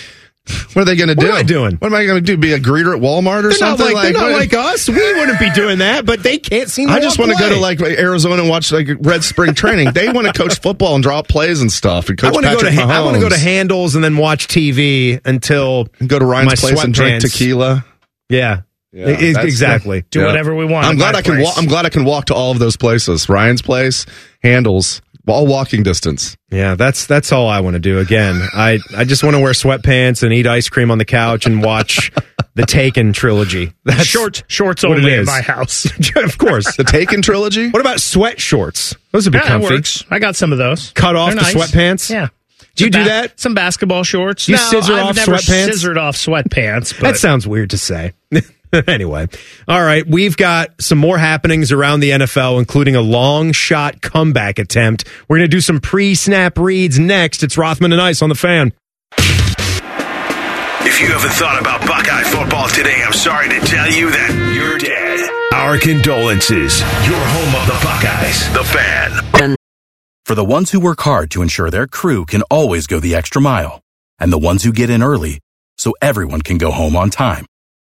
What are they going to do? What am I doing? What am I going to do? Be a greeter at Walmart or they're something? Not like, like, they're not like us. We wouldn't be doing that, but they can't seem to I just want to go to like Arizona and watch like Red Spring Training. They want to coach football and draw up plays and stuff. And coach I want to go to Handles and then watch T V until and go to Ryan's place and drink tequila. Yeah. Yeah, it, exactly. The, do yeah. whatever we want. I'm glad I can. Wa- I'm glad I can walk to all of those places. Ryan's place, Handles. All walking distance. Yeah, that's that's all I want to do. Again, I, I just want to wear sweatpants and eat ice cream on the couch and watch the Taken trilogy. That's shorts, shorts only in my house. Of course. The Taken trilogy? What about sweat shorts? Those would be yeah, comfy. Works. I got some of those. Cut off They're the nice. sweatpants? Yeah. Do you ba- do that? Some basketball shorts. You no, scissor I've off never sweatpants? scissored off sweatpants. But. That sounds weird to say. Anyway, all right, we've got some more happenings around the N F L, including a long shot comeback attempt. We're going to do some pre-snap reads next. It's Rothman and Ice on the Fan. If you haven't thought about Buckeye football today, I'm sorry to tell you that you're dead. Our condolences. Your home of the Buckeyes, the Fan. For the ones who work hard to ensure their crew can always go the extra mile, and the ones who get in early so everyone can go home on time.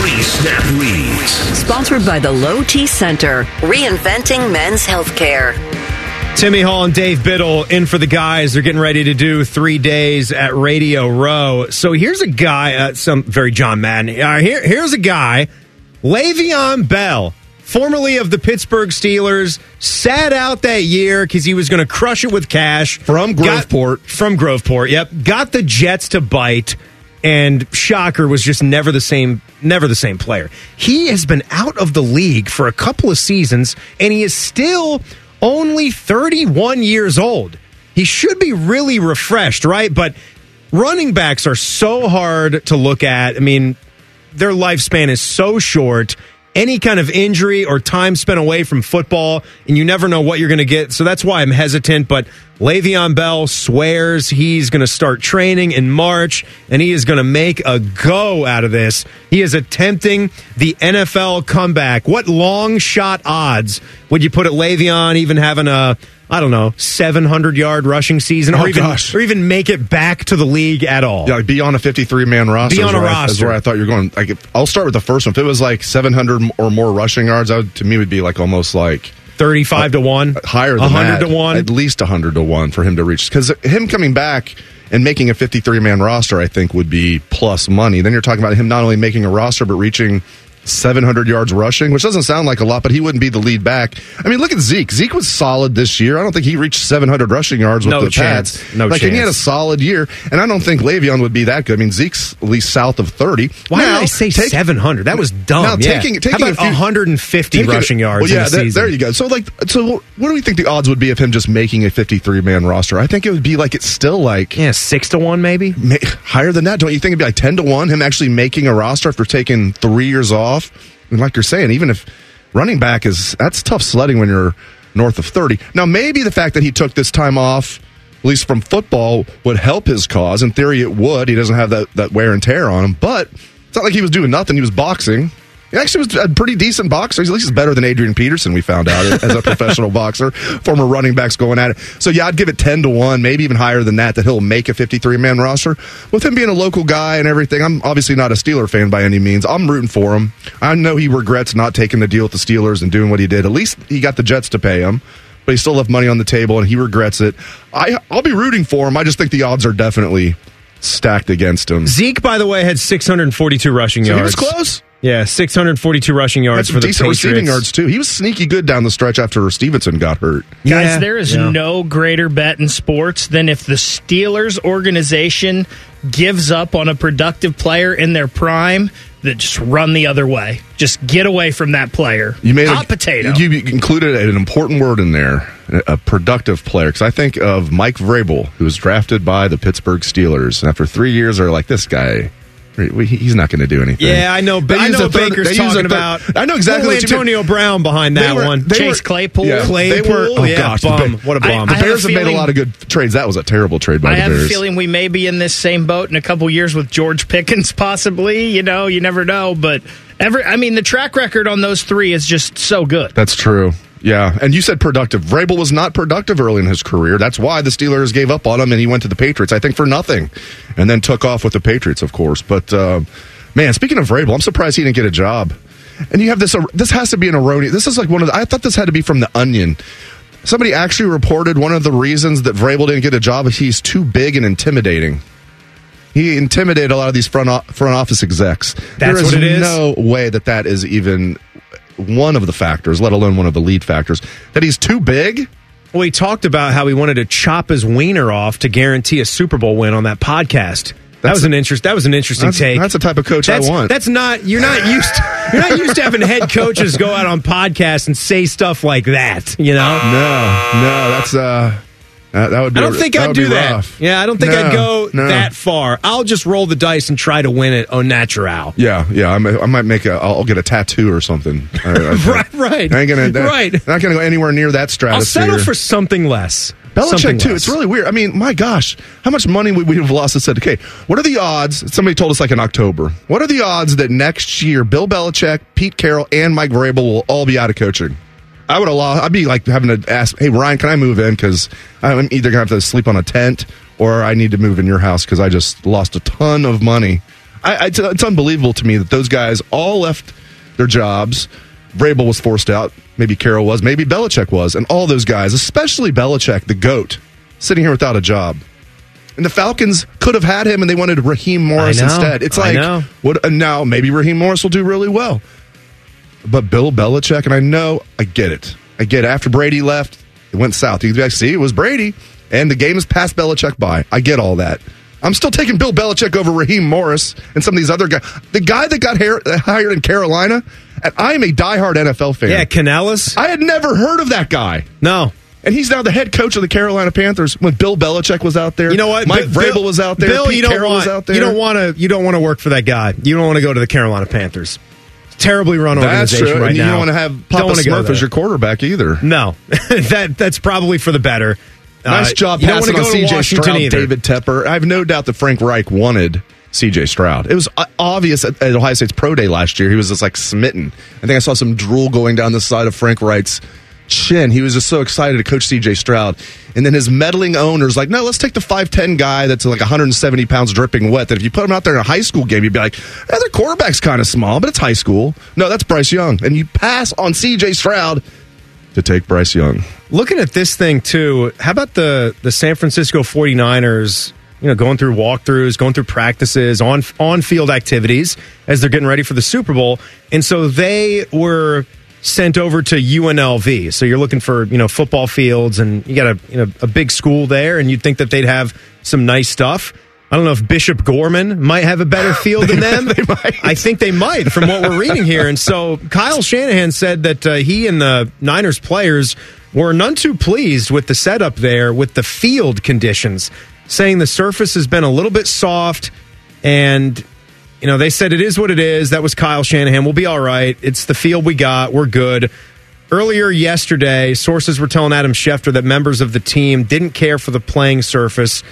Pre-snap reads. Sponsored by the Low T Center, reinventing men's healthcare. Timmy Hall and Dave Biddle in for the guys. They're getting ready to do three days at Radio Row. So here's a guy, uh, some very John Madden. Uh, here, here's a guy, Le'Veon Bell, formerly of the Pittsburgh Steelers, sat out that year because he was going to crush it with cash from Groveport. Got, from Groveport, yep. Got the Jets to bite. And Shocker was just never the same, never the same player. He has been out of the league for a couple of seasons, and he is still only thirty-one years old. He should be really refreshed, right? But running backs are so hard to look at. I mean, their lifespan is so short. Any kind of injury or time spent away from football, and you never know what you're going to get. So that's why I'm hesitant. But Le'Veon Bell swears he's going to start training in March, and he is going to make a go out of this. He is attempting the N F L comeback. What long shot odds would you put at Le'Veon even having a, I don't know, seven hundred yard rushing season, or, oh, even, or even make it back to the league at all? Yeah, be on a fifty-three man roster. Be on a roster. That's where I thought you were going. Like, I'll start with the first one. If it was like seven hundred or more rushing yards, I would, to me would be like almost like thirty-five uh, to one, higher than one hundred that, to one, at least one hundred to one for him to reach. Because him coming back and making a fifty-three man roster, I think, would be plus money. Then you're talking about him not only making a roster but reaching seven hundred yards rushing, which doesn't sound like a lot, but he wouldn't be the lead back. I mean, look at Zeke. Zeke was solid this year. I don't think he reached seven hundred rushing yards with no the chance. Pats. No like, chance. And he had a solid year, and I don't think Le'Veon would be that good. I mean, Zeke's at least south of thirty. Why now, did I say take, seven hundred? That was dumb. Now, yeah. taking, taking How about a few, one hundred fifty taking, rushing yards well, yeah, in a that, season? There you go. So, like, so what do we think the odds would be of him just making a fifty-three man roster? I think it would be like, it's still like... Yeah, six to one maybe? May, higher than that. Don't you think it'd be like ten to one, him actually making a roster after taking three years off? Off. And like you're saying, even if running back is, that's tough sledding when you're north of thirty. Now, maybe the fact that he took this time off, at least from football, would help his cause. In theory, it would. He doesn't have that, that wear and tear on him. But it's not like he was doing nothing. He was boxing. He actually was a pretty decent boxer. At least he's better than Adrian Peterson, we found out, as a professional boxer. Former running backs going at it. So, yeah, I'd give it ten to one, maybe even higher than that, that he'll make a fifty-three man roster. With him being a local guy and everything, I'm obviously not a Steeler fan by any means. I'm rooting for him. I know he regrets not taking the deal with the Steelers and doing what he did. At least he got the Jets to pay him, but he still left money on the table, and he regrets it. I, I'll be rooting for him. I just think the odds are definitely stacked against him. Zeke, by the way, had six hundred forty-two rushing so yards. He was close. Yeah, six hundred forty-two rushing yards for the Patriots. Decent receiving yards, too. He was sneaky good down the stretch after Stevenson got hurt. Yeah. Guys, there is yeah. no greater bet in sports than if the Steelers organization gives up on a productive player in their prime, that just run the other way. Just get away from that player. You made Hot a, potato. You included an important word in there, a productive player. Because I think of Mike Vrabel, who was drafted by the Pittsburgh Steelers. And after three years, they're like, this guy... He's not going to do anything. Yeah, I know. Ba- I know Baker's third, talking third, about. I know exactly. What Antonio Brown behind that were, one. Chase were, Claypool. Yeah, Claypool. They were, oh yeah, gosh, bum. Ba- what a bomb! I, the Bears have feeling, made a lot of good trades. That was a terrible trade by I the Bears. I have a feeling we may be in this same boat in a couple years with George Pickens, possibly. You know, you never know. But every, I mean, the track record on those three is just so good. That's true. Yeah, and you said productive. Vrabel was not productive early in his career. That's why the Steelers gave up on him, and he went to the Patriots, I think, for nothing, and then took off with the Patriots, of course. But, uh, man, speaking of Vrabel, I'm surprised he didn't get a job. And you have this, uh, this has to be an erroneous, this is like one of the, I thought this had to be from The Onion. Somebody actually reported one of the reasons that Vrabel didn't get a job is he's too big and intimidating. He intimidated a lot of these front, o- front office execs. That's what it is? There is no way that that is even... one of the factors, let alone one of the lead factors, that he's too big. Well, he talked about how he wanted to chop his wiener off to guarantee a Super Bowl win on that podcast. That's that was an interest. That was an interesting that's, take. That's the type of coach that's, I want. That's not. You're not used. To, you're not used to having head coaches go out on podcasts and say stuff like that. You know. No, no, that's uh, uh that would be. I don't think I'd do that. Rough. Yeah, I don't think no, I'd go no. that far. I'll just roll the dice and try to win it au natural. Yeah, yeah. I might, I might make a. I'll get a tattoo or something. I, I, right, right. I ain't gonna. That, right. I'm not gonna go anywhere near that stratosphere. I'll settle for something less. Belichick, too. It's really weird. I mean, my gosh, how much money would we have lost and said, okay, what are the odds? Somebody told us like in October. What are the odds that next year Bill Belichick, Pete Carroll, and Mike Vrabel will all be out of coaching? I would have lost. I'd be like having to ask, hey, Ryan, can I move in? Because I'm either going to have to sleep on a tent or I need to move in your house because I just lost a ton of money. I, I, it's, it's unbelievable to me that those guys all left their jobs. Vrabel was forced out. Maybe Carroll was. Maybe Belichick was. And all those guys, especially Belichick, the GOAT, sitting here without a job. And the Falcons could have had him, and they wanted Raheem Morris instead. It's like, what? And now maybe Raheem Morris will do really well. But Bill Belichick, and I know, I get it. I get it. After Brady left, it went south. You can be like, see, it was Brady. And the game has passed Belichick by. I get all that. I'm still taking Bill Belichick over Raheem Morris and some of these other guys. The guy that got hair, hired in Carolina, and I'm a diehard N F L fan. Yeah, Canales. I had never heard of that guy. No. And he's now the head coach of the Carolina Panthers. When Bill Belichick was out there, you know what? Mike Vrabel Bill, was out there. Bill, Pete you don't Carroll want, was out there. You don't want to. You don't want to work for that guy. You don't want to go to the Carolina Panthers. It's a terribly run that's organization true. Right and now. You don't want to have Papa Smurf as your quarterback either. No, that that's probably for the better. Nice uh, job passing on C J Stroud, either. David Tepper. I have no doubt that Frank Reich wanted C J Stroud. It was obvious at, at Ohio State's pro day last year. He was just like smitten. I think I saw some drool going down the side of Frank Reich's chin. He was just so excited to coach C J Stroud, and then his meddling owner's like, no, let's take the five ten guy that's like one hundred seventy pounds dripping wet, that if you put him out there in a high school game, you'd be like, eh, their quarterback's kind of small, but it's high school. No, that's Bryce Young. And you pass on C J Stroud to take Bryce Young. Looking at this thing too, how about the the San Francisco forty-niners, you know, going through walkthroughs, going through practices, on on field activities as they're getting ready for the Super Bowl. And so they were sent over to U N L V. So you're looking for, you know, football fields, and you got a, you know, a big school there, and you'd think that they'd have some nice stuff. I don't know if Bishop Gorman might have a better field than them. They might. I think they might, from what we're reading here. And so Kyle Shanahan said that uh, he and the Niners players were none too pleased with the setup there, with the field conditions, saying the surface has been a little bit soft, and you know, they said it is what it is. That was Kyle Shanahan. We'll be all right. It's the field we got. We're good. Earlier yesterday, sources were telling Adam Schefter that members of the team didn't care for the playing surface.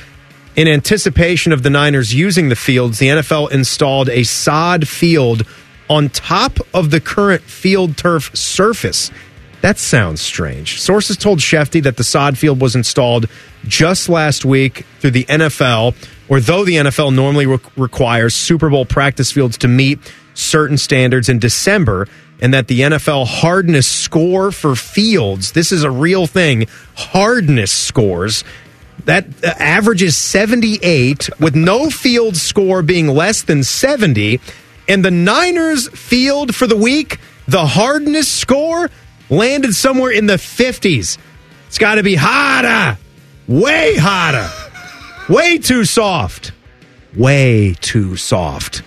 In anticipation of the Niners using the fields, the N F L installed a sod field on top of the current field turf surface. That sounds strange. Sources told Shefty that the sod field was installed just last week through the N F L, or though the N F L normally re- requires Super Bowl practice fields to meet certain standards in December, and that the N F L hardness score for fields, this is a real thing, hardness scores, that uh, averages seventy-eight, with no field score being less than seventy, and the Niners field for the week, the hardness score landed somewhere in the fifties. It's got to be hotter. Way hotter. Way too soft. Way too soft.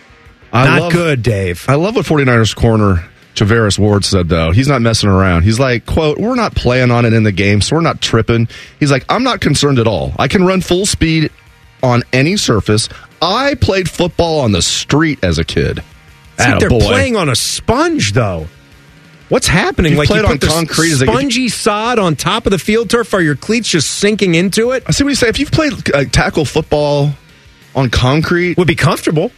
I not love, good, Dave. I love what forty-niners corner Javaris Ward said, though. He's not messing around. He's like, quote, we're not playing on it in the game, so we're not tripping. He's like, I'm not concerned at all. I can run full speed on any surface. I played football on the street as a kid. It's like they're boy. playing on a sponge, though. What's happening? You like played you put on concrete, spongy like, sod on top of the field turf? Are your cleats just sinking into it? I see what you say. If you've played uh, tackle football on concrete, would be comfortable.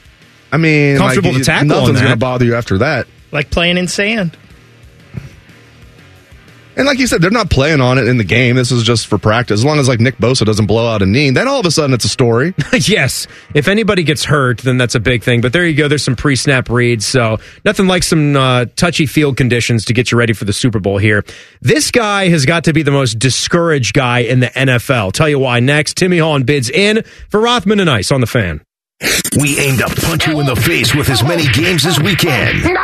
I mean, comfortable like, to tackle. Nothing's going to bother you after that. Like playing in sand. And like you said, they're not playing on it in the game. This is just for practice. As long as like Nick Bosa doesn't blow out a knee, then all of a sudden it's a story. Yes. If anybody gets hurt, then that's a big thing. But there you go. There's some pre-snap reads. So nothing like some uh, touchy field conditions to get you ready for the Super Bowl here. This guy has got to be the most discouraged guy in the N F L. Tell you why next. Timmy Holland bids in for Rothman and Ice on the Fan. We aim to punch you in the face with as many games as we can. You're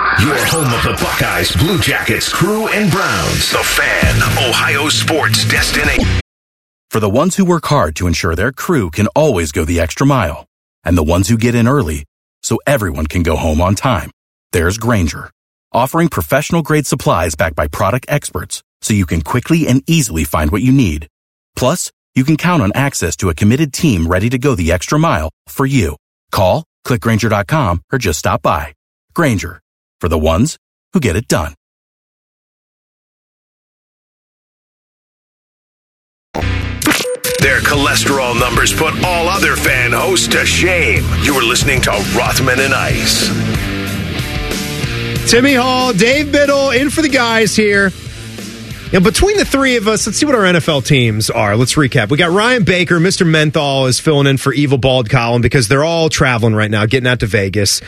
home of the Buckeyes, Blue Jackets, Crew, and Browns. The Fan, Ohio sports destiny. For the ones who work hard to ensure their crew can always go the extra mile, and the ones who get in early so everyone can go home on time, there's Grainger, offering professional-grade supplies backed by product experts so you can quickly and easily find what you need. Plus, you can count on access to a committed team ready to go the extra mile for you. Call, click Grainger dot com, or just stop by. Grainger, for the ones who get it done. Their cholesterol numbers put all other fan hosts to shame. You are listening to Rothman and Ice. Timmy Hall, Dave Biddle, in for the guys here. Now, between the three of us, let's see what our N F L teams are. Let's recap. We got Ryan Baker. Mister Menthol is filling in for Evil Bald Colin because they're all traveling right now, getting out to Vegas.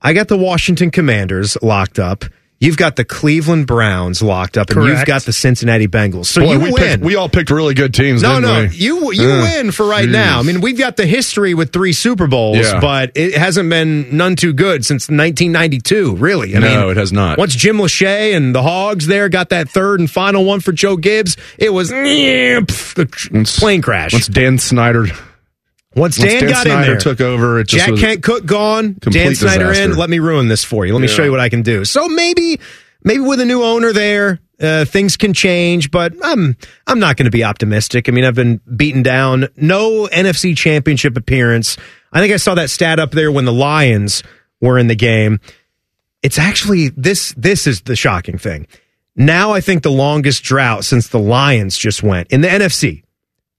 I got the Washington Commanders locked up. You've got the Cleveland Browns locked up, and correct. You've got the Cincinnati Bengals. So Boy, you we win. Picked, we all picked really good teams, no, didn't no, we? You, you uh, win for right geez. now. I mean, we've got the history with three Super Bowls, yeah. but it hasn't been none too good since nineteen ninety-two, really. I no, mean, it has not. Once Jim Lachey and the Hogs there got that third and final one for Joe Gibbs, it was a plane crash. Once Dan Snyder Once Dan, Once Dan got Snyder in there, took over. It just Jack Kent Cook gone. Dan Snyder disaster. in. Let me ruin this for you. Let yeah. me show you what I can do. So maybe, maybe with a new owner there, uh, things can change. But I'm, I'm not going to be optimistic. I mean, I've been beaten down. No N F C Championship appearance. I think I saw that stat up there when the Lions were in the game. It's actually this. This is the shocking thing. Now I think the longest drought since the Lions just went in the N F C.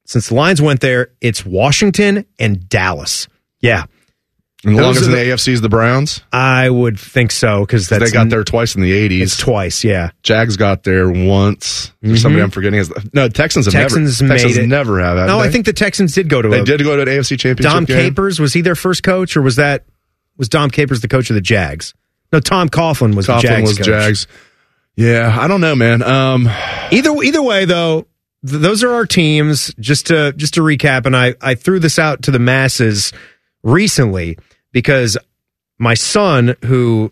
Since the Lions went there, it's Washington and Dallas. Yeah. And the longest in the A F C is the Browns? I would think so. because They got there twice in the eighties. It's twice, yeah. Jags got there once. Mm-hmm. Somebody I'm forgetting. Has, no, Texans have Texans never. Made Texans it. never have. No, they? I think the Texans did go to they a... They did go to an A F C championship Dom game. Capers, was he their first coach? Or was that... Was Dom Capers the coach of the Jags? No, Tom Coughlin was Coughlin the Jags was coach. Jags. Yeah, I don't know, man. Um, either Either way, though... Those are our teams. Just to just to recap, and I, I threw this out to the masses recently because my son, who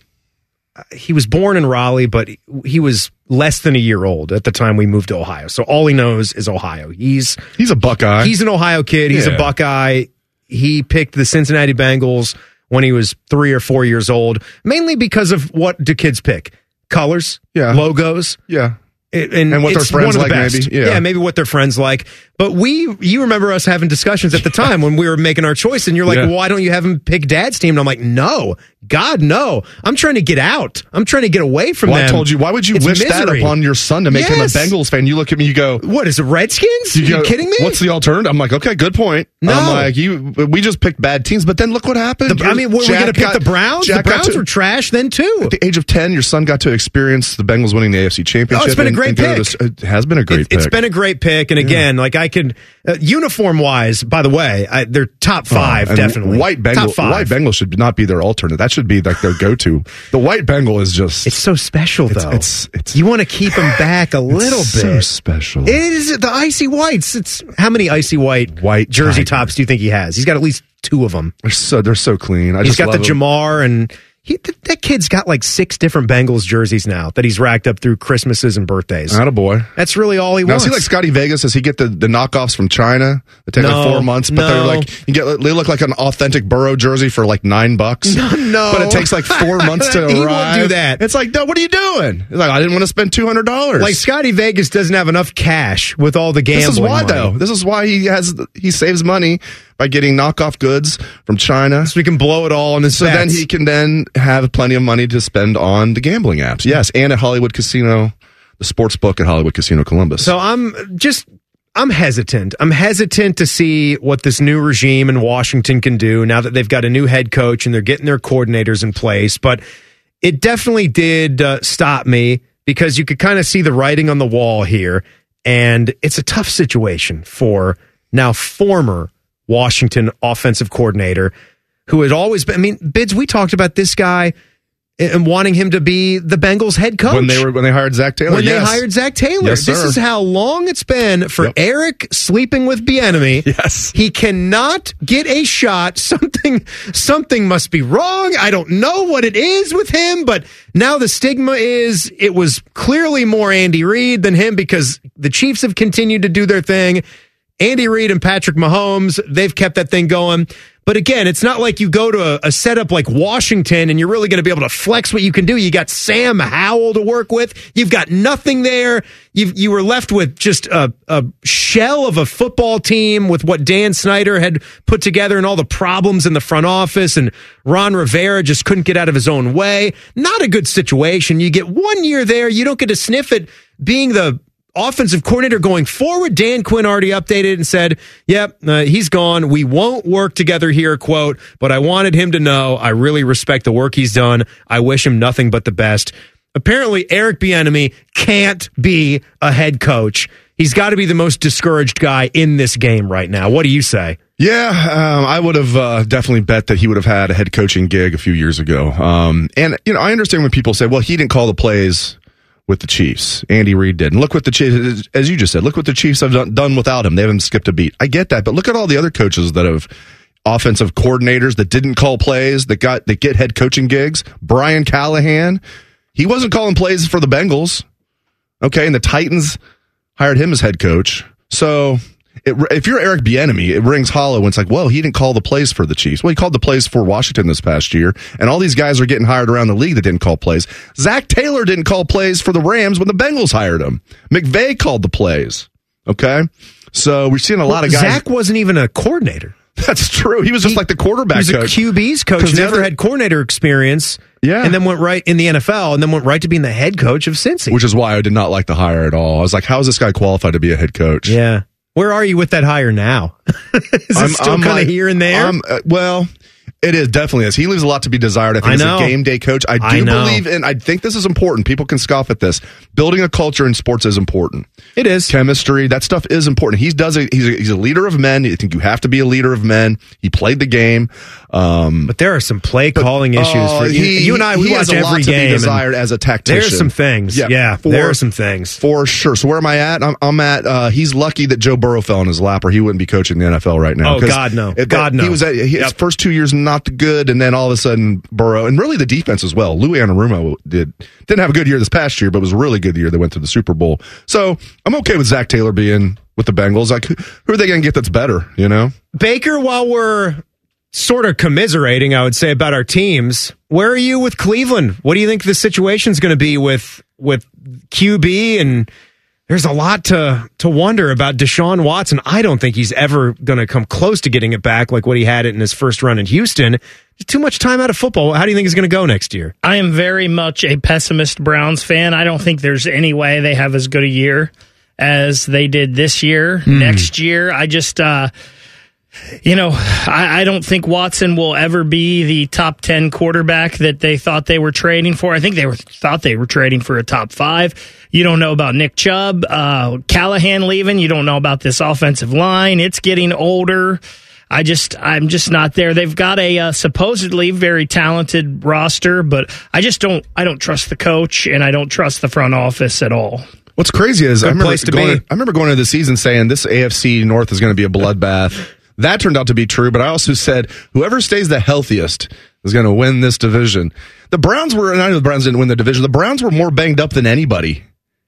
he was born in Raleigh, but he was less than a year old at the time we moved to Ohio. So all he knows is Ohio. He's he's a Buckeye. He's an Ohio kid. He's yeah. a Buckeye. He picked the Cincinnati Bengals when he was three or four years old, mainly because of what do kids pick? Colors, yeah, logos, yeah. It, and, and what their friends like, best. maybe. Yeah. yeah, maybe what their friends like. But we, you remember us having discussions at the time when we were making our choice, and you're like, yeah. well, why don't you have him pick Dad's team? And I'm like, no, God, no. I'm trying to get out. I'm trying to get away from well, them. I told you, why would you it's wish misery. that upon your son to make yes. him a Bengals fan? You look at me, you go, what, is it Redskins? You go, are you kidding me? What's the alternative? I'm like, okay, good point. No. I'm like, you, we just picked bad teams, but then look what happened. The, I mean, were Jack we going to pick the Browns? Jack the Browns to, were trash then, too. At the age of ten, your son got to experience the Bengals winning the A F C Championship. Oh, it's been and, a great Pick. This, it has been a great it, pick. It's been a great pick. And again, yeah. like I could, uh, uniform wise, by the way, I, they're top five, uh, definitely. White Bengal, top five. White Bengal should not be their alternate. That should be like their go to. The White Bengal is just. It's so special, though. It's, it's, it's You want to keep them back a little it's bit. so special. It is the Icy Whites. It's How many Icy White, white jersey tiger. tops do you think he has? He's got at least two of them. They're so, they're so clean. I He's just got love the them. Jamar and. He, that kid's got like six different Bengals jerseys now that he's racked up through Christmases and birthdays. Attaboy. That's really all he now, wants. Is he like Scotty Vegas? Does he get the, the knockoffs from China? They take no, like four months, but no. they're like, you get, they look like an authentic Burrow jersey for like nine bucks. No, no. But it takes like four months to he arrive. He won't do that. It's like, no, what are you doing? It's like, I didn't want to spend two hundred dollars. Like Scotty Vegas doesn't have enough cash with all the gambling. This is why, money. though. This is why he has he saves money. By getting knockoff goods from China. So he can blow it all on his So bets. Then he can then have plenty of money to spend on the gambling apps. Yes, and at Hollywood Casino, the sports book at Hollywood Casino Columbus. So I'm just, I'm hesitant. I'm hesitant to see what this new regime in Washington can do now that they've got a new head coach and they're getting their coordinators in place. But it definitely did uh, stop me because you could kind of see the writing on the wall here. And it's a tough situation for now former Washington offensive coordinator who had always been, I mean, Bids, we talked about this guy and wanting him to be the Bengals head coach. When they were when they hired Zach Taylor. When yes. they hired Zach Taylor. Yes, this is how long it's been for yep. Eric sleeping with Bieniemy. Yes. He cannot get a shot. Something something must be wrong. I don't know what it is with him, but now the stigma is it was clearly more Andy Reid than him because the Chiefs have continued to do their thing. Andy Reid and Patrick Mahomes, they've kept that thing going. But again, it's not like you go to a, a setup like Washington and you're really going to be able to flex what you can do. You got Sam Howell to work with. You've got nothing there. You've, you were left with just a, a shell of a football team with what Dan Snyder had put together and all the problems in the front office. And Ron Rivera just couldn't get out of his own way. Not a good situation. You get one year there. You don't get to sniff at being the offensive coordinator going forward. Dan Quinn already updated and said, yep, uh, he's gone. We won't work together here, quote, but I wanted him to know I really respect the work he's done. I wish him nothing but the best. Apparently, Eric Bieniemy can't be a head coach. He's got to be the most discouraged guy in this game right now. What do you say? Yeah, um, I would have uh, definitely bet that he would have had a head coaching gig a few years ago. Um, and, you know, I understand when people say, well, he didn't call the plays with the Chiefs. Andy Reid did. And look what the Chiefs, as you just said, look what the Chiefs have done, done without him. They haven't skipped a beat. I get that, but look at all the other coaches that have offensive coordinators that didn't call plays, that got that get head coaching gigs. Brian Callahan, he wasn't calling plays for the Bengals. Okay, and the Titans hired him as head coach. So It, if you're Eric Bieniemy, it rings hollow when it's like, well, he didn't call the plays for the Chiefs. Well, he called the plays for Washington this past year, and all these guys are getting hired around the league that didn't call plays. Zach Taylor didn't call plays for the Rams when the Bengals hired him. McVay called the plays. Okay? So we're seeing a well, lot of guys. Zach wasn't even a coordinator. That's true. He was just he, like the quarterback he was coach. He a Q B's coach, never other, had coordinator experience, yeah. and then went right in the N F L, and then went right to being the head coach of Cincy. Which is why I did not like the hire at all. I was like, how is this guy qualified to be a head coach? Yeah. Where are you with that hire now? Is I'm, it still kind of here and there? Uh, well, it is definitely is. He leaves a lot to be desired. I think I as a game day coach, I do I believe in. I think this is important. People can scoff at this. Building a culture in sports is important. It is chemistry. That stuff is important. He does. A, he's a, he's a leader of men. I think you have to be a leader of men. He played the game, um, but there are some play but, calling issues. Uh, for he, you and I, we watch every game. He has a lot to be desired as a tactician. There's some things. Yeah, yeah for, there are some things for sure. So where am I at? I'm, I'm at. Uh, he's lucky that Joe Burrow fell in his lap, or he wouldn't be coaching the N F L right now. Oh God, no, it, God no. He was at, he, yep. his first two years. Not good, and then all of a sudden Burrow, and really the defense as well. Lou Anarumo did, didn't have a good year this past year, but it was a really good year. They went to the Super Bowl. So I'm okay with Zach Taylor being with the Bengals. Like, who are they going to get that's better, you know? Baker, while we're sort of commiserating, I would say, about our teams, where are you with Cleveland? What do you think the situation's going to be with with Q B? And there's a lot to, to wonder about Deshaun Watson. I don't think he's ever going to come close to getting it back like what he had it in his first run in Houston. Too much time out of football. How do you think it's going to go next year? I am very much a pessimist Browns fan. I don't think there's any way they have as good a year as they did this year, mm. next year. I just, uh, you know, I, I don't think Watson will ever be the top ten quarterback that they thought they were trading for. I think they were thought they were trading for a top five. You don't know about Nick Chubb, uh, Callahan leaving. You don't know about this offensive line. It's getting older. I just, I'm just not there. They've got a uh, supposedly very talented roster, but I just don't, I don't trust the coach, and I don't trust the front office at all. What's crazy is I remember, place to going, be. I remember going into the season saying this A F C North is going to be a bloodbath. That turned out to be true, but I also said whoever stays the healthiest is going to win this division. The Browns were, and I know the Browns didn't win the division, the Browns were more banged up than anybody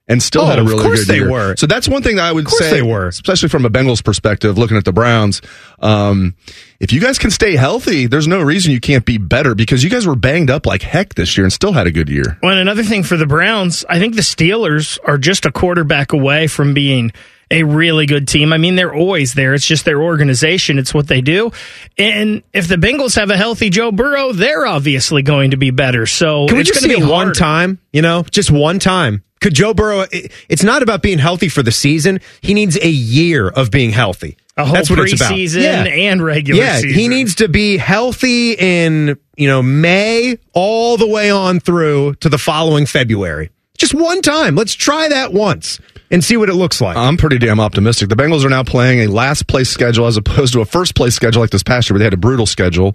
and still oh, had a really good year. Of course they were. So that's one thing that I would say, they were. especially from a Bengals perspective, looking at the Browns, um, if you guys can stay healthy, there's no reason you can't be better because you guys were banged up like heck this year and still had a good year. Well, and another thing for the Browns, I think the Steelers are just a quarterback away from being a really good team. I mean, they're always there. It's just their organization. It's what they do. And if the Bengals have a healthy Joe Burrow, they're obviously going to be better. So can we it's just see be one time? You know, just one time. Could Joe Burrow? It, it's not about being healthy for the season. He needs a year of being healthy. A whole That's what preseason it's about. Yeah. and regular yeah, season. Yeah, he needs to be healthy in you know May all the way on through to the following February. Just one time. Let's try that once and see what it looks like. I'm pretty damn optimistic. The Bengals are now playing a last-place schedule as opposed to a first-place schedule like this past year where they had a brutal schedule.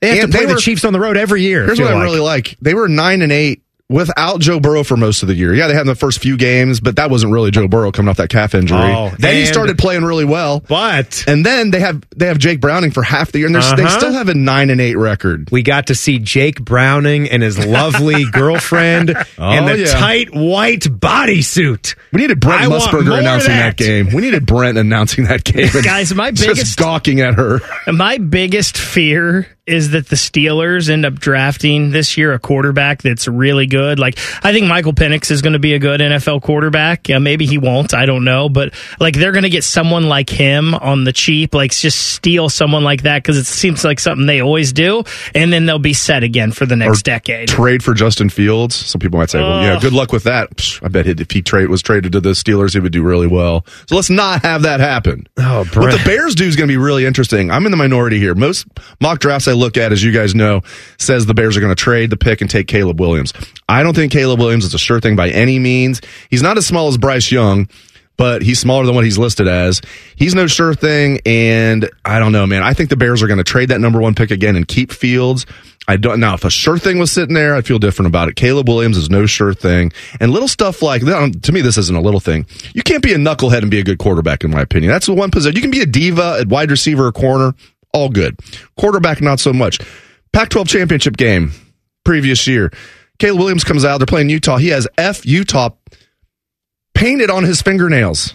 They have and to play were, the Chiefs on the road every year. Here's what like. I really like. They were nine and eight without Joe Burrow for most of the year. Yeah, they had the first few games, but that wasn't really Joe Burrow coming off that calf injury. Oh, then he started playing really well. But and then they have they have Jake Browning for half the year, and uh-huh. they still have a nine and eight record. We got to see Jake Browning and his lovely girlfriend in oh, the yeah. tight white bodysuit. We needed Brent I Musburger announcing that. that game. We needed Brent announcing that game. Guys, my biggest just gawking at her. My biggest fear is that the Steelers end up drafting this year a quarterback that's really good. Like, I think Michael Penix is going to be a good N F L quarterback. Yeah, maybe he won't. I don't know. But, like, they're going to get someone like him on the cheap. Like, just steal someone like that because it seems like something they always do. And then they'll be set again for the next or decade. Trade for Justin Fields. Some people might say, well, yeah, good luck with that. Psh, I bet if he trade, was traded to the Steelers, he would do really well. So let's not have that happen. Oh, Brent. What the Bears do is going to be really interesting. I'm in the minority here. Most mock drafts I look at, as you guys know, says the Bears are going to trade the pick and take Caleb Williams. I don't think Caleb Williams is a sure thing by any means. He's not as small as Bryce Young, but he's smaller than what he's listed as. He's no sure thing, and I don't know, man. I think the Bears are going to trade that number one pick again and keep Fields. I don't now if a sure thing was sitting there, I'd feel different about it. Caleb Williams is no sure thing, and little stuff like that. To me, this isn't a little thing. You can't be a knucklehead and be a good quarterback, in my opinion. That's the one position you can be a diva at wide receiver or corner. All good. Quarterback, not so much. Pac twelve championship game previous year. Caleb Williams comes out. They're playing Utah. He has F Utah painted on his fingernails.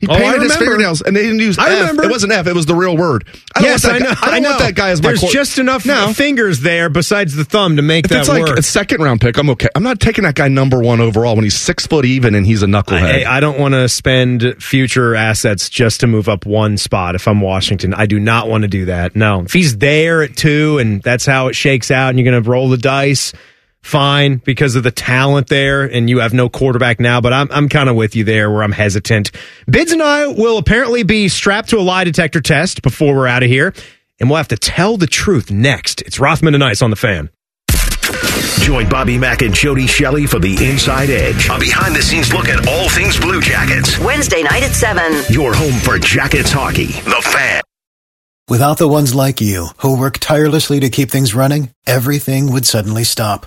He oh, painted his fingernails, and they didn't use I F. Remember. It wasn't F. It was the real word. I don't yes, want that I know. Guy. I don't I want that guy as my. There's cor- just enough no. fingers there besides the thumb to make if that it's like work. A second round pick. I'm okay. I'm not taking that guy number one overall when he's six foot even and he's a knucklehead. I, I don't want to spend future assets just to move up one spot. If I'm Washington, I do not want to do that. No, if he's there at two and that's how it shakes out, and you're going to roll the dice. Fine, because of the talent there, and you have no quarterback now, but I'm I'm kind of with you there where I'm hesitant. Bids and I will apparently be strapped to a lie detector test before we're out of here, and we'll have to tell the truth next. It's Rothman and Ice on The Fan. Join Bobby Mack and Jody Shelley for The Inside Edge, a behind-the-scenes look at all things Blue Jackets. Wednesday night at seven. Your home for Jackets hockey. The Fan. Without the ones like you, who work tirelessly to keep things running, everything would suddenly stop.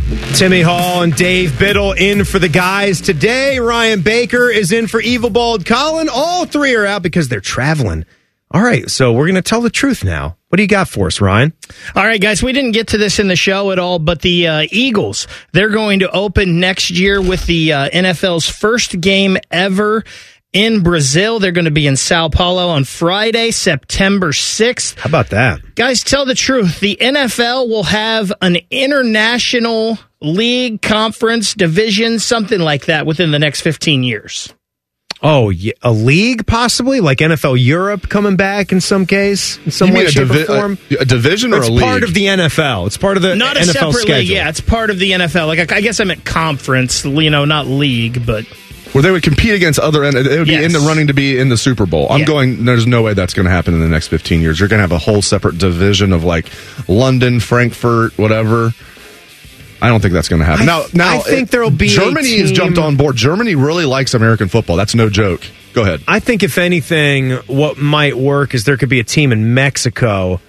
Timmy Hall and Dave Biddle in for the guys today. Ryan Baker is in for Evil Bald Colin. All three are out because they're traveling. All right, so we're going to tell the truth now. What do you got for us, Ryan? All right, guys, we didn't get to this in the show at all, but the uh, Eagles, they're going to open next year with the uh, N F L's first game ever in Brazil. They're going to be in Sao Paulo on Friday, September sixth. How about that? Guys, tell the truth. The N F L will have an international league, conference, division, something like that within the next fifteen years. Oh, yeah. A league possibly? Like N F L Europe coming back in some case? In some way, shape, divi- or form? A, a division or it's a league? It's part of the N F L. It's part of the not N F L schedule. Not a separate schedule. League, yeah. It's part of the N F L. Like I guess I meant conference, you know, not league, but... Where they would compete against other, it would be yes. in the running to be in the Super Bowl. I'm yeah. going, there's no way that's going to happen in the next fifteen years. You're going to have a whole separate division of like London, Frankfurt, whatever. I don't think that's going to happen. I, now, now, I think there will be Germany has jumped on board. Germany really likes American football. That's no joke. Go ahead. I think if anything, what might work is there could be a team in Mexico.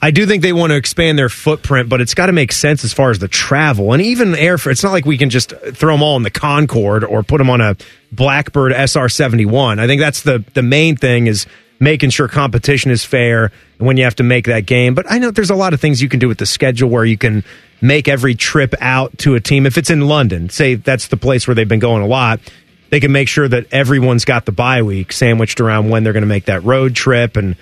I do think they want to expand their footprint, but it's got to make sense as far as the travel. And even airfare, it's not like we can just throw them all in the Concorde or put them on a Blackbird S R seventy-one. I think that's the, the main thing is making sure competition is fair when you have to make that game. But I know there's a lot of things you can do with the schedule where you can make every trip out to a team. If it's in London, say that's the place where they've been going a lot, they can make sure that everyone's got the bye week sandwiched around when they're going to make that road trip and...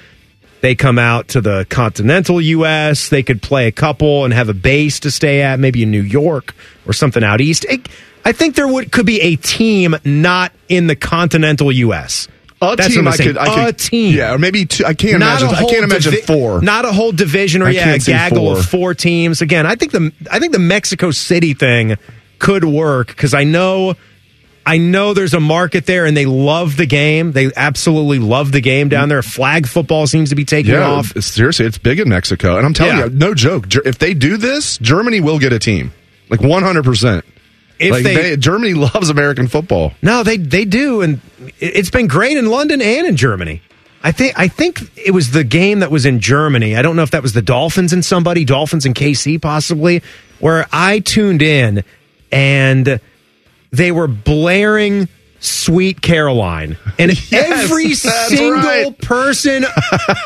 They come out to the continental U S. They could play a couple and have a base to stay at, maybe in New York or something out east. It, I think there would could be a team not in the continental U S. A That's team, what I'm saying. I could, I could, a team, yeah, or maybe two. I can't not imagine. I can't imagine divi- four. Not a whole division, or I yeah, a gaggle four. of four teams. Again, I think the I think the Mexico City thing could work because I know. I know there's a market there, and they love the game. They absolutely love the game down there. Flag football seems to be taking yeah, off. Seriously, it's big in Mexico. And I'm telling yeah. you, no joke, if they do this, Germany will get a team. Like one hundred percent. If like they, they, Germany loves American football. No, they they do, and it's been great in London and in Germany. I think I think it was the game that was in Germany. I don't know if that was the Dolphins and somebody, Dolphins and K C possibly, where I tuned in and... They were blaring Sweet Caroline. And yes, every single right. person,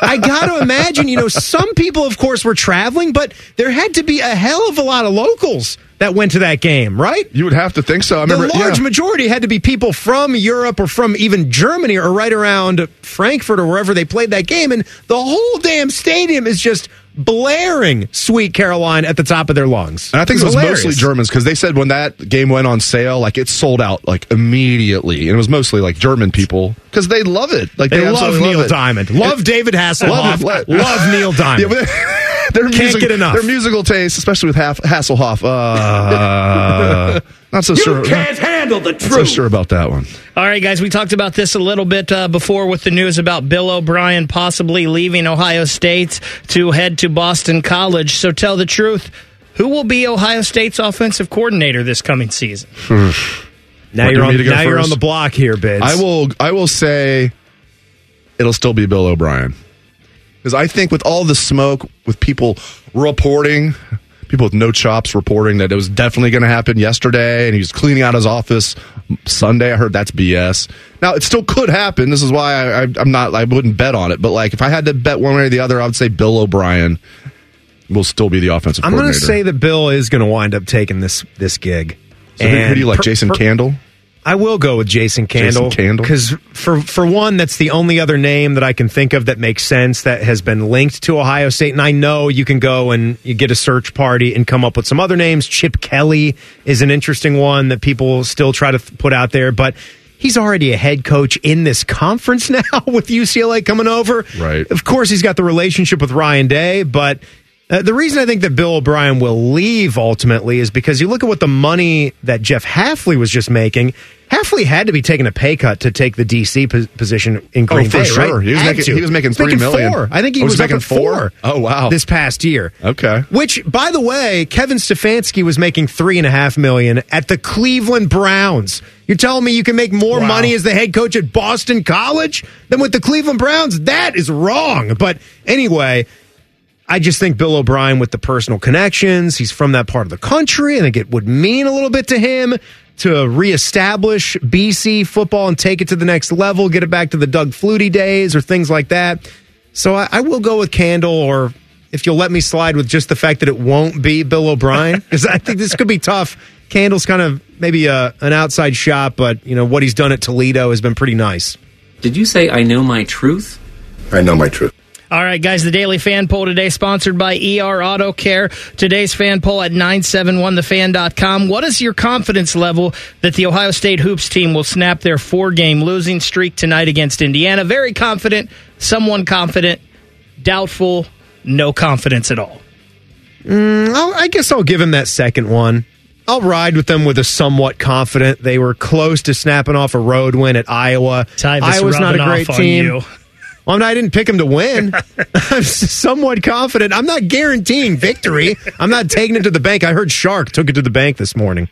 I got to imagine, you know, some people, of course, were traveling, but there had to be a hell of a lot of locals that went to that game, right? You would have to think so. I remember, the large yeah. majority had to be people from Europe or from even Germany or right around Frankfurt or wherever they played that game. And the whole damn stadium is just blaring Sweet Caroline at the top of their lungs. And I think it was, it was mostly Germans because they said when that game went on sale, like it sold out like immediately. And it was mostly like German people because they love it. Like They, they love Neil love Diamond. Love it, David Hasselhoff. Love, love Neil Diamond. Yeah, but their music, Can't get enough. Their musical taste, especially with Half, Hasselhoff. Uh, not so you sure. You can't handle the truth. Not so sure about that one. All right, guys, we talked about this a little bit uh, before with the news about Bill O'Brien possibly leaving Ohio State to head to Boston College. So tell the truth, who will be Ohio State's offensive coordinator this coming season? now, you're on, now you're on the block here, Bids. I will, I will say it'll still be Bill O'Brien. Because I think with all the smoke, with people reporting, people with no chops reporting that it was definitely going to happen yesterday, and he was cleaning out his office Sunday. I heard that's B S. Now, it still could happen. This is why I, I, I'm not, I wouldn't bet on it. But like, if I had to bet one way or the other, I would say Bill O'Brien will still be the offensive I'm coordinator. I'm going to say that Bill is going to wind up taking this this gig. So and who do you like, per, Jason per, Candle? I will go with Jason Candle. Jason Candle? Because for, for one, that's the only other name that I can think of that makes sense that has been linked to Ohio State. And I know you can go and you get a search party and come up with some other names. Chip Kelly is an interesting one that people still try to th- put out there. But he's already a head coach in this conference now with U C L A coming over. Right. Of course, he's got the relationship with Ryan Day, but... Uh, the reason I think that Bill O'Brien will leave ultimately is because you look at what the money that Jeff Hafley was just making. Hafley had to be taking a pay cut to take the D C po- position in Green oh, Bay, for sure. Right? He was, making, he was making three making million. Four. I think he oh, was, was making up at four? four. Oh wow! This past year, okay. Which, by the way, Kevin Stefanski was making three and a half million at the Cleveland Browns. You're telling me you can make more wow. money as the head coach at Boston College than with the Cleveland Browns? That is wrong. But anyway. I just think Bill O'Brien, with the personal connections, he's from that part of the country. I think it would mean a little bit to him to reestablish B C football and take it to the next level, get it back to the Doug Flutie days or things like that. So I, I will go with Candle, or if you'll let me slide with just the fact that it won't be Bill O'Brien, because I think this could be tough. Candle's kind of maybe a, an outside shot, but you know what he's done at Toledo has been pretty nice. Did you say I know my truth? I know my truth. All right, guys, the Daily Fan Poll today sponsored by E R Auto Care. Today's fan poll at nine seven one the fan dot com. What is your confidence level that the Ohio State Hoops team will snap their four-game losing streak tonight against Indiana? Very confident, someone confident, doubtful, no confidence at all. Mm, I'll, I guess I'll give him that second one. I'll ride with them with a somewhat confident. They were close to snapping off a road win at Iowa. Tyvus Iowa's not a great team. Well, I, mean, I didn't pick him to win. I'm somewhat confident. I'm not guaranteeing victory. I'm not taking it to the bank. I heard Shark took it to the bank this morning.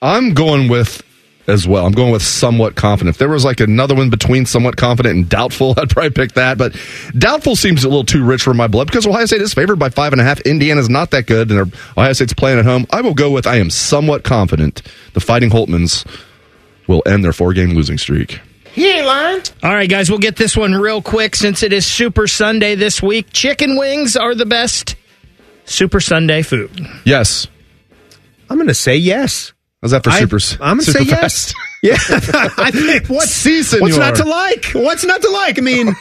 I'm going with, as well, I'm going with somewhat confident. If there was like another one between somewhat confident and doubtful, I'd probably pick that. But doubtful seems a little too rich for my blood because Ohio State is favored by five and a half. Indiana's not that good, and Ohio State's playing at home. I will go with I am somewhat confident the Fighting Holtmans will end their four-game losing streak. He ain't lying. All right, guys, we'll get this one real quick since it is Super Sunday this week. Chicken wings are the best Super Sunday food. Yes. I'm going to say yes. How's that for I, Super Sunday? I'm going to say fast. Yes. Yeah. I think what, si, senor. What's not to like? What's not to like? I mean,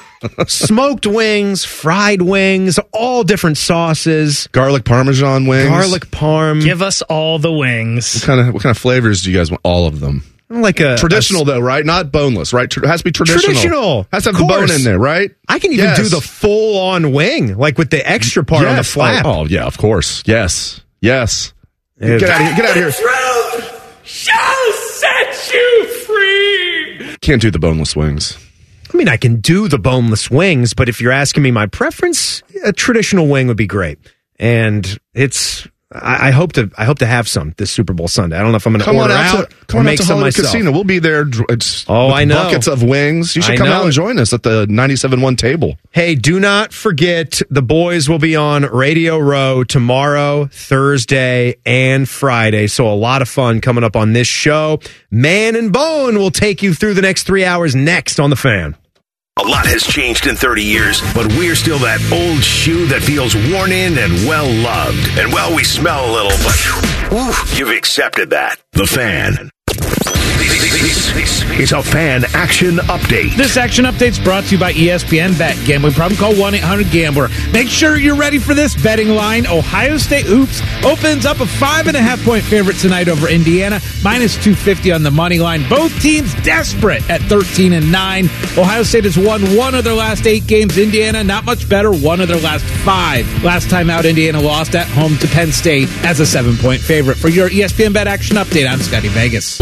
smoked wings, fried wings, all different sauces. Garlic Parmesan wings. Garlic Parm. Give us all the wings. What kind of, what kind of flavors do you guys want? All of them. Like a traditional a, though, right? Not boneless, right? It has to be traditional. Traditional has to have the bone in there, right? I can even yes. do the full-on wing, like with the extra part yes. on the flap. Oh, oh yeah, of course. Yes, yes. It, get out of here! Get out of here! The truth shall set you free. Can't do the boneless wings. I mean, I can do the boneless wings, but if you're asking me my preference, a traditional wing would be great, and it's. I hope to I hope to have some this Super Bowl Sunday. I don't know if I'm going to order out, out to, come or on make out to some Hollywood myself. Casino. We'll be there. It's oh, I know. Buckets of wings. You should I come know. out and join us at the ninety-seven point one table. Hey, do not forget the boys will be on Radio Row tomorrow, Thursday, and Friday. So a lot of fun coming up on this show. Man and Bone will take you through the next three hours next on The Fan. A lot has changed in thirty years, but we're still that old shoe that feels worn in and well-loved. And while we smell a little, but whew, you've accepted that. The Fan. This, this, this is a Fan Action Update. This Action Update's brought to you by E S P N Bet. Gambling problem? Call one eight hundred gambler. Make sure you're ready for this betting line. Ohio State Hoops opens up a five and a half point favorite tonight over Indiana. minus two fifty on the money line. Both teams desperate at thirteen and nine. Ohio State has won one of their last eight games. Indiana, not much better. One of their last five. Last time out, Indiana lost at home to Penn State as a seven point favorite. For your E S P N Bet Action Update, I'm Scotty Vegas.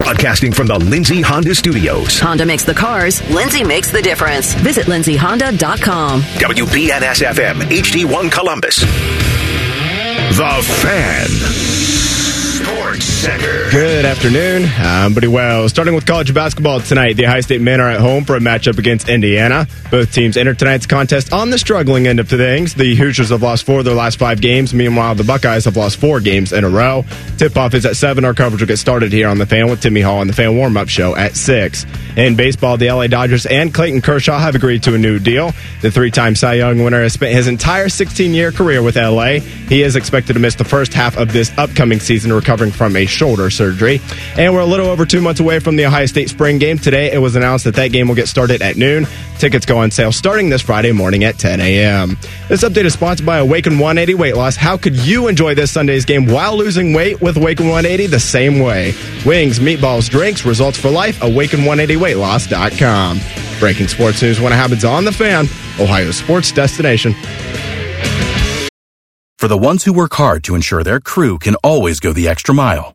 Broadcasting from the Lindsay Honda Studios. Honda makes the cars. Lindsay makes the difference. Visit lindsay honda dot com. W B N S F M, H D one Columbus. The Fan. Sports Center. Good afternoon. I'm Buddy Wells. Starting with college basketball tonight, the Ohio State men are at home for a matchup against Indiana. Both teams enter tonight's contest on the struggling end of things. The Hoosiers have lost four of their last five games. Meanwhile, the Buckeyes have lost four games in a row. Tip-off is at seven. Our coverage will get started here on The Fan with Timmy Hall and the Fan warm-up show at six. In baseball, the L A Dodgers and Clayton Kershaw have agreed to a new deal. The three-time Cy Young winner has spent his entire sixteen-year career with L A. He is expected to miss the first half of this upcoming season, recovering from a shoulder surgery. And we're a little over two months away from the Ohio State spring game. Today, it was announced that that game will get started at noon. Tickets go on sale starting this Friday morning at ten a.m. This update is sponsored by Awaken one eighty Weight Loss. How could you enjoy this Sunday's game while losing weight with Awaken one eighty the same way? Wings, meatballs, drinks, results for life, awaken one eighty weight loss dot com. Breaking sports news when it happens on The Fan, Ohio's sports destination. For the ones who work hard to ensure their crew can always go the extra mile,